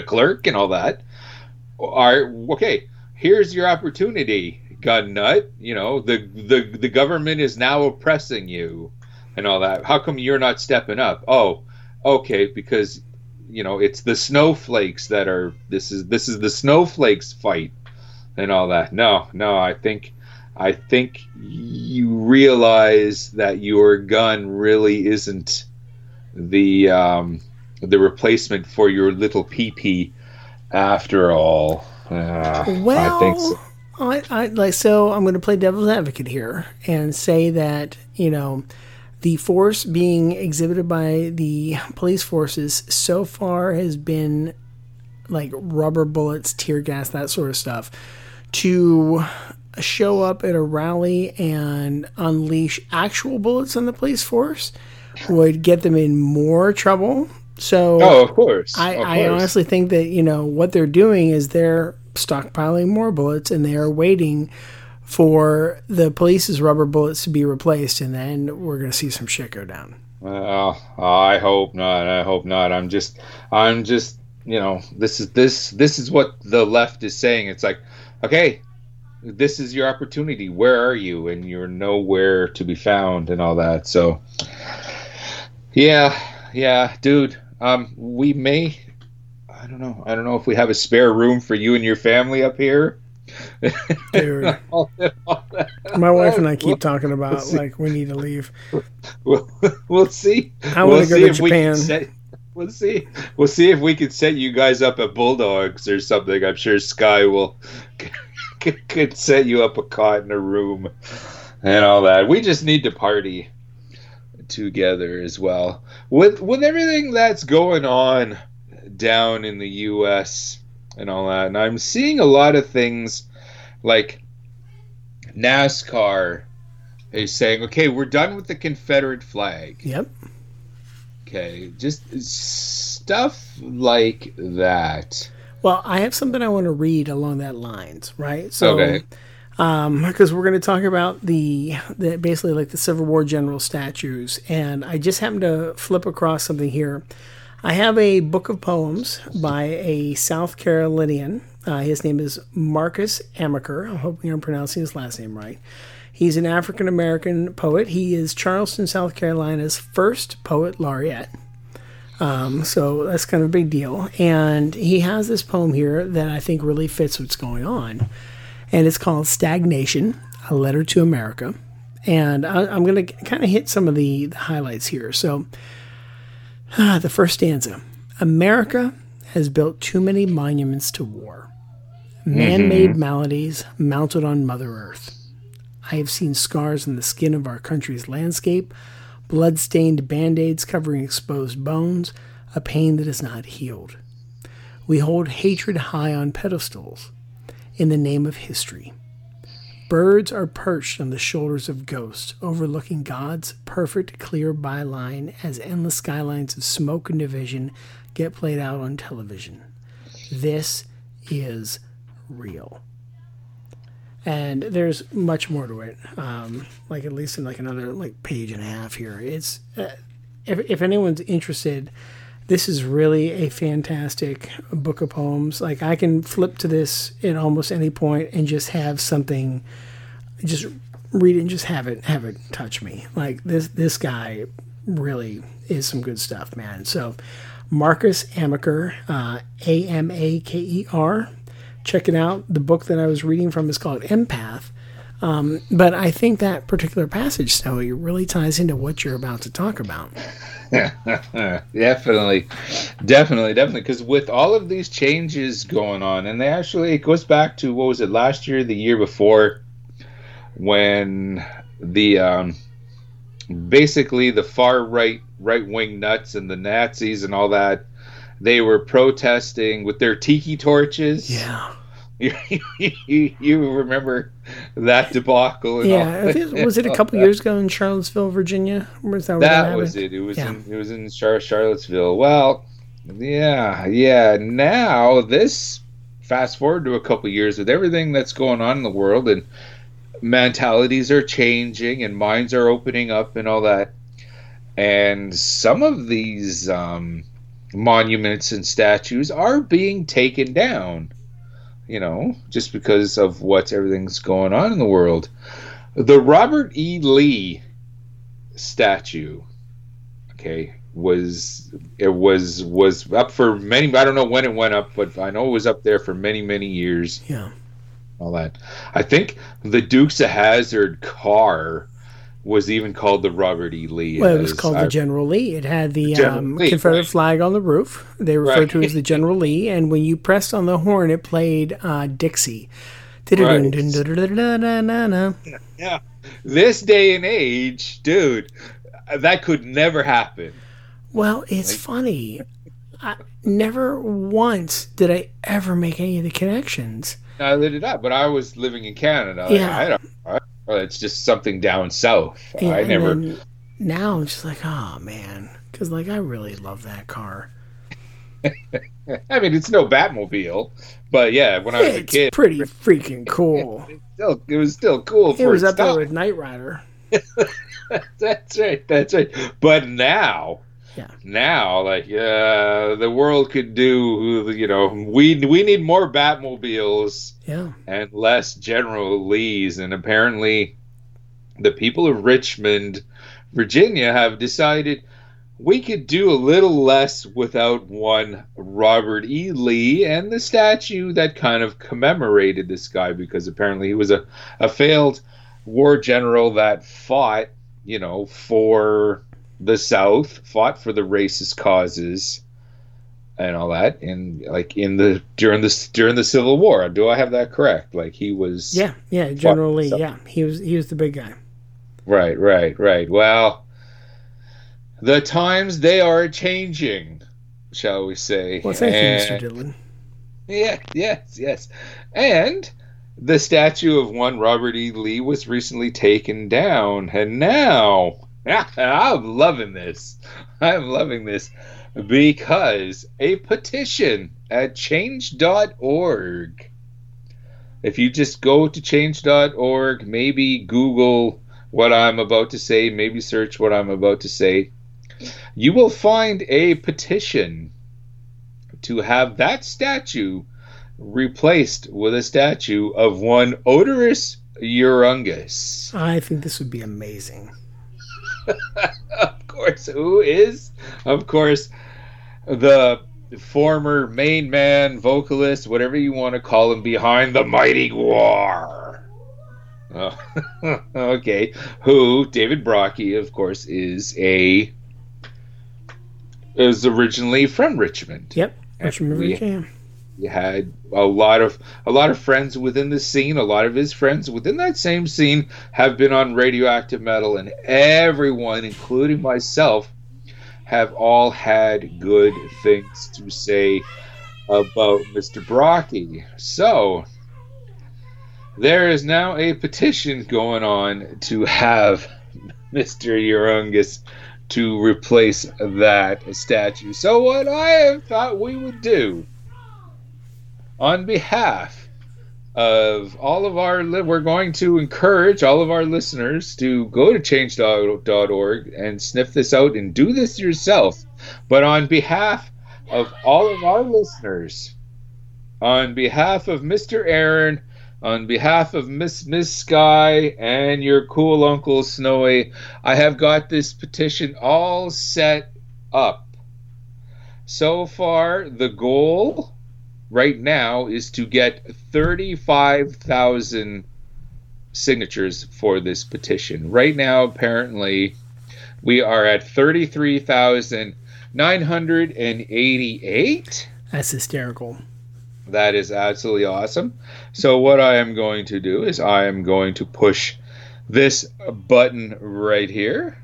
clerk and all that. Okay, here's your opportunity, gun nut. The government is now oppressing you and all that. How come you're not stepping up? Oh, okay, because it's the snowflakes that are, this is the snowflakes fight and all that. No, I think you realize that your gun really isn't the replacement for your little pee-pee after all. I think so. So I'm going to play devil's advocate here and say that, the force being exhibited by the police forces so far has been rubber bullets, tear gas, that sort of stuff. To show up at a rally and unleash actual bullets on the police force would get them in more trouble. So, of course. I honestly think that, what they're doing is they're stockpiling more bullets, and they are waiting for the police's rubber bullets to be replaced, and then we're going to see some shit go down. I hope not. I hope not. I'm just, you know, this is what the left is saying. It's like, okay, this is your opportunity. Where are you? And you're nowhere to be found and all that. So, yeah, dude, we may, I don't know if we have a spare room for you and your family up here. all that. My wife and I keep talking about like we need to leave. We'll see. I want to go to Japan. We'll see if we can set you guys up at Bulldogs or something. I'm sure Sky will could set you up a cot in a room and all that. We just need to party together as well. With everything that's going on down in the U.S. and all that, and I'm seeing a lot of things like NASCAR is saying, okay, we're done with the Confederate flag. Yep. Okay, just stuff like that. Well, I have something I want to read along that lines, right? So, okay. Because we're going to talk about the basically like the Civil War general statues, and I just happened to flip across something here. I have a book of poems by a South Carolinian. His name is Marcus Amaker. I'm hoping I'm pronouncing his last name right. He's an African-American poet. He is Charleston, South Carolina's first poet laureate. So that's kind of a big deal. And he has this poem here that I think really fits what's going on. And it's called Stagnation, A Letter to America. And I'm going to kind of hit some of the highlights here. So the first stanza. America has built too many monuments to war. Man-made maladies mounted on Mother Earth. I have seen scars in the skin of our country's landscape, blood-stained band-aids covering exposed bones, a pain that is not healed. We hold hatred high on pedestals in the name of history. Birds are perched on the shoulders of ghosts, overlooking God's perfect clear byline as endless skylines of smoke and division get played out on television. This is real. And there's much more to it, like at least in like another like page and a half here. It's if anyone's interested, this is really a fantastic book of poems. Like I can flip to this at almost any point and just have something, just read it and just have it touch me. Like this guy really is some good stuff, man. So Marcus Amaker, Amaker. Check it out. The book that I was reading from is called Empath. But I think that particular passage, Snowy, really ties into what you're about to talk about. Definitely. Because with all of these changes going on, and they actually, it goes back to, what was it, last year, the year before, when the basically the far right-wing nuts and the Nazis and all that, they were protesting with their tiki torches. Yeah. You remember that debacle. And yeah. Was it a couple years ago in Charlottesville, Virginia? That was it. It was in Charlottesville. Well, yeah. Now this, fast forward to a couple years with everything that's going on in the world and mentalities are changing and minds are opening up and all that. And some of these monuments and statues are being taken down, you know, just because of what everything's going on in the world. The Robert E. Lee statue, okay, was up for many, I don't know when it went up, but I know it was up there for many, many years. Yeah. All that. I think the Dukes of Hazzard car was even called the Robert E. Lee. Well, it was called the General Lee. It had the Confederate flag on the roof. They referred to it as the General Lee. And when you pressed on the horn, it played Dixie. Yeah. This day and age, dude, that could never happen. Well, it's funny. Never once did I ever make any of the connections. I lit it up, but I was living in Canada. Yeah. Well, it's just something down south. And I never. Now I'm just like, oh man, because like I really love that car. I mean, it's no Batmobile, but yeah, when I was a kid, it's pretty freaking cool. It was still cool. It was up there with Knight Rider. That's right. That's right. But now, now, like, the world could do, you know, we need more Batmobiles and less General Lees. And apparently the people of Richmond, Virginia, have decided we could do a little less without one Robert E. Lee and the statue that kind of commemorated this guy, because apparently he was a failed war general that fought, you know, for the South, fought for the racist causes and all that, and like in the during the Civil War. Do I have that correct? Like he was General Lee, he was the big guy. Right. Well, the times, they are changing, shall we say. Well, thank you, Mr. Dillon. Yeah, yes. And the statue of one Robert E. Lee was recently taken down. And now, I'm loving this, because a petition at change.org. If you just go to change.org, maybe Google what I'm about to say, maybe search what I'm about to say, you will find a petition to have that statue replaced with a statue of one Odorous Urungus. I think this would be amazing. Of course, who is? Of course, the former main man, vocalist, whatever you want to call him, behind the Mighty War. Oh, okay. Who, David Brockie, of course, is originally from Richmond. Yep, Richmond, Virginia. He had a lot of friends within the scene. A lot of his friends within that same scene have been on Radioactive Metal, and everyone, including myself, have all had good things to say about Mr. Brockie. So there is now a petition going on to have Mr. Urungus to replace that statue. So what I have thought we would do on behalf of all of our... We're going to encourage all of our listeners to go to change.org and sniff this out and do this yourself. But on behalf of all of our listeners, on behalf of Mr. Aaron, on behalf of Miss Sky and your cool Uncle Snowy, I have got this petition all set up. So far, the goal right now is to get 35,000 signatures for this petition. Right now, apparently, we are at 33,988. That's hysterical. That is absolutely awesome. So what I am going to do is I am going to push this button right here.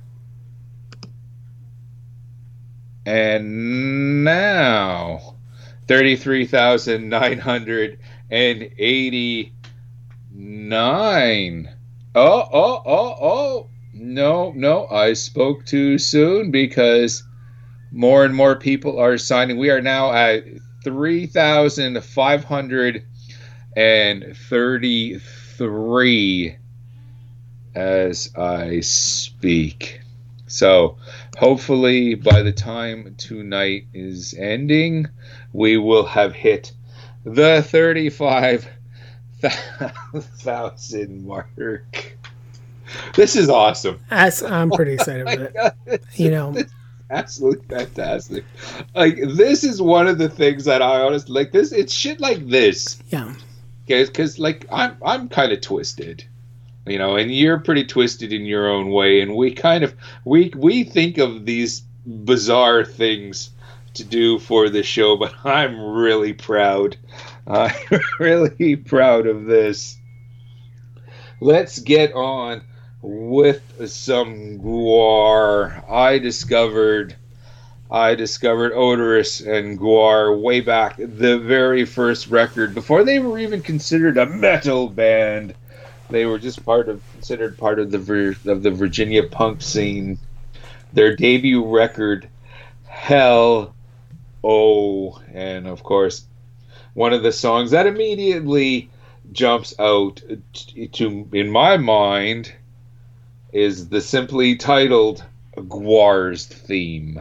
And now 33,989. Oh. No, I spoke too soon, because more and more people are signing. We are now at 3,533 as I speak. So hopefully by the time tonight is ending, we will have hit the 35,000 mark. This is awesome. I'm pretty excited about it. You know, absolutely fantastic. Like, this is one of the things that I honestly like. This, it's shit like this. Yeah. Because like I'm kind of twisted, you know, and you're pretty twisted in your own way, and we kind of we think of these bizarre things to do for the show, but I'm really proud. I'm really proud of this. Let's get on with some guar. I discovered Odorous and guar way back, the very first record, before they were even considered a metal band. They were just considered part of the Virginia punk scene. Their debut record, Hell Oh, and of course one of the songs that immediately jumps out to in my mind is the simply titled Gwar's Theme.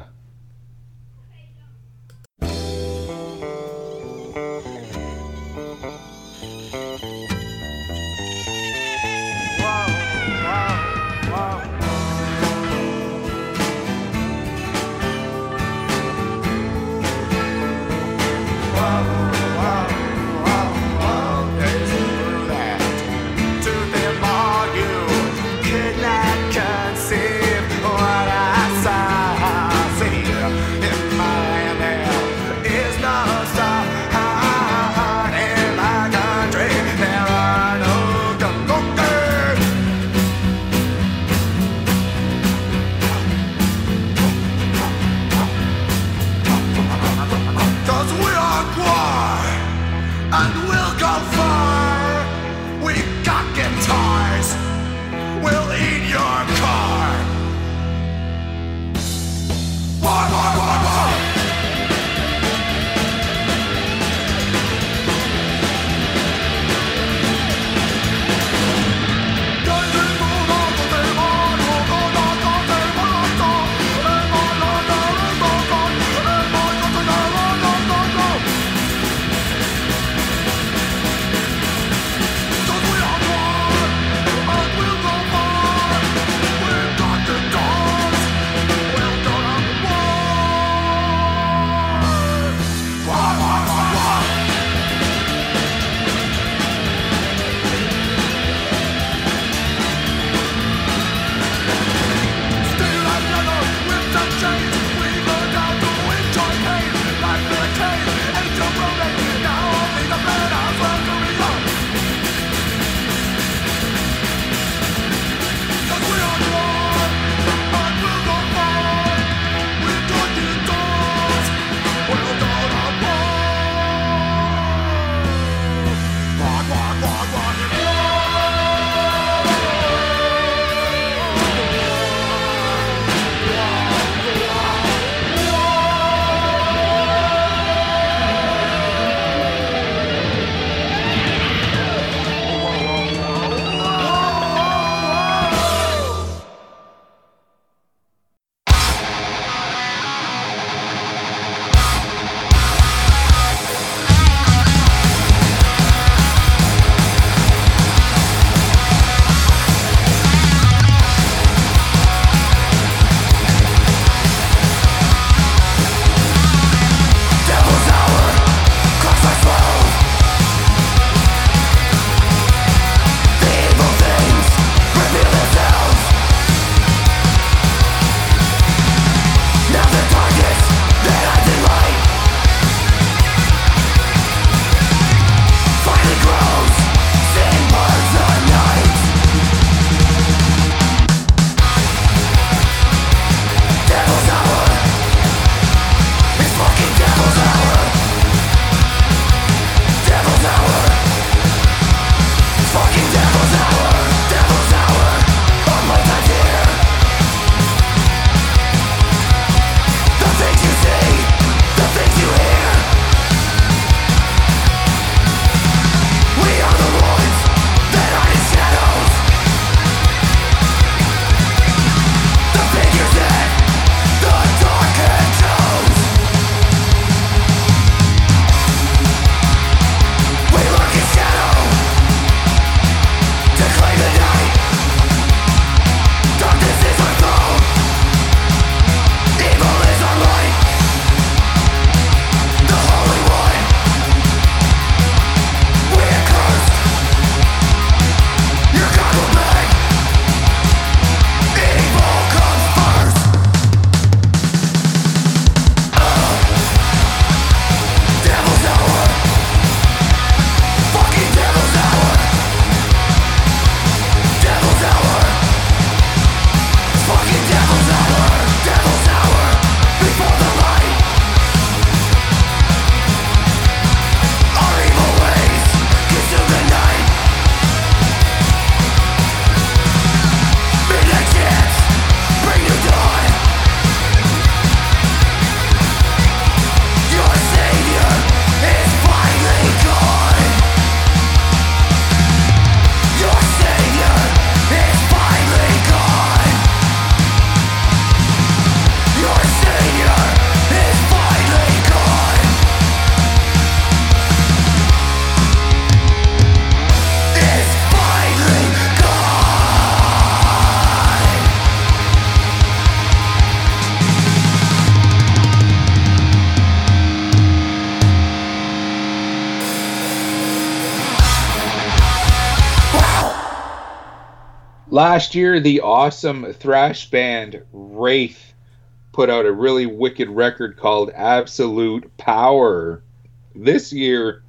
Last year, the awesome thrash band Wraith put out a really wicked record called Absolute Power. This year,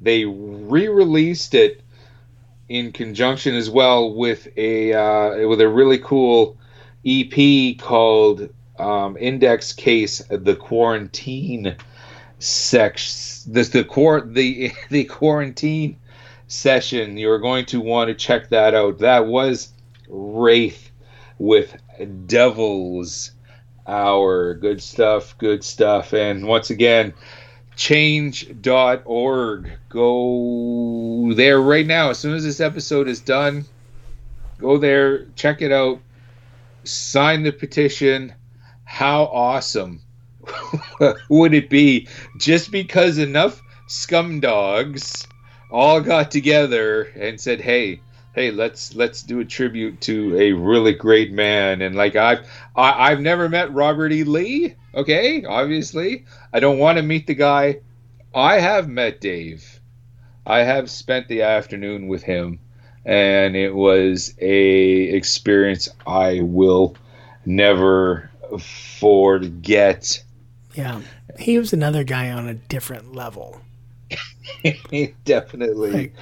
they re-released it in conjunction as well with a really cool EP called Index Case: The Quarantine Section. The Quarantine Session. You're going to want to check that out. That was Wraith with Devil's Hour. Good stuff, good stuff. And once again, change.org. Go there right now. As soon as this episode is done, go there, check it out, sign the petition. How awesome would it be just because enough scum dogs all got together and said, hey, let's do a tribute to a really great man. And like I've never met Robert E. Lee. Okay, obviously I don't want to meet the guy. I have met Dave. I have spent the afternoon with him, and it was a experience I will never forget. Yeah, he was another guy on a different level. Definitely. Like,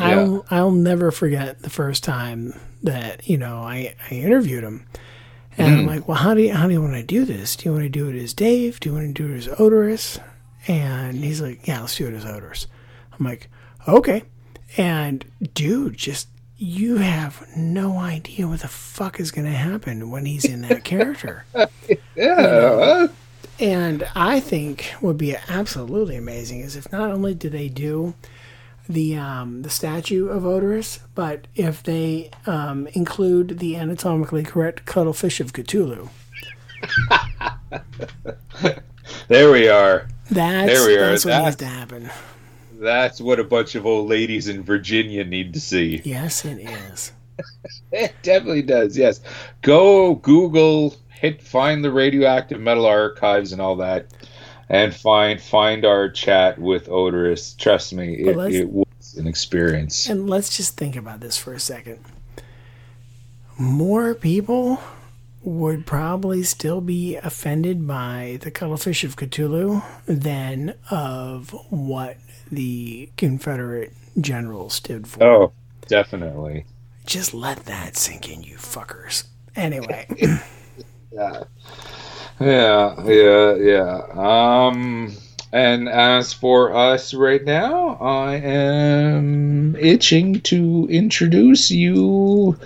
yeah. I'll never forget the first time that, I interviewed him. And I'm like, well, how do you want to do this? Do you want to do it as Dave? Do you want to do it as Odorous? And he's like, yeah, let's do it as Odorous. I'm like, okay. And dude, you have no idea what the fuck is going to happen when he's in that character. Yeah. And I think would be absolutely amazing is if not only do they do the statue of Odorous, but if they include the anatomically correct cuttlefish of Cthulhu. There we are. That's what needs to happen. That's what a bunch of old ladies in Virginia need to see. Yes, it is. It definitely does, yes. Go Google, find the Radioactive Metal Archives and all that. And find our chat with Odorous. Trust me, it was an experience. And let's just think about this for a second. More people would probably still be offended by the cuttlefish of Cthulhu than of what the Confederate general stood for. Oh, definitely. Just let that sink in, you fuckers. Anyway. Yeah. Yeah. And as for us right now, I am itching to introduce you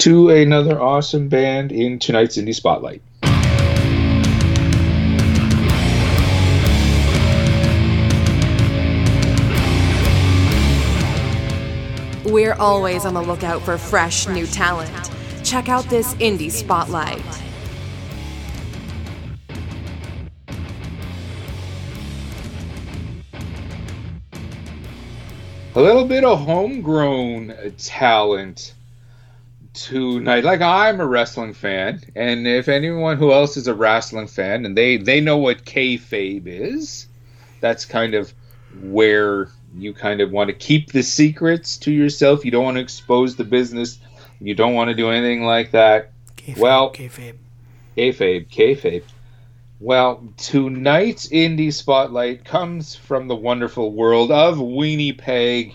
to another awesome band in tonight's Indie Spotlight. We're always on the lookout for fresh new talent. Check out this Indie Spotlight. A little bit of homegrown talent tonight. Like, I'm a wrestling fan, and if anyone who else is a wrestling fan, and they know what kayfabe is, that's kind of where you kind of want to keep the secrets to yourself. You don't want to expose the business. You don't want to do anything like that. Kayfabe, well, kayfabe. Well, tonight's Indie Spotlight comes from the wonderful world of Winnipeg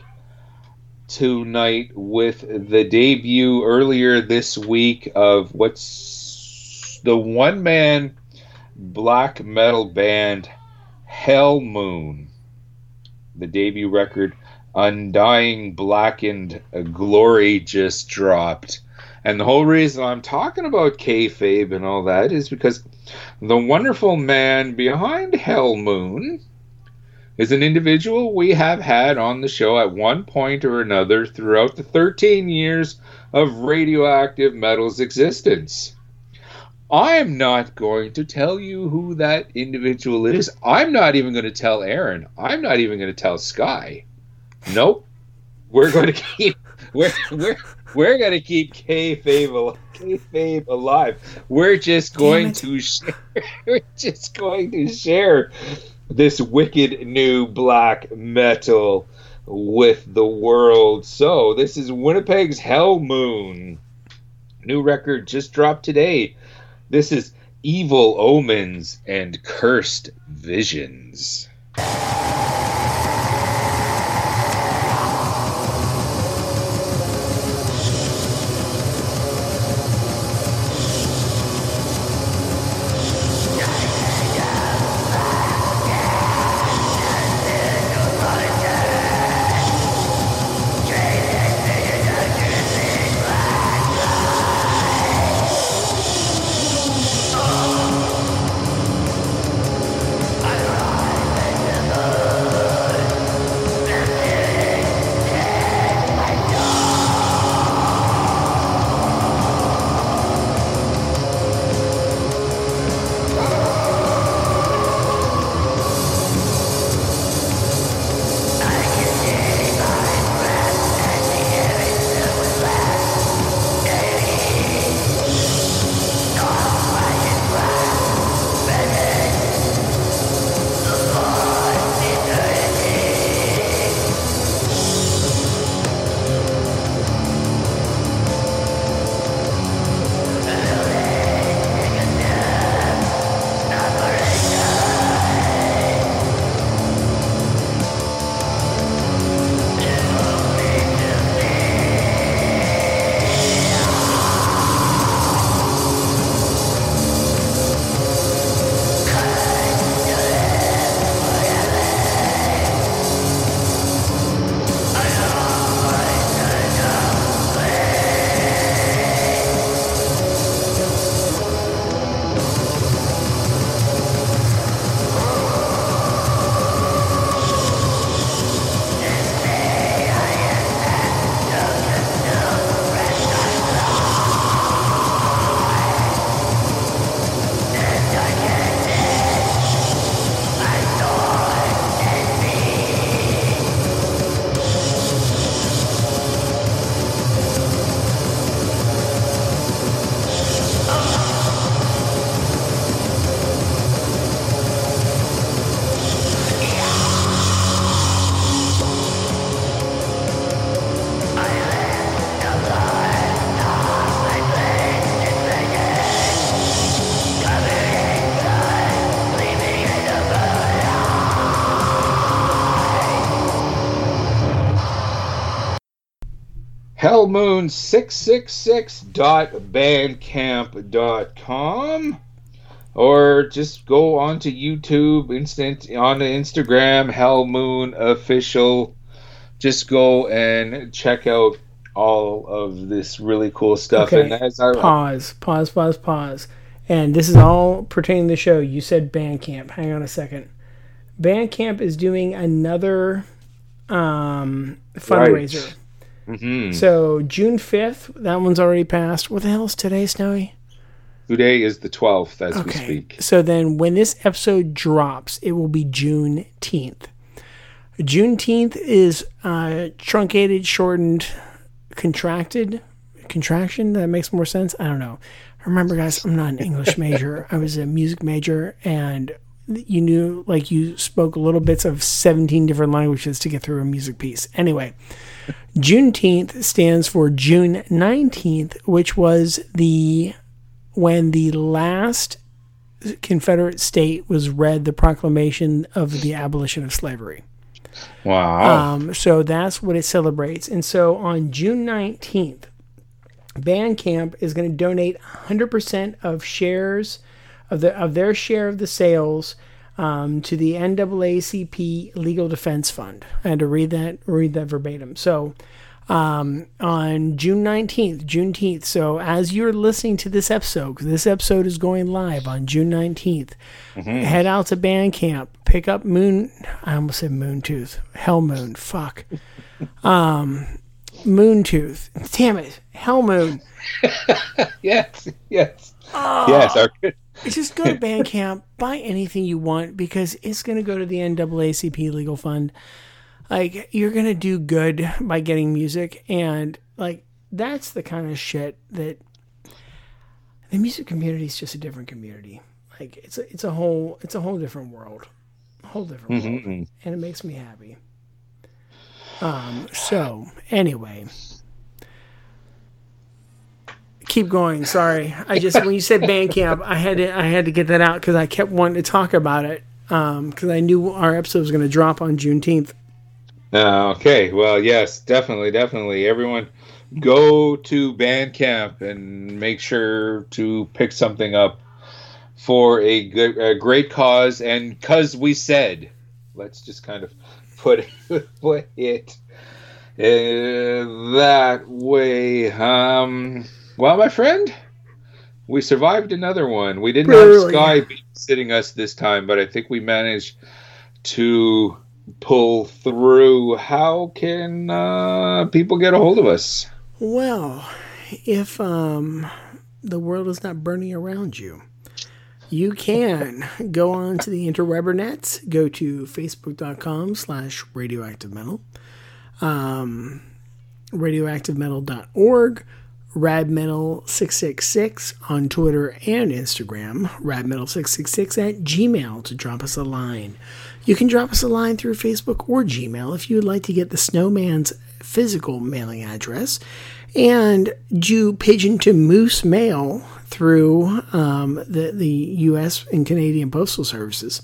tonight with the debut earlier this week of what's the one-man black metal band Hell Moon. The debut record Undying Blackened Glory just dropped. And the whole reason I'm talking about kayfabe and all that is because the wonderful man behind Hell Moon is an individual we have had on the show at one point or another throughout the 13 years of Radioactive Metal's existence. I'm not going to tell you who that individual is. I'm not even going to tell Aaron. I'm not even going to tell Sky. Nope. We're going to keep... We're going to keep kayfabe alive. We're just going to share this wicked new black metal with the world. So this is Winnipeg's Hell Moon. New record just dropped today. This is Evil Omens and Cursed Visions. Hellmoon 666.bandcamp.com, or just go on to YouTube, on Instagram, Hellmoon Official. Just go and check out all of this really cool stuff. Okay. And as I pause. And this is all pertaining to the show. You said Bandcamp. Hang on a second. Bandcamp is doing another fundraiser. Right. Mm-hmm. So June 5th, that one's already passed. What the hell is today, Snowy? Today is the 12th as we speak. So then when this episode drops, it will be Juneteenth. Juneteenth is truncated, shortened, contraction? That makes more sense? I don't know. Remember, guys, I'm not an English major. I was a music major, and you knew, like, you spoke little bits of 17 different languages to get through a music piece. Anyway, Juneteenth stands for June 19th, which was when the last Confederate state was read the proclamation of the abolition of slavery. Wow. So that's what it celebrates. And so on June 19th, Bandcamp is going to donate 100% of shares of their share of the sales to the NAACP Legal Defense Fund. I had to read that verbatim. So on June 19th, Juneteenth, so as you're listening to this episode, because this episode is going live on June 19th, head out to Bandcamp, pick up Moontooth. Damn it, Hellmoon. Yes. Yes, our good. Just go to Bandcamp, buy anything you want, because it's going to go to the NAACP Legal Fund. Like, you're going to do good by getting music, and, like, that's the kind of shit that the music community is just a different community. Like, it's a whole different world, mm-hmm. And it makes me happy. So anyway, keep going. Sorry, I just when you said Bandcamp, I had to get that out because I kept wanting to talk about it because I knew our episode was going to drop on Juneteenth. Okay. Well, yes, definitely. Everyone, go to Bandcamp and make sure to pick something up for a great cause. And because we said, let's just kind of put it that way. Well, my friend, we survived another one. We didn't have Sky babysitting us this time, but I think we managed to pull through. How can people get a hold of us? Well, if the world is not burning around you, you can go on to the interwebber nets. Go to facebook.com/radioactivemetal, radioactivemetal.org, radmetal666 on Twitter and Instagram, radmetal666 at Gmail to drop us a line. You can drop us a line through Facebook or Gmail if you would like to get the Snowman's physical mailing address and do pigeon to moose mail through the U.S. and Canadian Postal Services.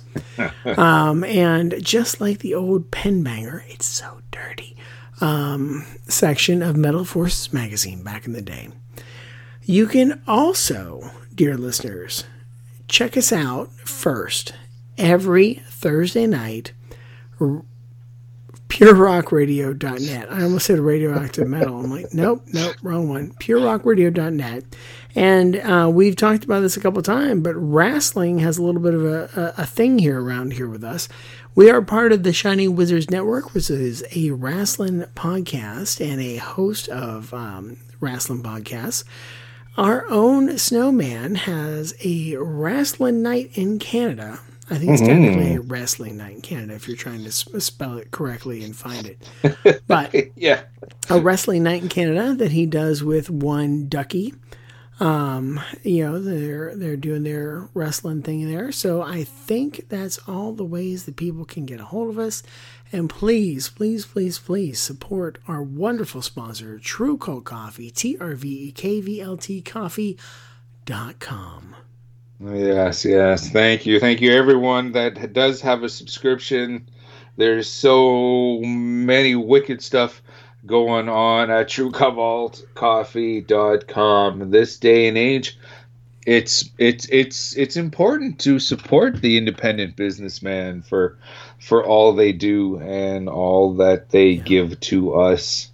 And just like the old pen banger, it's so dirty, section of Metal Forces magazine back in the day. You can also, dear listeners, check us out first every Thursday night, PureRockRadio.net. I almost said Radioactive Metal. I'm like, nope, wrong one. PureRockRadio.net. And we've talked about this a couple of times, but wrestling has a little bit of a thing here around here with us. We are part of the Shining Wizards Network, which is a wrestling podcast and a host of wrestling podcasts. Our own Snowman has a wrestling night in Canada. I think it's technically a wrestling night in Canada if you're trying to spell it correctly and find it. But yeah, a wrestling night in Canada that he does with one Ducky. They're doing their wrestling thing there. So I think that's all the ways that people can get a hold of us. And please, please, please, please support our wonderful sponsor, True Cult Coffee, TRVEKVLTcoffee.com. Yes. Thank you, everyone that does have a subscription. There's so many wicked stuff going on at TrueCultCoffee.com. This day and age, it's important to support the independent businessman for all they do and all that they give to us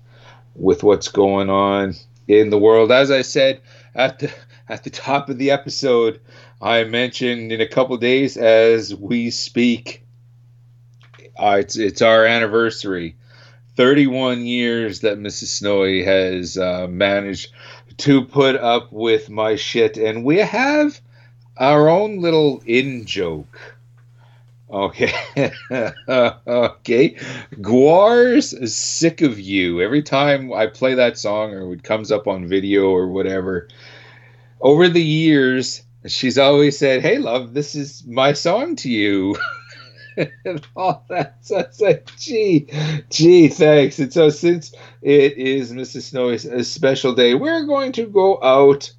with what's going on in the world. As I said at the top of the episode, I mentioned in a couple of days as we speak, it's our anniversary. 31 years that Mrs. Snowy has managed to put up with my shit. And we have our own little in-joke. Okay. Okay. Guar's Sick of You. Every time I play that song or it comes up on video or whatever, over the years, she's always said, "Hey, love, this is my song to you." And all that. So I said, gee, thanks. And so since it is Mrs. Snowy's special day, we're going to go out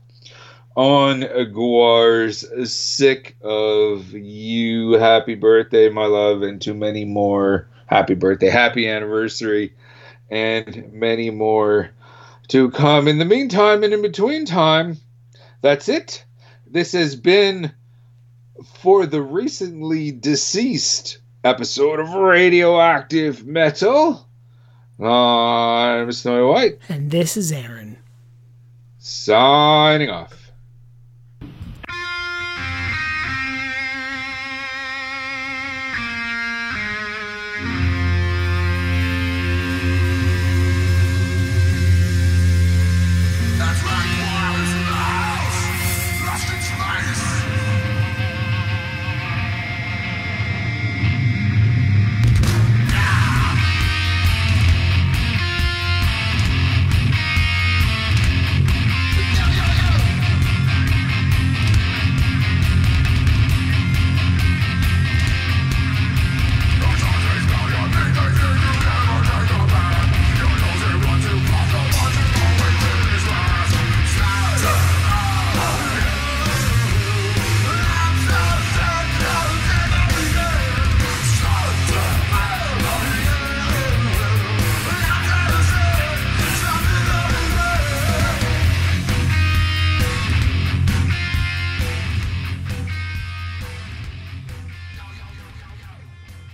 on Guar's Sick of You. Happy birthday, my love, and to many more. Happy birthday, happy anniversary, and many more to come. In the meantime and in between time, that's it. This has been, for the recently deceased episode of Radioactive Metal, I'm Snowy White. And this is Aaron. Signing off.